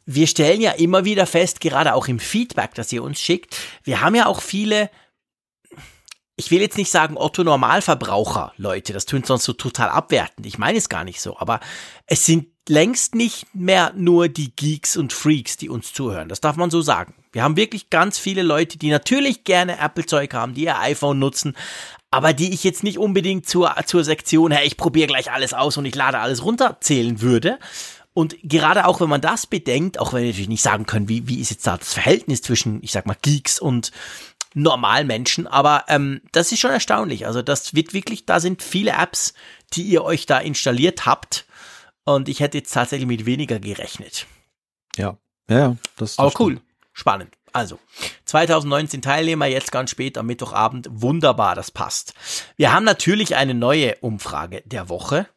wir stellen ja immer wieder fest, gerade auch im Feedback, das ihr uns schickt, wir haben ja auch viele... Ich will jetzt nicht sagen Otto-Normalverbraucher, Leute, das tönt sonst so total abwertend, ich meine es gar nicht so, aber es sind längst nicht mehr nur die Geeks und Freaks, die uns zuhören, das darf man so sagen. Wir haben wirklich ganz viele Leute, die natürlich gerne Apple-Zeug haben, die ihr iPhone nutzen, aber die ich jetzt nicht unbedingt zur Sektion, ich probiere gleich alles aus und ich lade alles runter, zählen würde. Und gerade auch, wenn man das bedenkt, auch wenn wir natürlich nicht sagen können, wie ist jetzt da das Verhältnis zwischen, ich sag mal, Geeks und normal Menschen, aber das ist schon erstaunlich. Also das wird wirklich, da sind viele Apps, die ihr euch da installiert habt und ich hätte jetzt tatsächlich mit weniger gerechnet. Ja, das ist cool. spannend. Also, 2019 Teilnehmer, jetzt ganz spät am Mittwochabend. Wunderbar, das passt. Wir haben natürlich eine neue Umfrage der Woche.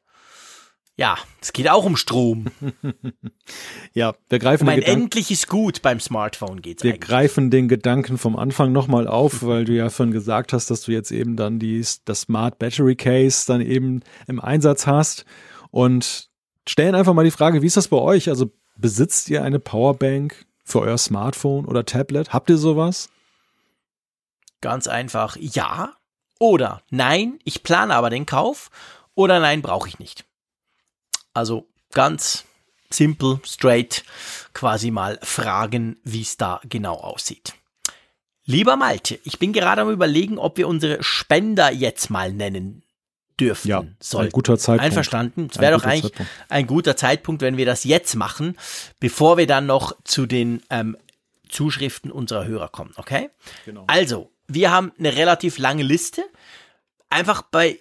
Ja, es geht auch um Strom. Ja, wir greifen den Gedanken. Endlich ist gut beim Smartphone geht's eigentlich. Wir greifen den Gedanken vom Anfang nochmal auf, weil du ja schon gesagt hast, dass du jetzt eben dann das Smart Battery Case dann eben im Einsatz hast. Und stellen einfach mal die Frage, wie ist das bei euch? Also besitzt ihr eine Powerbank für euer Smartphone oder Tablet? Habt ihr sowas? Ganz einfach ja oder nein, ich plane aber den Kauf oder nein, brauche ich nicht. Also ganz simpel, straight, quasi mal fragen, wie es da genau aussieht. Lieber Malte, ich bin gerade am Überlegen, ob wir unsere Spender jetzt mal nennen dürfen. Ja, ein guter Zeitpunkt. Einverstanden. Es wäre doch eigentlich ein guter Zeitpunkt, wenn wir das jetzt machen, bevor wir dann noch zu den Zuschriften unserer Hörer kommen, okay? Genau. Also, wir haben eine relativ lange Liste. Einfach bei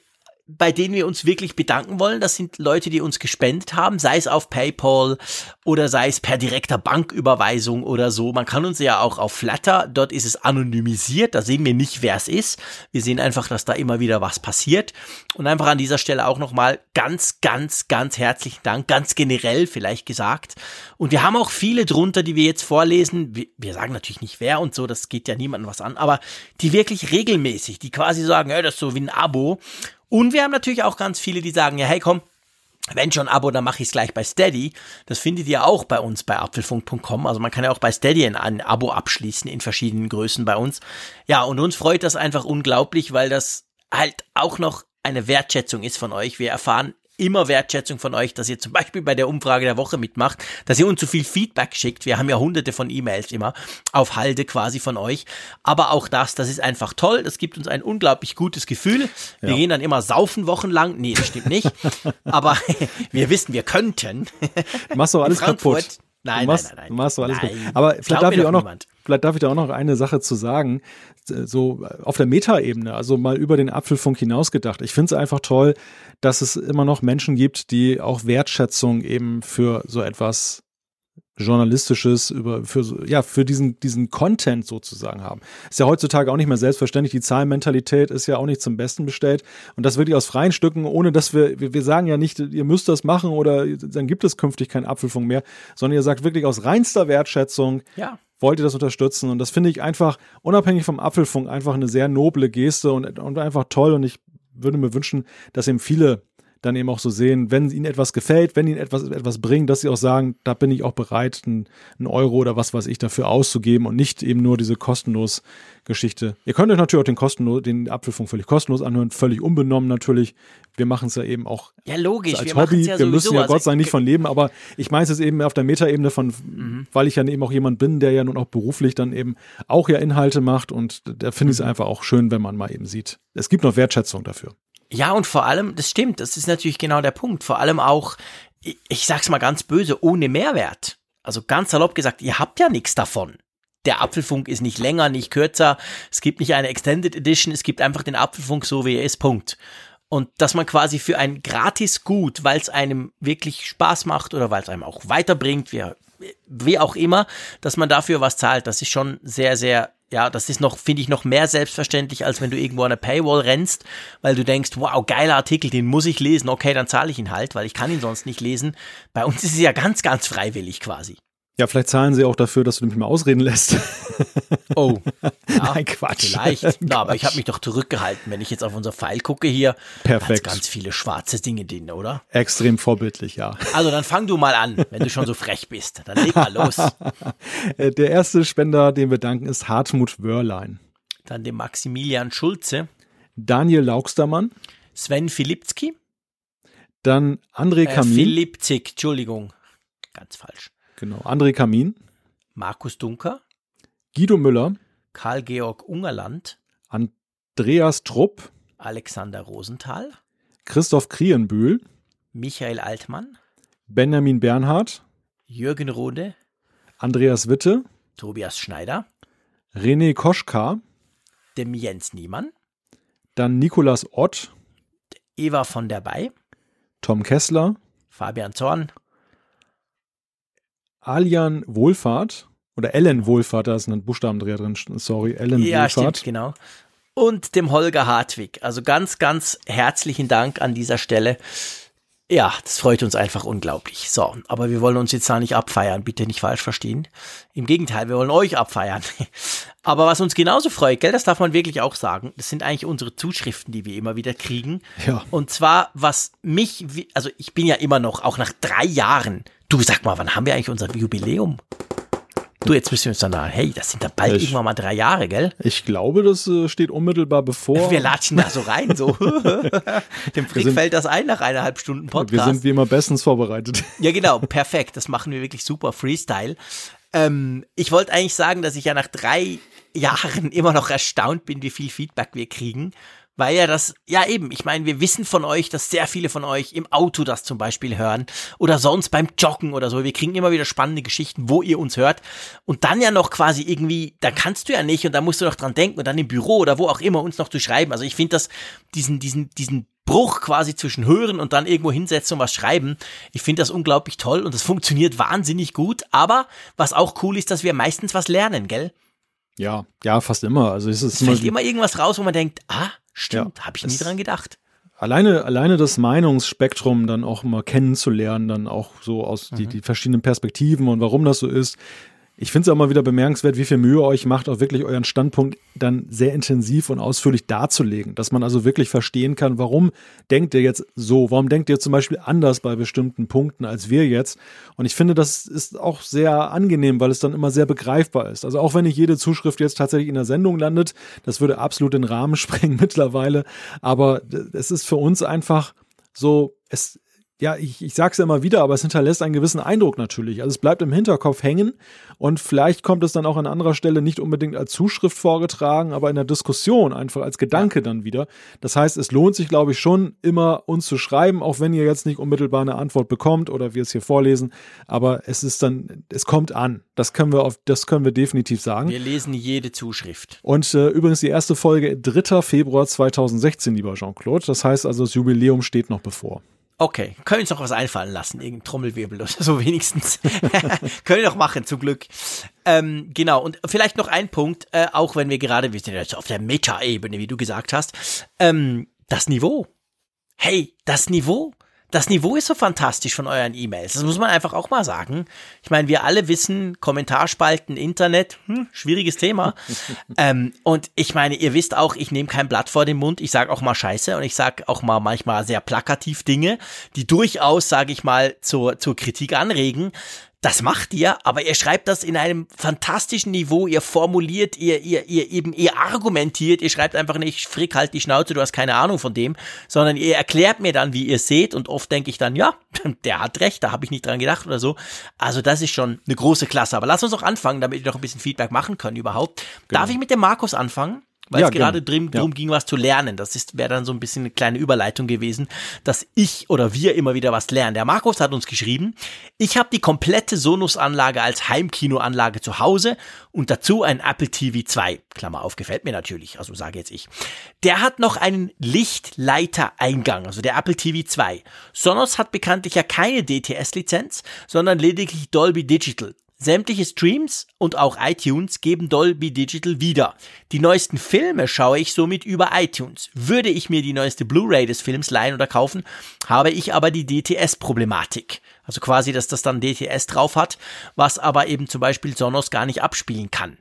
denen wir uns wirklich bedanken wollen. Das sind Leute, die uns gespendet haben, sei es auf PayPal oder sei es per direkter Banküberweisung oder so. Man kann uns ja auch auf Flatter, dort ist es anonymisiert, da sehen wir nicht, wer es ist. Wir sehen einfach, dass da immer wieder was passiert. Und einfach an dieser Stelle auch nochmal ganz, ganz, ganz herzlichen Dank, ganz generell vielleicht gesagt. Und wir haben auch viele drunter, die wir jetzt vorlesen. Wir sagen natürlich nicht, wer und so, das geht ja niemandem was an, aber die wirklich regelmäßig, die quasi sagen, hey, das ist so wie ein Abo. Und wir haben natürlich auch ganz viele, die sagen, ja, hey, komm, wenn schon Abo, dann mache ich es gleich bei Steady. Das findet ihr auch bei uns bei apfelfunk.com. Also man kann ja auch bei Steady ein Abo abschließen in verschiedenen Größen bei uns. Ja, und uns freut das einfach unglaublich, weil das halt auch noch eine Wertschätzung ist von euch. Wir erfahren immer Wertschätzung von euch, dass ihr zum Beispiel bei der Umfrage der Woche mitmacht, dass ihr uns so viel Feedback schickt. Wir haben ja hunderte von E-Mails immer auf Halde quasi von euch. Aber auch das ist einfach toll. Das gibt uns ein unglaublich gutes Gefühl. Wir gehen dann immer saufen wochenlang. Nee, das stimmt nicht. Aber wir wissen, wir könnten. Du machst doch alles kaputt. Nein. Du machst doch alles kaputt. Aber vielleicht darf ich da auch noch eine Sache zu sagen, so auf der Meta-Ebene, also mal über den Apfelfunk hinausgedacht. Ich finde es einfach toll, dass es immer noch Menschen gibt, die auch Wertschätzung eben für so etwas Journalistisches, für diesen Content sozusagen haben. Ist ja heutzutage auch nicht mehr selbstverständlich. Die Zahlenmentalität ist ja auch nicht zum Besten bestellt. Und das wirklich aus freien Stücken, ohne dass wir sagen ja nicht, ihr müsst das machen oder dann gibt es künftig keinen Apfelfunk mehr, sondern ihr sagt wirklich aus reinster Wertschätzung, wollt ihr das unterstützen? Und das finde ich einfach, unabhängig vom Apfelfunk, einfach eine sehr noble Geste und einfach toll. Und ich würde mir wünschen, dass eben viele dann eben auch so sehen, wenn ihnen etwas gefällt, wenn ihnen etwas bringt, dass sie auch sagen, da bin ich auch bereit, einen Euro oder was weiß ich dafür auszugeben und nicht eben nur diese kostenlos Geschichte. Ihr könnt euch natürlich auch den Apfelfunk völlig kostenlos anhören, völlig unbenommen natürlich. Wir machen es ja eben auch als Hobby. Wir müssen ja Gott sei Dank nicht von leben, aber ich meine es jetzt eben auf der Metaebene weil ich ja eben auch jemand bin, der ja nun auch beruflich dann eben auch ja Inhalte macht und da finde ich es einfach auch schön, wenn man mal eben sieht. Es gibt noch Wertschätzung dafür. Ja, und vor allem, das stimmt, das ist natürlich genau der Punkt, vor allem auch, ich sag's mal ganz böse, ohne Mehrwert. Also ganz salopp gesagt, ihr habt ja nichts davon. Der Apfelfunk ist nicht länger, nicht kürzer, es gibt nicht eine Extended Edition, es gibt einfach den Apfelfunk so, wie er ist, Punkt. Und dass man quasi für ein Gratis-Gut, weil es einem wirklich Spaß macht oder weil es einem auch weiterbringt, wie auch immer, dass man dafür was zahlt, das ist schon sehr, sehr... Ja, das ist noch, finde ich, noch mehr selbstverständlich, als wenn du irgendwo an eine Paywall rennst, weil du denkst, wow, geiler Artikel, den muss ich lesen. Okay, dann zahle ich ihn halt, weil ich kann ihn sonst nicht lesen. Bei uns ist es ja ganz, ganz freiwillig quasi. Ja, vielleicht zahlen sie auch dafür, dass du mich mal ausreden lässt. Oh. Ja, nein, Quatsch. Vielleicht. Na, aber ich habe mich doch zurückgehalten, wenn ich jetzt auf unser File gucke hier. Perfekt. Ganz viele schwarze Dinge drin, oder? Extrem vorbildlich, ja. Also dann fang du mal an, wenn du schon so frech bist. Dann leg mal los. Der erste Spender, den wir danken, ist Hartmut Wörlein. Dann dem Maximilian Schulze. Daniel Laugstermann. Sven Filipski. Dann André Kamin. Filipzig, Entschuldigung. Ganz falsch. Genau. André Kamin. Markus Dunker. Guido Müller. Karl-Georg Ungerland. Andreas Trupp. Alexander Rosenthal. Christoph Krienbühl. Michael Altmann. Benjamin Bernhard. Jürgen Rode. Andreas Witte. Tobias Schneider. René Koschka. Dem Jens Niemann. Dann Nikolas Ott. Eva von der Bey. Tom Kessler. Fabian Zorn. Alian Wohlfahrt. Oder Ellen Wohlfahrt, da ist ein Buchstabendreher drin, sorry, Ellen Wohlfahrt. Ja, stimmt, genau. Und dem Holger Hartwig. Also ganz, ganz herzlichen Dank an dieser Stelle. Ja, das freut uns einfach unglaublich. So, aber wir wollen uns jetzt da nicht abfeiern, bitte nicht falsch verstehen. Im Gegenteil, wir wollen euch abfeiern. Aber was uns genauso freut, gell, das darf man wirklich auch sagen, das sind eigentlich unsere Zuschriften, die wir immer wieder kriegen. Ja. Und zwar, was mich, also ich bin ja immer noch, auch nach 3 Jahren, du sag mal, wann haben wir eigentlich unser Jubiläum? Du, jetzt müssen wir uns dann da, hey, das sind da bald irgendwann mal 3 Jahre, gell? Ich glaube, das steht unmittelbar bevor. Wir latschen da so rein, so. Dem Frick fällt das ein nach 1,5 Stunden Podcast. Wir sind wie immer bestens vorbereitet. Ja, genau, perfekt. Das machen wir wirklich super, Freestyle. Ich wollte eigentlich sagen, dass ich ja nach 3 Jahren immer noch erstaunt bin, wie viel Feedback wir kriegen. Weil ja das, ja eben, ich meine, wir wissen von euch, dass sehr viele von euch im Auto das zum Beispiel hören oder sonst beim Joggen oder so. Wir kriegen immer wieder spannende Geschichten, wo ihr uns hört und dann ja noch quasi irgendwie, da kannst du ja nicht und da musst du noch dran denken und dann im Büro oder wo auch immer uns noch zu schreiben. Also ich finde das, diesen Bruch quasi zwischen Hören und dann irgendwo hinsetzen und was schreiben. Ich finde das unglaublich toll und das funktioniert wahnsinnig gut, aber was auch cool ist, dass wir meistens was lernen, gell? Ja, ja, fast immer. Also es fällt immer irgendwas raus, wo man denkt, ah, stimmt, ja, habe ich nie dran gedacht. Alleine das Meinungsspektrum dann auch mal kennenzulernen, dann auch so aus die verschiedenen Perspektiven und warum das so ist. Ich finde es auch mal wieder bemerkenswert, wie viel Mühe ihr euch macht, auch wirklich euren Standpunkt dann sehr intensiv und ausführlich darzulegen, dass man also wirklich verstehen kann, warum denkt ihr jetzt so, warum denkt ihr zum Beispiel anders bei bestimmten Punkten als wir jetzt. Und ich finde, das ist auch sehr angenehm, weil es dann immer sehr begreifbar ist. Also auch wenn nicht jede Zuschrift jetzt tatsächlich in der Sendung landet, das würde absolut den Rahmen sprengen mittlerweile, aber es ist für uns einfach so, ja, ich sag's ja immer wieder, aber es hinterlässt einen gewissen Eindruck natürlich. Also es bleibt im Hinterkopf hängen und vielleicht kommt es dann auch an anderer Stelle nicht unbedingt als Zuschrift vorgetragen, aber in der Diskussion einfach als Gedanke dann wieder. Das heißt, es lohnt sich, glaube ich, schon immer uns zu schreiben, auch wenn ihr jetzt nicht unmittelbar eine Antwort bekommt oder wir es hier vorlesen, aber es ist dann, es kommt an. Das können wir definitiv sagen. Wir lesen jede Zuschrift. Und übrigens die erste Folge 3. Februar 2016, lieber Jean-Claude. Das heißt also, das Jubiläum steht noch bevor. Okay, können uns noch was einfallen lassen, irgendein Trommelwirbel oder so wenigstens. Können wir noch machen, zum Glück. Genau, und vielleicht noch ein Punkt, auch wenn wir sind jetzt auf der Meta-Ebene, wie du gesagt hast, das Niveau. Hey, das Niveau. Das Niveau ist so fantastisch von euren E-Mails. Das muss man einfach auch mal sagen. Ich meine, wir alle wissen, Kommentarspalten, Internet, schwieriges Thema. Und ich meine, ihr wisst auch, ich nehme kein Blatt vor den Mund. Ich sage auch mal Scheiße und ich sage auch mal manchmal sehr plakativ Dinge, die durchaus, sage ich mal, zur Kritik anregen. Das macht ihr, aber ihr schreibt das in einem fantastischen Niveau, ihr formuliert, ihr argumentiert, ihr schreibt einfach nicht, Frick, halt die Schnauze, du hast keine Ahnung von dem, sondern ihr erklärt mir dann, wie ihr seht und oft denke ich dann, ja, der hat recht, da habe ich nicht dran gedacht oder so. Also das ist schon eine große Klasse, aber lass uns doch anfangen, damit wir noch ein bisschen Feedback machen können überhaupt. Genau. Darf ich mit dem Markus anfangen? Weil es gerade drum ging, was zu lernen. Das wäre dann so ein bisschen eine kleine Überleitung gewesen, dass ich oder wir immer wieder was lernen. Der Markus hat uns geschrieben, ich habe die komplette Sonos-Anlage als Heimkinoanlage zu Hause und dazu ein Apple TV 2. Klammer auf, gefällt mir natürlich, also sage jetzt ich. Der hat noch einen Lichtleitereingang, also der Apple TV 2. Sonos hat bekanntlich ja keine DTS-Lizenz, sondern lediglich Dolby Digital. Sämtliche Streams und auch iTunes geben Dolby Digital wieder. Die neuesten Filme schaue ich somit über iTunes. Würde ich mir die neueste Blu-ray des Films leihen oder kaufen, habe ich aber die DTS-Problematik. Also quasi, dass das dann DTS drauf hat, was aber eben zum Beispiel Sonos gar nicht abspielen kann.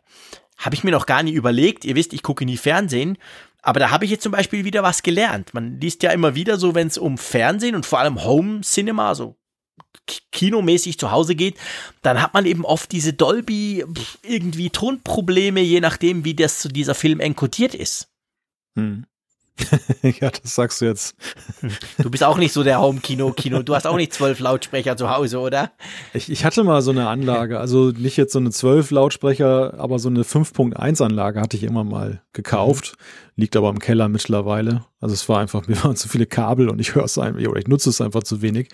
Habe ich mir noch gar nie überlegt. Ihr wisst, ich gucke nie Fernsehen. Aber da habe ich jetzt zum Beispiel wieder was gelernt. Man liest ja immer wieder so, wenn es um Fernsehen und vor allem Home Cinema so kinomäßig zu Hause geht, dann hat man eben oft diese Dolby irgendwie Tonprobleme, je nachdem, wie das zu dieser Film enkodiert ist. Ja, das sagst du jetzt. Du bist auch nicht so der Home-Kino. Du hast auch nicht 12 Lautsprecher zu Hause, oder? Ich hatte mal so eine Anlage, also nicht jetzt so eine 12 Lautsprecher, aber so eine 5.1 Anlage hatte ich immer mal gekauft. Liegt aber im Keller mittlerweile. Also es war einfach, mir waren zu viele Kabel und ich höre es einfach, oder ich nutze es einfach zu wenig.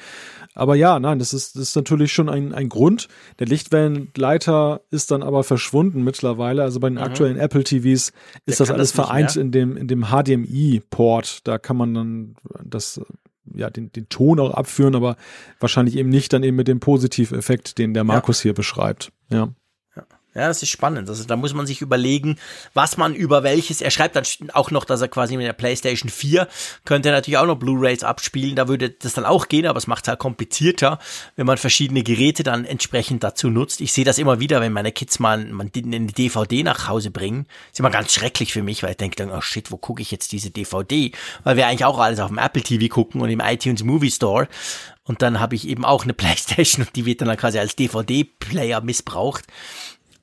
Aber ja, nein, das ist natürlich schon ein Grund. Der Lichtwellenleiter ist dann aber verschwunden mittlerweile. Also bei den aktuellen Apple TVs ist das alles vereint in dem HDMI-Port. Da kann man dann den Ton auch abführen, aber wahrscheinlich eben nicht dann eben mit dem Positiveffekt, den der Markus hier beschreibt. Ja. Ja, das ist spannend. Also, da muss man sich überlegen, was man über welches. Er schreibt dann auch noch, dass er quasi mit der PlayStation 4 könnte natürlich auch noch Blu-rays abspielen. Da würde das dann auch gehen, aber es macht es halt komplizierter, wenn man verschiedene Geräte dann entsprechend dazu nutzt. Ich sehe das immer wieder, wenn meine Kids mal eine DVD nach Hause bringen. Ist immer ganz schrecklich für mich, weil ich denke dann, oh shit, wo gucke ich jetzt diese DVD? Weil wir eigentlich auch alles auf dem Apple TV gucken und im iTunes Movie Store. Und dann habe ich eben auch eine PlayStation und die wird dann quasi als DVD-Player missbraucht.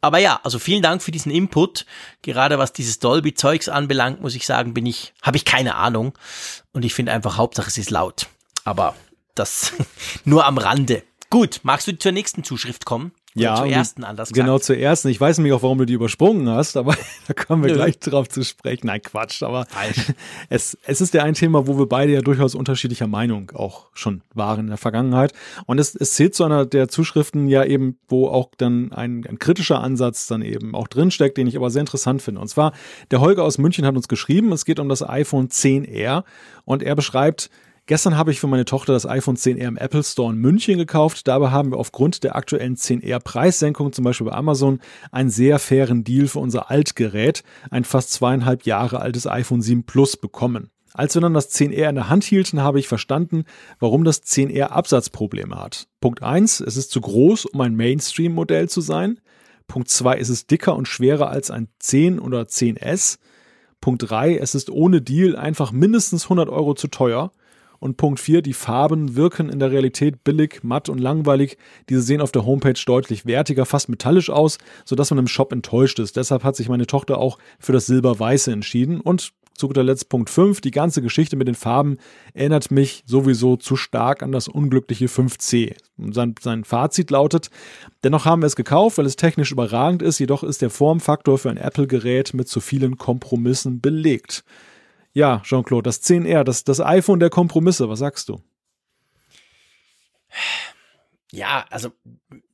Aber ja, also vielen Dank für diesen Input. Gerade was dieses Dolby-Zeugs anbelangt, muss ich sagen, habe ich keine Ahnung. Und ich finde einfach, Hauptsache es ist laut. Aber das nur am Rande. Gut, magst du zur nächsten Zuschrift kommen? Ja, zur ersten, anders gesagt. Genau, zur ersten. Ich weiß nämlich auch, warum du die übersprungen hast, aber da kommen wir gleich drauf zu sprechen. Nein, Quatsch, aber es ist ja ein Thema, wo wir beide ja durchaus unterschiedlicher Meinung auch schon waren in der Vergangenheit. Und es zählt zu einer der Zuschriften ja eben, wo auch dann ein kritischer Ansatz dann eben auch drinsteckt, den ich aber sehr interessant finde. Und zwar, der Holger aus München hat uns geschrieben, es geht um das iPhone 10R und er beschreibt: Gestern habe ich für meine Tochter das iPhone 10R im Apple Store in München gekauft. Dabei haben wir aufgrund der aktuellen 10R-Preissenkung, zum Beispiel bei Amazon, einen sehr fairen Deal für unser Altgerät, ein fast 2,5 Jahre altes iPhone 7 Plus bekommen. Als wir dann das 10R in der Hand hielten, habe ich verstanden, warum das 10R Absatzprobleme hat. Punkt 1, es ist zu groß, um ein Mainstream-Modell zu sein. Punkt 2, es ist dicker und schwerer als ein 10 oder 10S. Punkt 3, es ist ohne Deal einfach mindestens 100 Euro zu teuer. Und Punkt 4, die Farben wirken in der Realität billig, matt und langweilig. Diese sehen auf der Homepage deutlich wertiger, fast metallisch aus, sodass man im Shop enttäuscht ist. Deshalb hat sich meine Tochter auch für das Silberweiße entschieden. Und zu guter Letzt Punkt 5, die ganze Geschichte mit den Farben erinnert mich sowieso zu stark an das unglückliche 5C. Sein Fazit lautet: Dennoch haben wir es gekauft, weil es technisch überragend ist, jedoch ist der Formfaktor für ein Apple-Gerät mit zu vielen Kompromissen belegt. Ja, Jean-Claude, das 10R, das iPhone der Kompromisse, was sagst du? Ja, also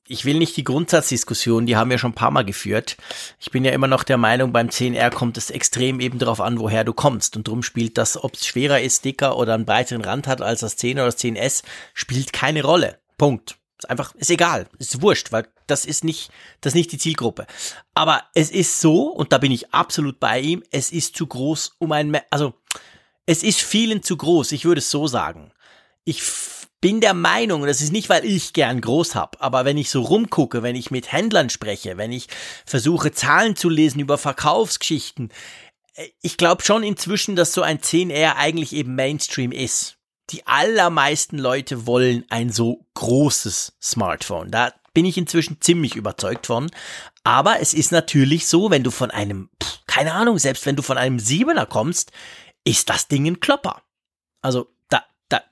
ich will nicht die Grundsatzdiskussion, die haben wir schon ein paar Mal geführt. Ich bin ja immer noch der Meinung, beim 10R kommt es extrem eben darauf an, woher du kommst. Und darum spielt das, ob es schwerer ist, dicker oder einen breiteren Rand hat als das 10 oder das 10S, spielt keine Rolle. Punkt. Ist einfach, ist egal, ist wurscht, weil das ist nicht die Zielgruppe. Aber es ist so, und da bin ich absolut bei ihm, es ist zu groß, es ist vielen zu groß, ich würde es so sagen. Ich bin der Meinung, und das ist nicht, weil ich gern groß habe, aber wenn ich so rumgucke, wenn ich mit Händlern spreche, wenn ich versuche, Zahlen zu lesen über Verkaufsgeschichten, ich glaube schon inzwischen, dass so ein 10R eigentlich eben Mainstream ist. Die allermeisten Leute wollen ein so großes Smartphone. Da bin ich inzwischen ziemlich überzeugt von. Aber es ist natürlich so, wenn du von einem, keine Ahnung, selbst wenn du von einem 7er kommst, ist das Ding ein Klopper. Also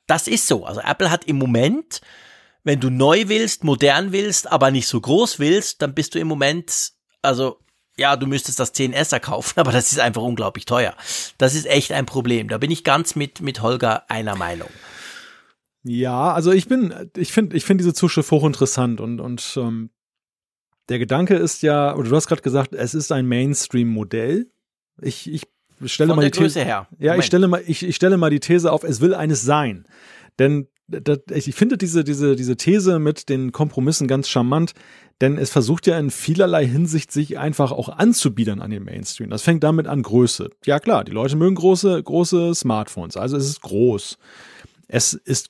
das ist so. Also Apple hat im Moment, wenn du neu willst, modern willst, aber nicht so groß willst, dann bist du im Moment, also ja, du müsstest das 10S kaufen, aber das ist einfach unglaublich teuer. Das ist echt ein Problem. Da bin ich ganz mit Holger einer Meinung. Ja, also ich finde diese Zuschrift hochinteressant und der Gedanke ist ja, oder du hast gerade gesagt, es ist ein Mainstream-Modell. Ich stelle mal die These her. Ja, ich stelle mal die These auf, es will eines sein. Denn ich finde diese These mit den Kompromissen ganz charmant, denn es versucht ja in vielerlei Hinsicht, sich einfach auch anzubiedern an den Mainstream. Das fängt damit an Größe. Ja klar, die Leute mögen große Smartphones, also es ist groß. Es ist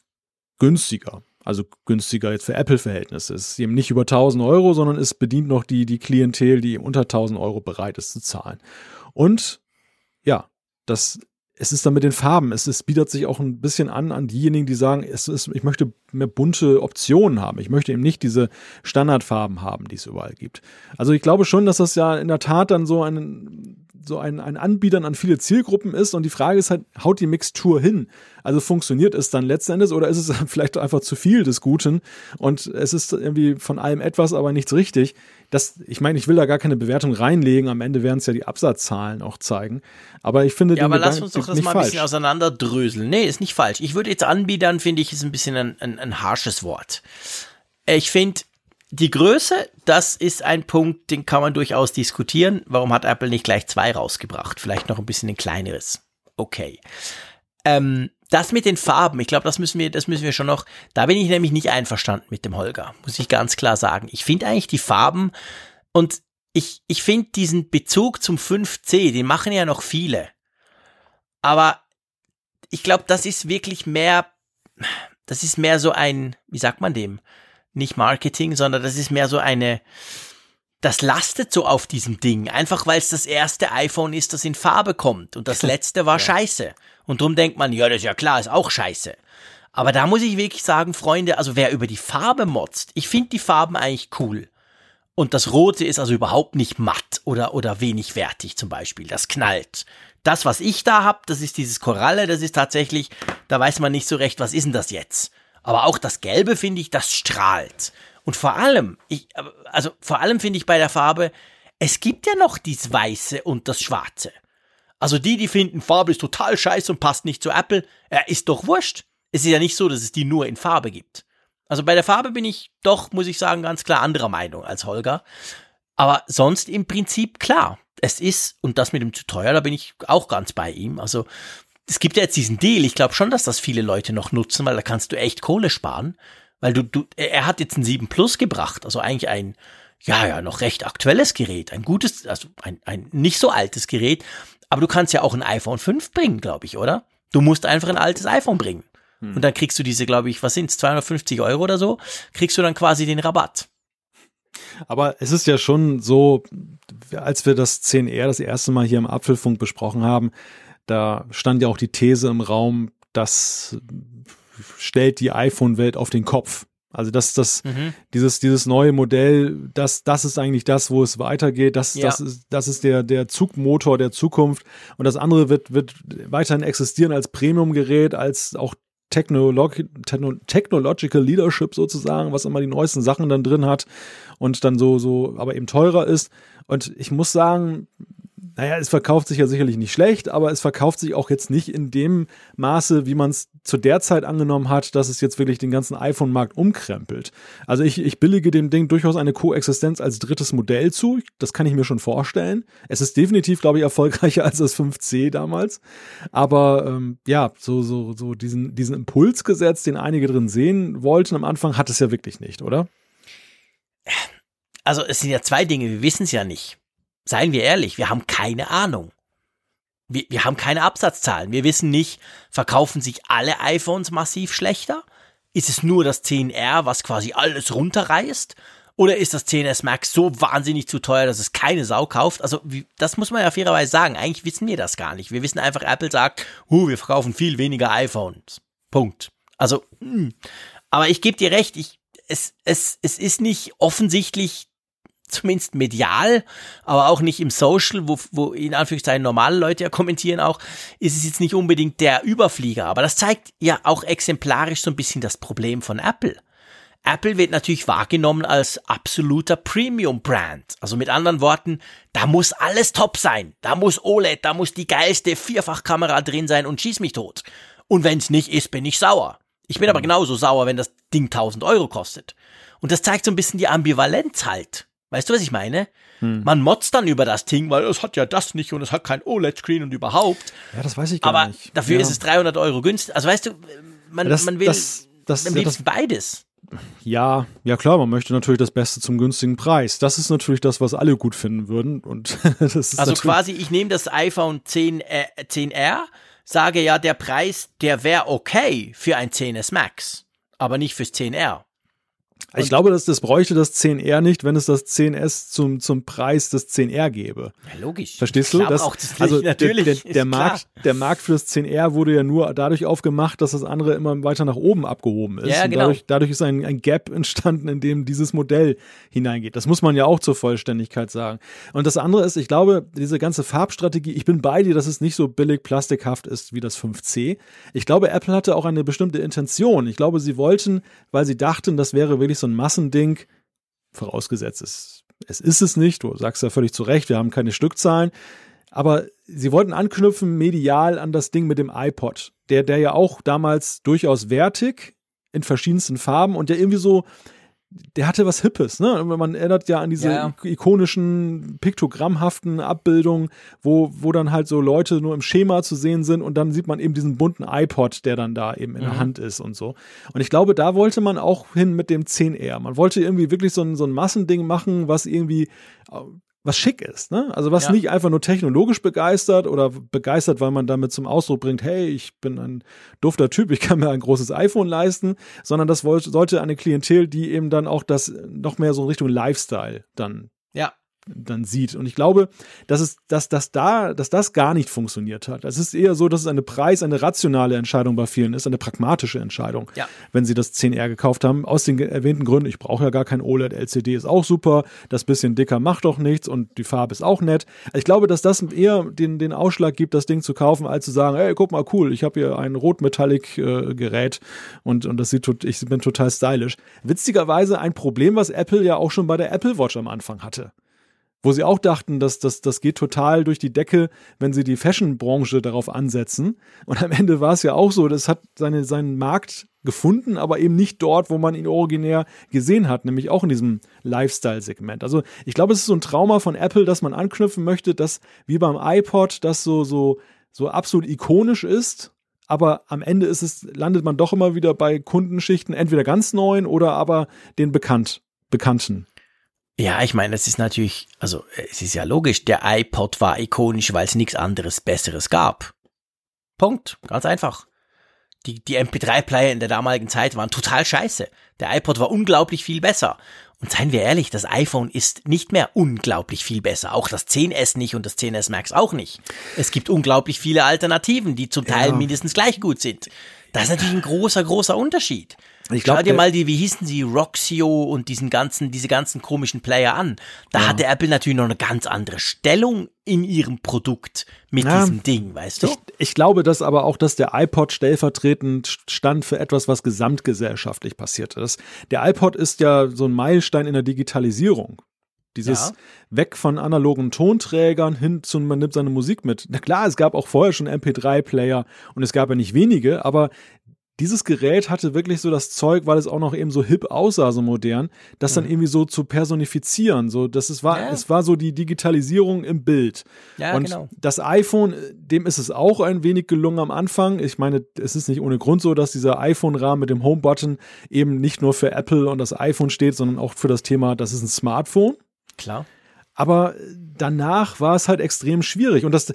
günstiger, also günstiger jetzt für Apple-Verhältnisse. Es ist eben nicht über 1.000 Euro, sondern es bedient noch die Klientel, die unter 1.000 Euro bereit ist zu zahlen. Und ja, es ist dann mit den Farben. Es bietet sich auch ein bisschen an diejenigen, die sagen, ich möchte mehr bunte Optionen haben. Ich möchte eben nicht diese Standardfarben haben, die es überall gibt. Also ich glaube schon, dass das ja in der Tat dann so ein Anbietern an viele Zielgruppen ist. Und die Frage ist halt, haut die Mixtur hin? Also funktioniert es dann letzten Endes oder ist es vielleicht einfach zu viel des Guten? Und es ist irgendwie von allem etwas, aber nichts richtig. Ich meine, ich will da gar keine Bewertung reinlegen. Am Ende werden es ja die Absatzzahlen auch zeigen. Aber ich finde, ja, aber lass uns doch das mal ein bisschen auseinanderdröseln. Nee, ist nicht falsch. Ich würde jetzt anbiedern, finde ich, ist ein bisschen ein harsches Wort. Ich finde, die Größe, das ist ein Punkt, den kann man durchaus diskutieren. Warum hat Apple nicht gleich 2 rausgebracht? Vielleicht noch ein bisschen ein kleineres. Okay. Das mit den Farben, ich glaube, das müssen wir schon noch, da bin ich nämlich nicht einverstanden mit dem Holger, muss ich ganz klar sagen. Ich finde eigentlich die Farben, und ich finde diesen Bezug zum 5C, den machen ja noch viele. Aber ich glaube, das ist wirklich mehr, das ist mehr so ein, wie sagt man dem? Nicht Marketing, sondern das ist mehr so eine, das lastet so auf diesem Ding. Einfach weil es das erste iPhone ist, das in Farbe kommt. Und das letzte war scheiße. Und drum denkt man, ja, das ist ja klar, ist auch scheiße. Aber da muss ich wirklich sagen, Freunde, also wer über die Farbe motzt, ich finde die Farben eigentlich cool. Und das Rote ist also überhaupt nicht matt oder wenig wertig zum Beispiel. Das knallt. Das, was ich da habe, das ist dieses Koralle, das ist tatsächlich, da weiß man nicht so recht, was ist denn das jetzt? Aber auch das Gelbe, finde ich, das strahlt. Und vor allem finde ich bei der Farbe, es gibt ja noch dieses Weiße und das Schwarze. Also die finden, Farbe ist total scheiße und passt nicht zu Apple, ist doch wurscht. Es ist ja nicht so, dass es die nur in Farbe gibt. Also bei der Farbe bin ich doch, muss ich sagen, ganz klar anderer Meinung als Holger. Aber sonst im Prinzip klar. Es ist, und das mit dem zu teuer, da bin ich auch ganz bei ihm. Also es gibt ja jetzt diesen Deal. Ich glaube schon, dass das viele Leute noch nutzen, weil da kannst du echt Kohle sparen. Weil er hat jetzt ein 7 Plus gebracht. Also eigentlich ein, ja, noch recht aktuelles Gerät. Ein gutes, also ein nicht so altes Gerät. Aber du kannst ja auch ein iPhone 5 bringen, glaube ich, oder? Du musst einfach ein altes iPhone bringen. Und dann kriegst du diese, glaube ich, was sind's, 250 € oder so, kriegst du dann quasi den Rabatt. Aber es ist ja schon so, als wir das 10R das erste Mal hier im Apfelfunk besprochen haben, da stand ja auch die These im Raum, das stellt die iPhone-Welt auf den Kopf. Also dieses neue Modell, das ist eigentlich das, wo es weitergeht. Das ist der Zugmotor der Zukunft. Und das andere wird weiterhin existieren als Premium-Gerät, als auch Technological Leadership sozusagen, was immer die neuesten Sachen dann drin hat und dann so, aber eben teurer ist. Und ich muss sagen, naja, es verkauft sich ja sicherlich nicht schlecht, aber es verkauft sich auch jetzt nicht in dem Maße, wie man es zu der Zeit angenommen hat, dass es jetzt wirklich den ganzen iPhone-Markt umkrempelt. Also ich billige dem Ding durchaus eine Koexistenz als drittes Modell zu. Das kann ich mir schon vorstellen. Es ist definitiv, glaube ich, erfolgreicher als das 5C damals. Aber so diesen Impuls gesetzt, den einige drin sehen wollten am Anfang, hat es ja wirklich nicht, oder? Also es sind ja zwei Dinge, wir wissen es ja nicht. Seien wir ehrlich, wir haben keine Ahnung. Wir haben keine Absatzzahlen. Wir wissen nicht, verkaufen sich alle iPhones massiv schlechter? Ist es nur das 10R, was quasi alles runterreißt? Oder ist das 10S Max so wahnsinnig zu teuer, dass es keine Sau kauft? Also das muss man ja fairerweise sagen. Eigentlich wissen wir das gar nicht. Wir wissen einfach, Apple sagt, wir verkaufen viel weniger iPhones. Punkt. Also, aber ich gebe dir recht, es ist nicht offensichtlich, zumindest medial, aber auch nicht im Social, wo in Anführungszeichen normale Leute ja kommentieren auch, ist es jetzt nicht unbedingt der Überflieger. Aber das zeigt ja auch exemplarisch so ein bisschen das Problem von Apple. Apple wird natürlich wahrgenommen als absoluter Premium-Brand. Also mit anderen Worten, da muss alles top sein. Da muss OLED, da muss die geilste Vierfachkamera drin sein und schieß mich tot. Und wenn es nicht ist, bin ich sauer. Ich bin aber genauso sauer, wenn das Ding 1.000 € kostet. Und das zeigt so ein bisschen die Ambivalenz halt. Weißt du, was ich meine? Man motzt dann über das Ding, weil es hat ja das nicht und es hat kein OLED-Screen und überhaupt. Ja, das weiß ich gar nicht. Aber dafür ist es 300 € günstig. Also weißt du, man will am liebsten beides. Ja, klar, man möchte natürlich das Beste zum günstigen Preis. Das ist natürlich das, was alle gut finden würden. Und das ist also quasi, ich nehme das iPhone 10R, sage ja, der Preis, der wäre okay für ein 10S Max, aber nicht fürs 10R. Und ich glaube, dass das bräuchte das 10R nicht, wenn es das 10S zum Preis des 10R gäbe. Ja, logisch. Verstehst du? Das, auch das also natürlich. Der Markt für das 10R wurde ja nur dadurch aufgemacht, dass das andere immer weiter nach oben abgehoben ist. Ja, und genau. Dadurch ist ein Gap entstanden, in dem dieses Modell hineingeht. Das muss man ja auch zur Vollständigkeit sagen. Und das andere ist, ich glaube, diese ganze Farbstrategie, ich bin bei dir, dass es nicht so billig plastikhaft ist wie das 5C. Ich glaube, Apple hatte auch eine bestimmte Intention. Ich glaube, sie wollten, weil sie dachten, das wäre wirklich so ein Massending, vorausgesetzt es ist nicht, du sagst ja völlig zu Recht, wir haben keine Stückzahlen, aber sie wollten anknüpfen medial an das Ding mit dem iPod, der ja auch damals durchaus wertig in verschiedensten Farben und der irgendwie so, der hatte was Hippes, ne? Man erinnert ja an diese ikonischen, piktogrammhaften Abbildungen, wo dann halt so Leute nur im Schema zu sehen sind und dann sieht man eben diesen bunten iPod, der dann da eben in der Hand ist und so. Und ich glaube, da wollte man auch hin mit dem 10R. Man wollte irgendwie wirklich so ein Massending machen, was irgendwie was schick ist, ne? Also was nicht einfach nur technologisch begeistert oder begeistert, weil man damit zum Ausdruck bringt, hey, ich bin ein dufter Typ, ich kann mir ein großes iPhone leisten, sondern das sollte eine Klientel, die eben dann auch das noch mehr so in Richtung Lifestyle dann sieht. Und ich glaube, dass das gar nicht funktioniert hat. Es ist eher so, dass es eine rationale Entscheidung bei vielen ist, eine pragmatische Entscheidung, wenn sie das 10R gekauft haben. Aus den erwähnten Gründen, ich brauche ja gar kein OLED, LCD ist auch super, das bisschen dicker macht doch nichts und die Farbe ist auch nett. Also ich glaube, dass das eher den Ausschlag gibt, das Ding zu kaufen, als zu sagen, hey, guck mal, cool, ich habe hier ein Rot-Metallic-Gerät und das ich bin total stylisch. Witzigerweise ein Problem, was Apple ja auch schon bei der Apple Watch am Anfang hatte, wo sie auch dachten, dass das geht total durch die Decke, wenn sie die Fashion-Branche darauf ansetzen. Und am Ende war es ja auch so, das hat seinen Markt gefunden, aber eben nicht dort, wo man ihn originär gesehen hat, nämlich auch in diesem Lifestyle-Segment. Also ich glaube, es ist so ein Trauma von Apple, dass man anknüpfen möchte, dass wie beim iPod das so absolut ikonisch ist. Aber am Ende landet man doch immer wieder bei Kundenschichten, entweder ganz neuen oder aber den Bekannten. Ja, ich meine, es ist natürlich, also es ist ja logisch, der iPod war ikonisch, weil es nichts anderes Besseres gab. Punkt, ganz einfach. Die MP3-Player in der damaligen Zeit waren total scheiße. Der iPod war unglaublich viel besser. Und seien wir ehrlich, das iPhone ist nicht mehr unglaublich viel besser. Auch das 10S nicht und das 10S Max auch nicht. Es gibt unglaublich viele Alternativen, die zum Teil mindestens gleich gut sind. Das ist natürlich ein großer, großer Unterschied. Schau dir mal wie hießen sie, Roxio und diese ganzen komischen Player an. Da hatte Apple natürlich noch eine ganz andere Stellung in ihrem Produkt mit diesem Ding, weißt du? Ich glaube, dass aber auch, dass der iPod stellvertretend stand für etwas, was gesamtgesellschaftlich passierte. Der iPod ist ja so ein Meilenstein in der Digitalisierung. Dieses Weg von analogen Tonträgern hin zu, man nimmt seine Musik mit. Na klar, es gab auch vorher schon MP3-Player und es gab ja nicht wenige, aber dieses Gerät hatte wirklich so das Zeug, weil es auch noch eben so hip aussah, so modern, das dann irgendwie so zu personifizieren. So, es war so die Digitalisierung im Bild. Ja, und das iPhone, dem ist es auch ein wenig gelungen am Anfang. Ich meine, es ist nicht ohne Grund so, dass dieser iPhone-Rahmen mit dem Home-Button eben nicht nur für Apple und das iPhone steht, sondern auch für das Thema, das ist ein Smartphone. Klar. Aber danach war es halt extrem schwierig und das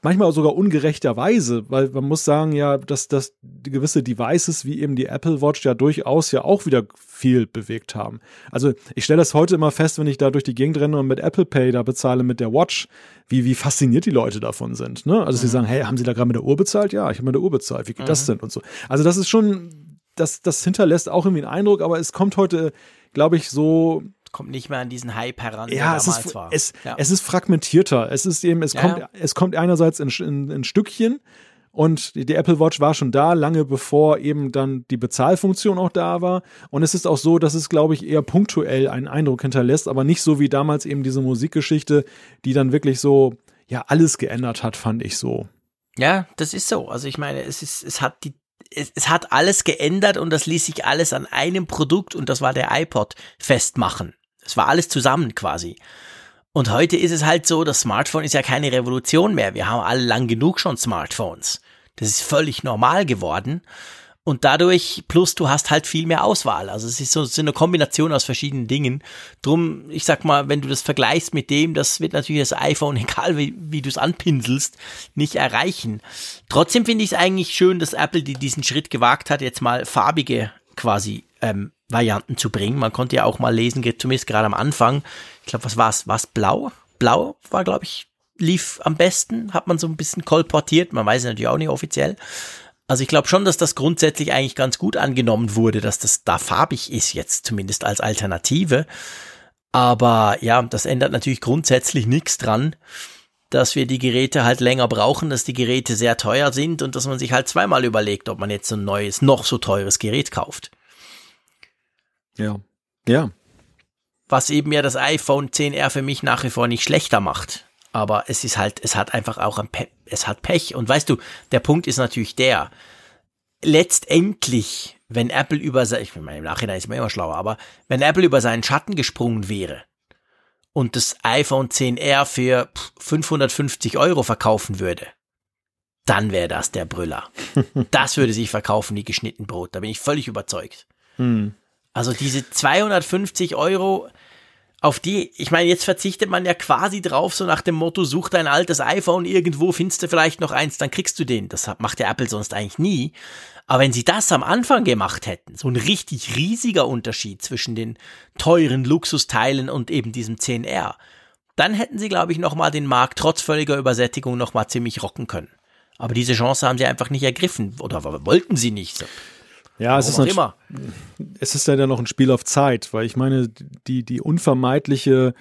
manchmal sogar ungerechterweise, weil man muss sagen ja, dass gewisse Devices wie eben die Apple Watch ja durchaus ja auch wieder viel bewegt haben. Also ich stelle das heute immer fest, wenn ich da durch die Gegend renne und mit Apple Pay da bezahle mit der Watch, wie fasziniert die Leute davon sind. Ne? Also sie sagen, hey, haben sie da gerade mit der Uhr bezahlt? Ja, ich habe mit der Uhr bezahlt. Wie geht das denn? Und so. Also das ist schon, das hinterlässt auch irgendwie einen Eindruck, aber es kommt heute, glaube ich, so kommt nicht mehr an diesen Hype heran, der damals war. Es ist fragmentierter. Es ist eben, es kommt einerseits in Stückchen und die Apple Watch war schon da, lange bevor eben dann die Bezahlfunktion auch da war. Und es ist auch so, dass es, glaube ich, eher punktuell einen Eindruck hinterlässt, aber nicht so wie damals eben diese Musikgeschichte, die dann wirklich so, ja, alles geändert hat, fand ich so. Ja, das ist so. Also ich meine, es hat alles geändert und das ließ sich alles an einem Produkt und das war der iPod festmachen. Es war alles zusammen quasi. Und heute ist es halt so, das Smartphone ist ja keine Revolution mehr. Wir haben alle lang genug schon Smartphones. Das ist völlig normal geworden. Und dadurch, plus du hast halt viel mehr Auswahl. Also es ist so eine Kombination aus verschiedenen Dingen. Drum, ich sag mal, wenn du das vergleichst mit dem, das wird natürlich das iPhone, egal wie du es anpinselst, nicht erreichen. Trotzdem finde ich es eigentlich schön, dass Apple diesen Schritt gewagt hat, jetzt mal farbige quasi Varianten zu bringen. Man konnte ja auch mal lesen, zumindest gerade am Anfang. Ich glaube, was war es? War es blau? Blau war, glaube ich, lief am besten. Hat man so ein bisschen kolportiert. Man weiß es natürlich auch nicht offiziell. Also ich glaube schon, dass das grundsätzlich eigentlich ganz gut angenommen wurde, dass das da farbig ist jetzt zumindest als Alternative. Aber ja, das ändert natürlich grundsätzlich nichts dran, dass wir die Geräte halt länger brauchen, dass die Geräte sehr teuer sind und dass man sich halt zweimal überlegt, ob man jetzt so ein neues, noch so teures Gerät kauft. Ja. Was eben ja das iPhone 10R für mich nach wie vor nicht schlechter macht. Aber es ist halt, es hat einfach auch es hat Pech. Und weißt du, der Punkt ist natürlich der, letztendlich, wenn Apple ich meine, im Nachhinein ist man immer schlauer, aber wenn Apple über seinen Schatten gesprungen wäre und das iPhone 10R für 550 € verkaufen würde, dann wäre das der Brüller. Das würde sich verkaufen wie geschnitten Brot. Da bin ich völlig überzeugt. Also diese 250 €, auf die, ich meine, jetzt verzichtet man ja quasi drauf, so nach dem Motto, such dein altes iPhone irgendwo, findest du vielleicht noch eins, dann kriegst du den. Das macht der Apple sonst eigentlich nie. Aber wenn sie das am Anfang gemacht hätten, so ein richtig riesiger Unterschied zwischen den teuren Luxusteilen und eben diesem 10R, dann hätten sie, glaube ich, nochmal den Markt trotz völliger Übersättigung nochmal ziemlich rocken können. Aber diese Chance haben sie einfach nicht ergriffen oder wollten sie nicht. So. Ja, es ist ja dann noch ein Spiel auf Zeit, weil ich meine, die unvermeidliche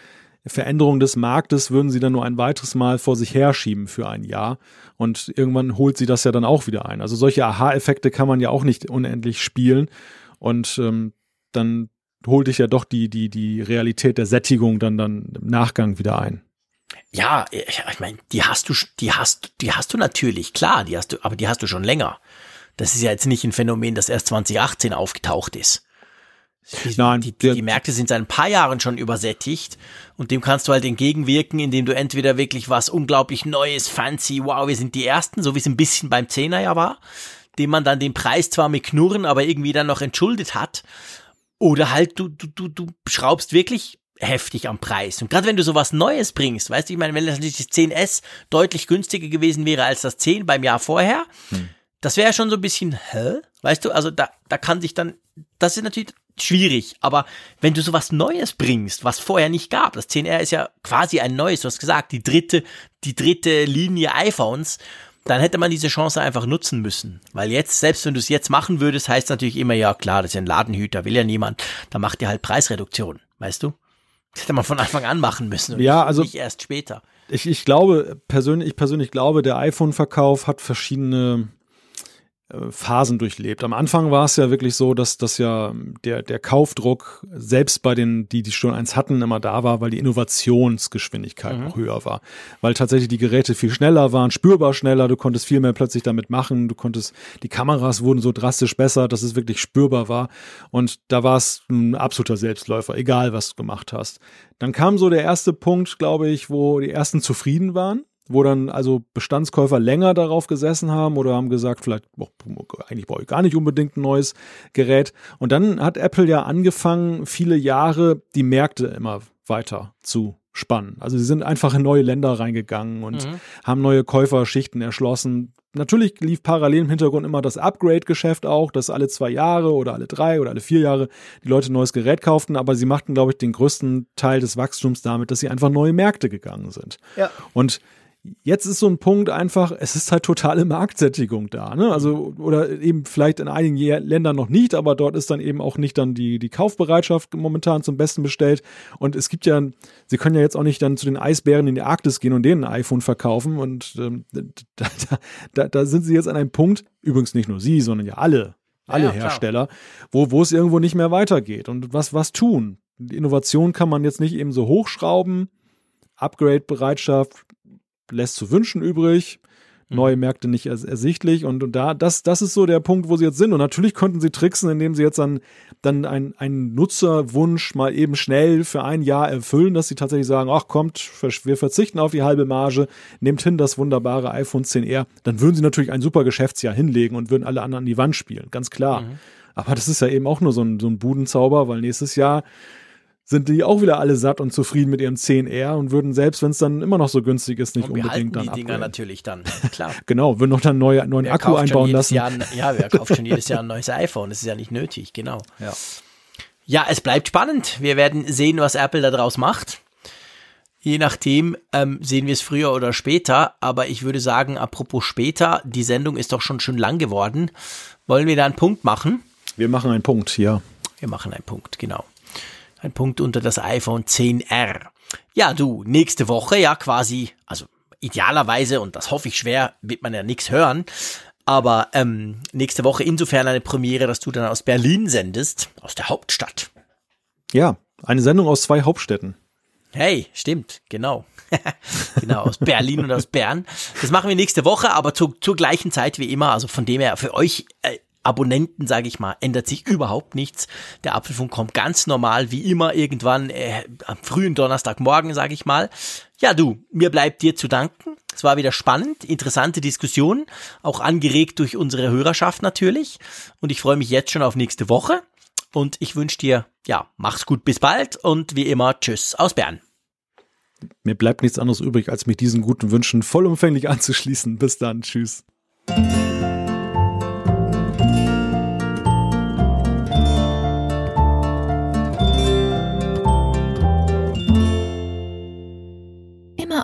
Veränderung des Marktes würden sie dann nur ein weiteres Mal vor sich herschieben für ein Jahr und irgendwann holt sie das ja dann auch wieder ein. Also solche Aha-Effekte kann man ja auch nicht unendlich spielen und dann holt dich ja doch die Realität der Sättigung dann im Nachgang wieder ein. Ja, ich meine, die hast du natürlich, klar, aber die hast du schon länger. Das ist ja jetzt nicht ein Phänomen, das erst 2018 aufgetaucht ist. Nein, die Märkte sind seit ein paar Jahren schon übersättigt und dem kannst du halt entgegenwirken, indem du entweder wirklich was unglaublich Neues, fancy, wow, wir sind die Ersten, so wie es ein bisschen beim 10er ja war, dem man dann den Preis zwar mit Knurren, aber irgendwie dann noch entschuldet hat, oder halt du schraubst wirklich heftig am Preis. Und gerade wenn du sowas Neues bringst, weißt du, ich meine, wenn das 10S deutlich günstiger gewesen wäre als das 10 beim Jahr vorher, das wäre ja schon so ein bisschen, weißt du, also da kann sich dann, das ist natürlich schwierig, aber wenn du sowas Neues bringst, was vorher nicht gab, das 10R ist ja quasi ein neues, du hast gesagt, die dritte Linie iPhones, dann hätte man diese Chance einfach nutzen müssen, weil jetzt, selbst wenn du es jetzt machen würdest, heißt natürlich immer, ja klar, das ist ja ein Ladenhüter, will ja niemand, da macht ihr halt Preisreduktion, weißt du? Das hätte man von Anfang an machen müssen und ja, also nicht erst später. Ich persönlich glaube, der iPhone-Verkauf hat verschiedene Phasen durchlebt. Am Anfang war es ja wirklich so, dass das ja der Kaufdruck selbst bei denen, die schon eins hatten, immer da war, weil die Innovationsgeschwindigkeit noch höher war. Weil tatsächlich die Geräte viel schneller waren, spürbar schneller, du konntest viel mehr plötzlich damit machen, die Kameras wurden so drastisch besser, dass es wirklich spürbar war und da war es ein absoluter Selbstläufer, egal was du gemacht hast. Dann kam so der erste Punkt, glaube ich, wo die ersten zufrieden waren, wo dann also Bestandskäufer länger darauf gesessen haben oder haben gesagt, vielleicht, eigentlich brauche ich gar nicht unbedingt ein neues Gerät. Und dann hat Apple ja angefangen, viele Jahre die Märkte immer weiter zu spannen. Also sie sind einfach in neue Länder reingegangen und haben neue Käuferschichten erschlossen. Natürlich lief parallel im Hintergrund immer das Upgrade-Geschäft auch, dass alle 2 Jahre oder alle 3 oder alle 4 Jahre die Leute ein neues Gerät kauften, aber sie machten, glaube ich, den größten Teil des Wachstums damit, dass sie einfach neue Märkte gegangen sind. Ja. Und jetzt ist so ein Punkt einfach, es ist halt totale Marktsättigung da, ne? Also, oder eben vielleicht in einigen Ländern noch nicht, aber dort ist dann eben auch nicht dann die Kaufbereitschaft momentan zum Besten bestellt. Und es gibt ja, sie können ja jetzt auch nicht dann zu den Eisbären in die Arktis gehen und denen ein iPhone verkaufen. Und da sind sie jetzt an einem Punkt, übrigens nicht nur sie, sondern ja alle Hersteller, wo es irgendwo nicht mehr weitergeht. Und was tun? Die Innovation kann man jetzt nicht eben so hochschrauben, Upgrade-Bereitschaft lässt zu wünschen übrig, neue Märkte nicht ersichtlich und da das ist so der Punkt, wo sie jetzt sind. Und natürlich konnten sie tricksen, indem sie jetzt dann einen Nutzerwunsch mal eben schnell für ein Jahr erfüllen, dass sie tatsächlich sagen, ach kommt, wir verzichten auf die halbe Marge, nehmt hin das wunderbare iPhone 10R. Dann würden sie natürlich ein super Geschäftsjahr hinlegen und würden alle anderen an die Wand spielen, ganz klar. Aber das ist ja eben auch nur so ein Budenzauber, weil nächstes Jahr sind die auch wieder alle satt und zufrieden mit ihrem 10R und würden selbst, wenn es dann immer noch so günstig ist, nicht unbedingt dann abholen. Und wir halten die Dinger natürlich dann, klar. Genau, würden noch dann neuen Akku einbauen lassen. Wer kauft schon jedes Jahr ein neues iPhone? Das ist ja nicht nötig, genau. Ja, es bleibt spannend. Wir werden sehen, was Apple da draus macht. Je nachdem sehen wir es früher oder später. Aber ich würde sagen, apropos später, die Sendung ist doch schon lang geworden. Wollen wir da einen Punkt machen? Wir machen einen Punkt, ja. Wir machen einen Punkt, genau. Ein Punkt unter das iPhone 10R. Ja, du, nächste Woche ja quasi, also idealerweise, und das hoffe ich schwer, wird man ja nichts hören, aber nächste Woche insofern eine Premiere, dass du dann aus Berlin sendest, aus der Hauptstadt. Ja, eine Sendung aus 2 Hauptstädten. Hey, stimmt, genau. Genau, aus Berlin und aus Bern. Das machen wir nächste Woche, aber zur gleichen Zeit wie immer, also von dem her für euch Abonnenten, sage ich mal, ändert sich überhaupt nichts. Der Apfelfunk kommt ganz normal, wie immer, irgendwann am frühen Donnerstagmorgen, sage ich mal. Ja, du, mir bleibt dir zu danken. Es war wieder spannend, interessante Diskussionen, auch angeregt durch unsere Hörerschaft natürlich. Und ich freue mich jetzt schon auf nächste Woche. Und ich wünsche dir, ja, mach's gut, bis bald und wie immer, tschüss aus Bern. Mir bleibt nichts anderes übrig, als mich diesen guten Wünschen vollumfänglich anzuschließen. Bis dann, tschüss. Immer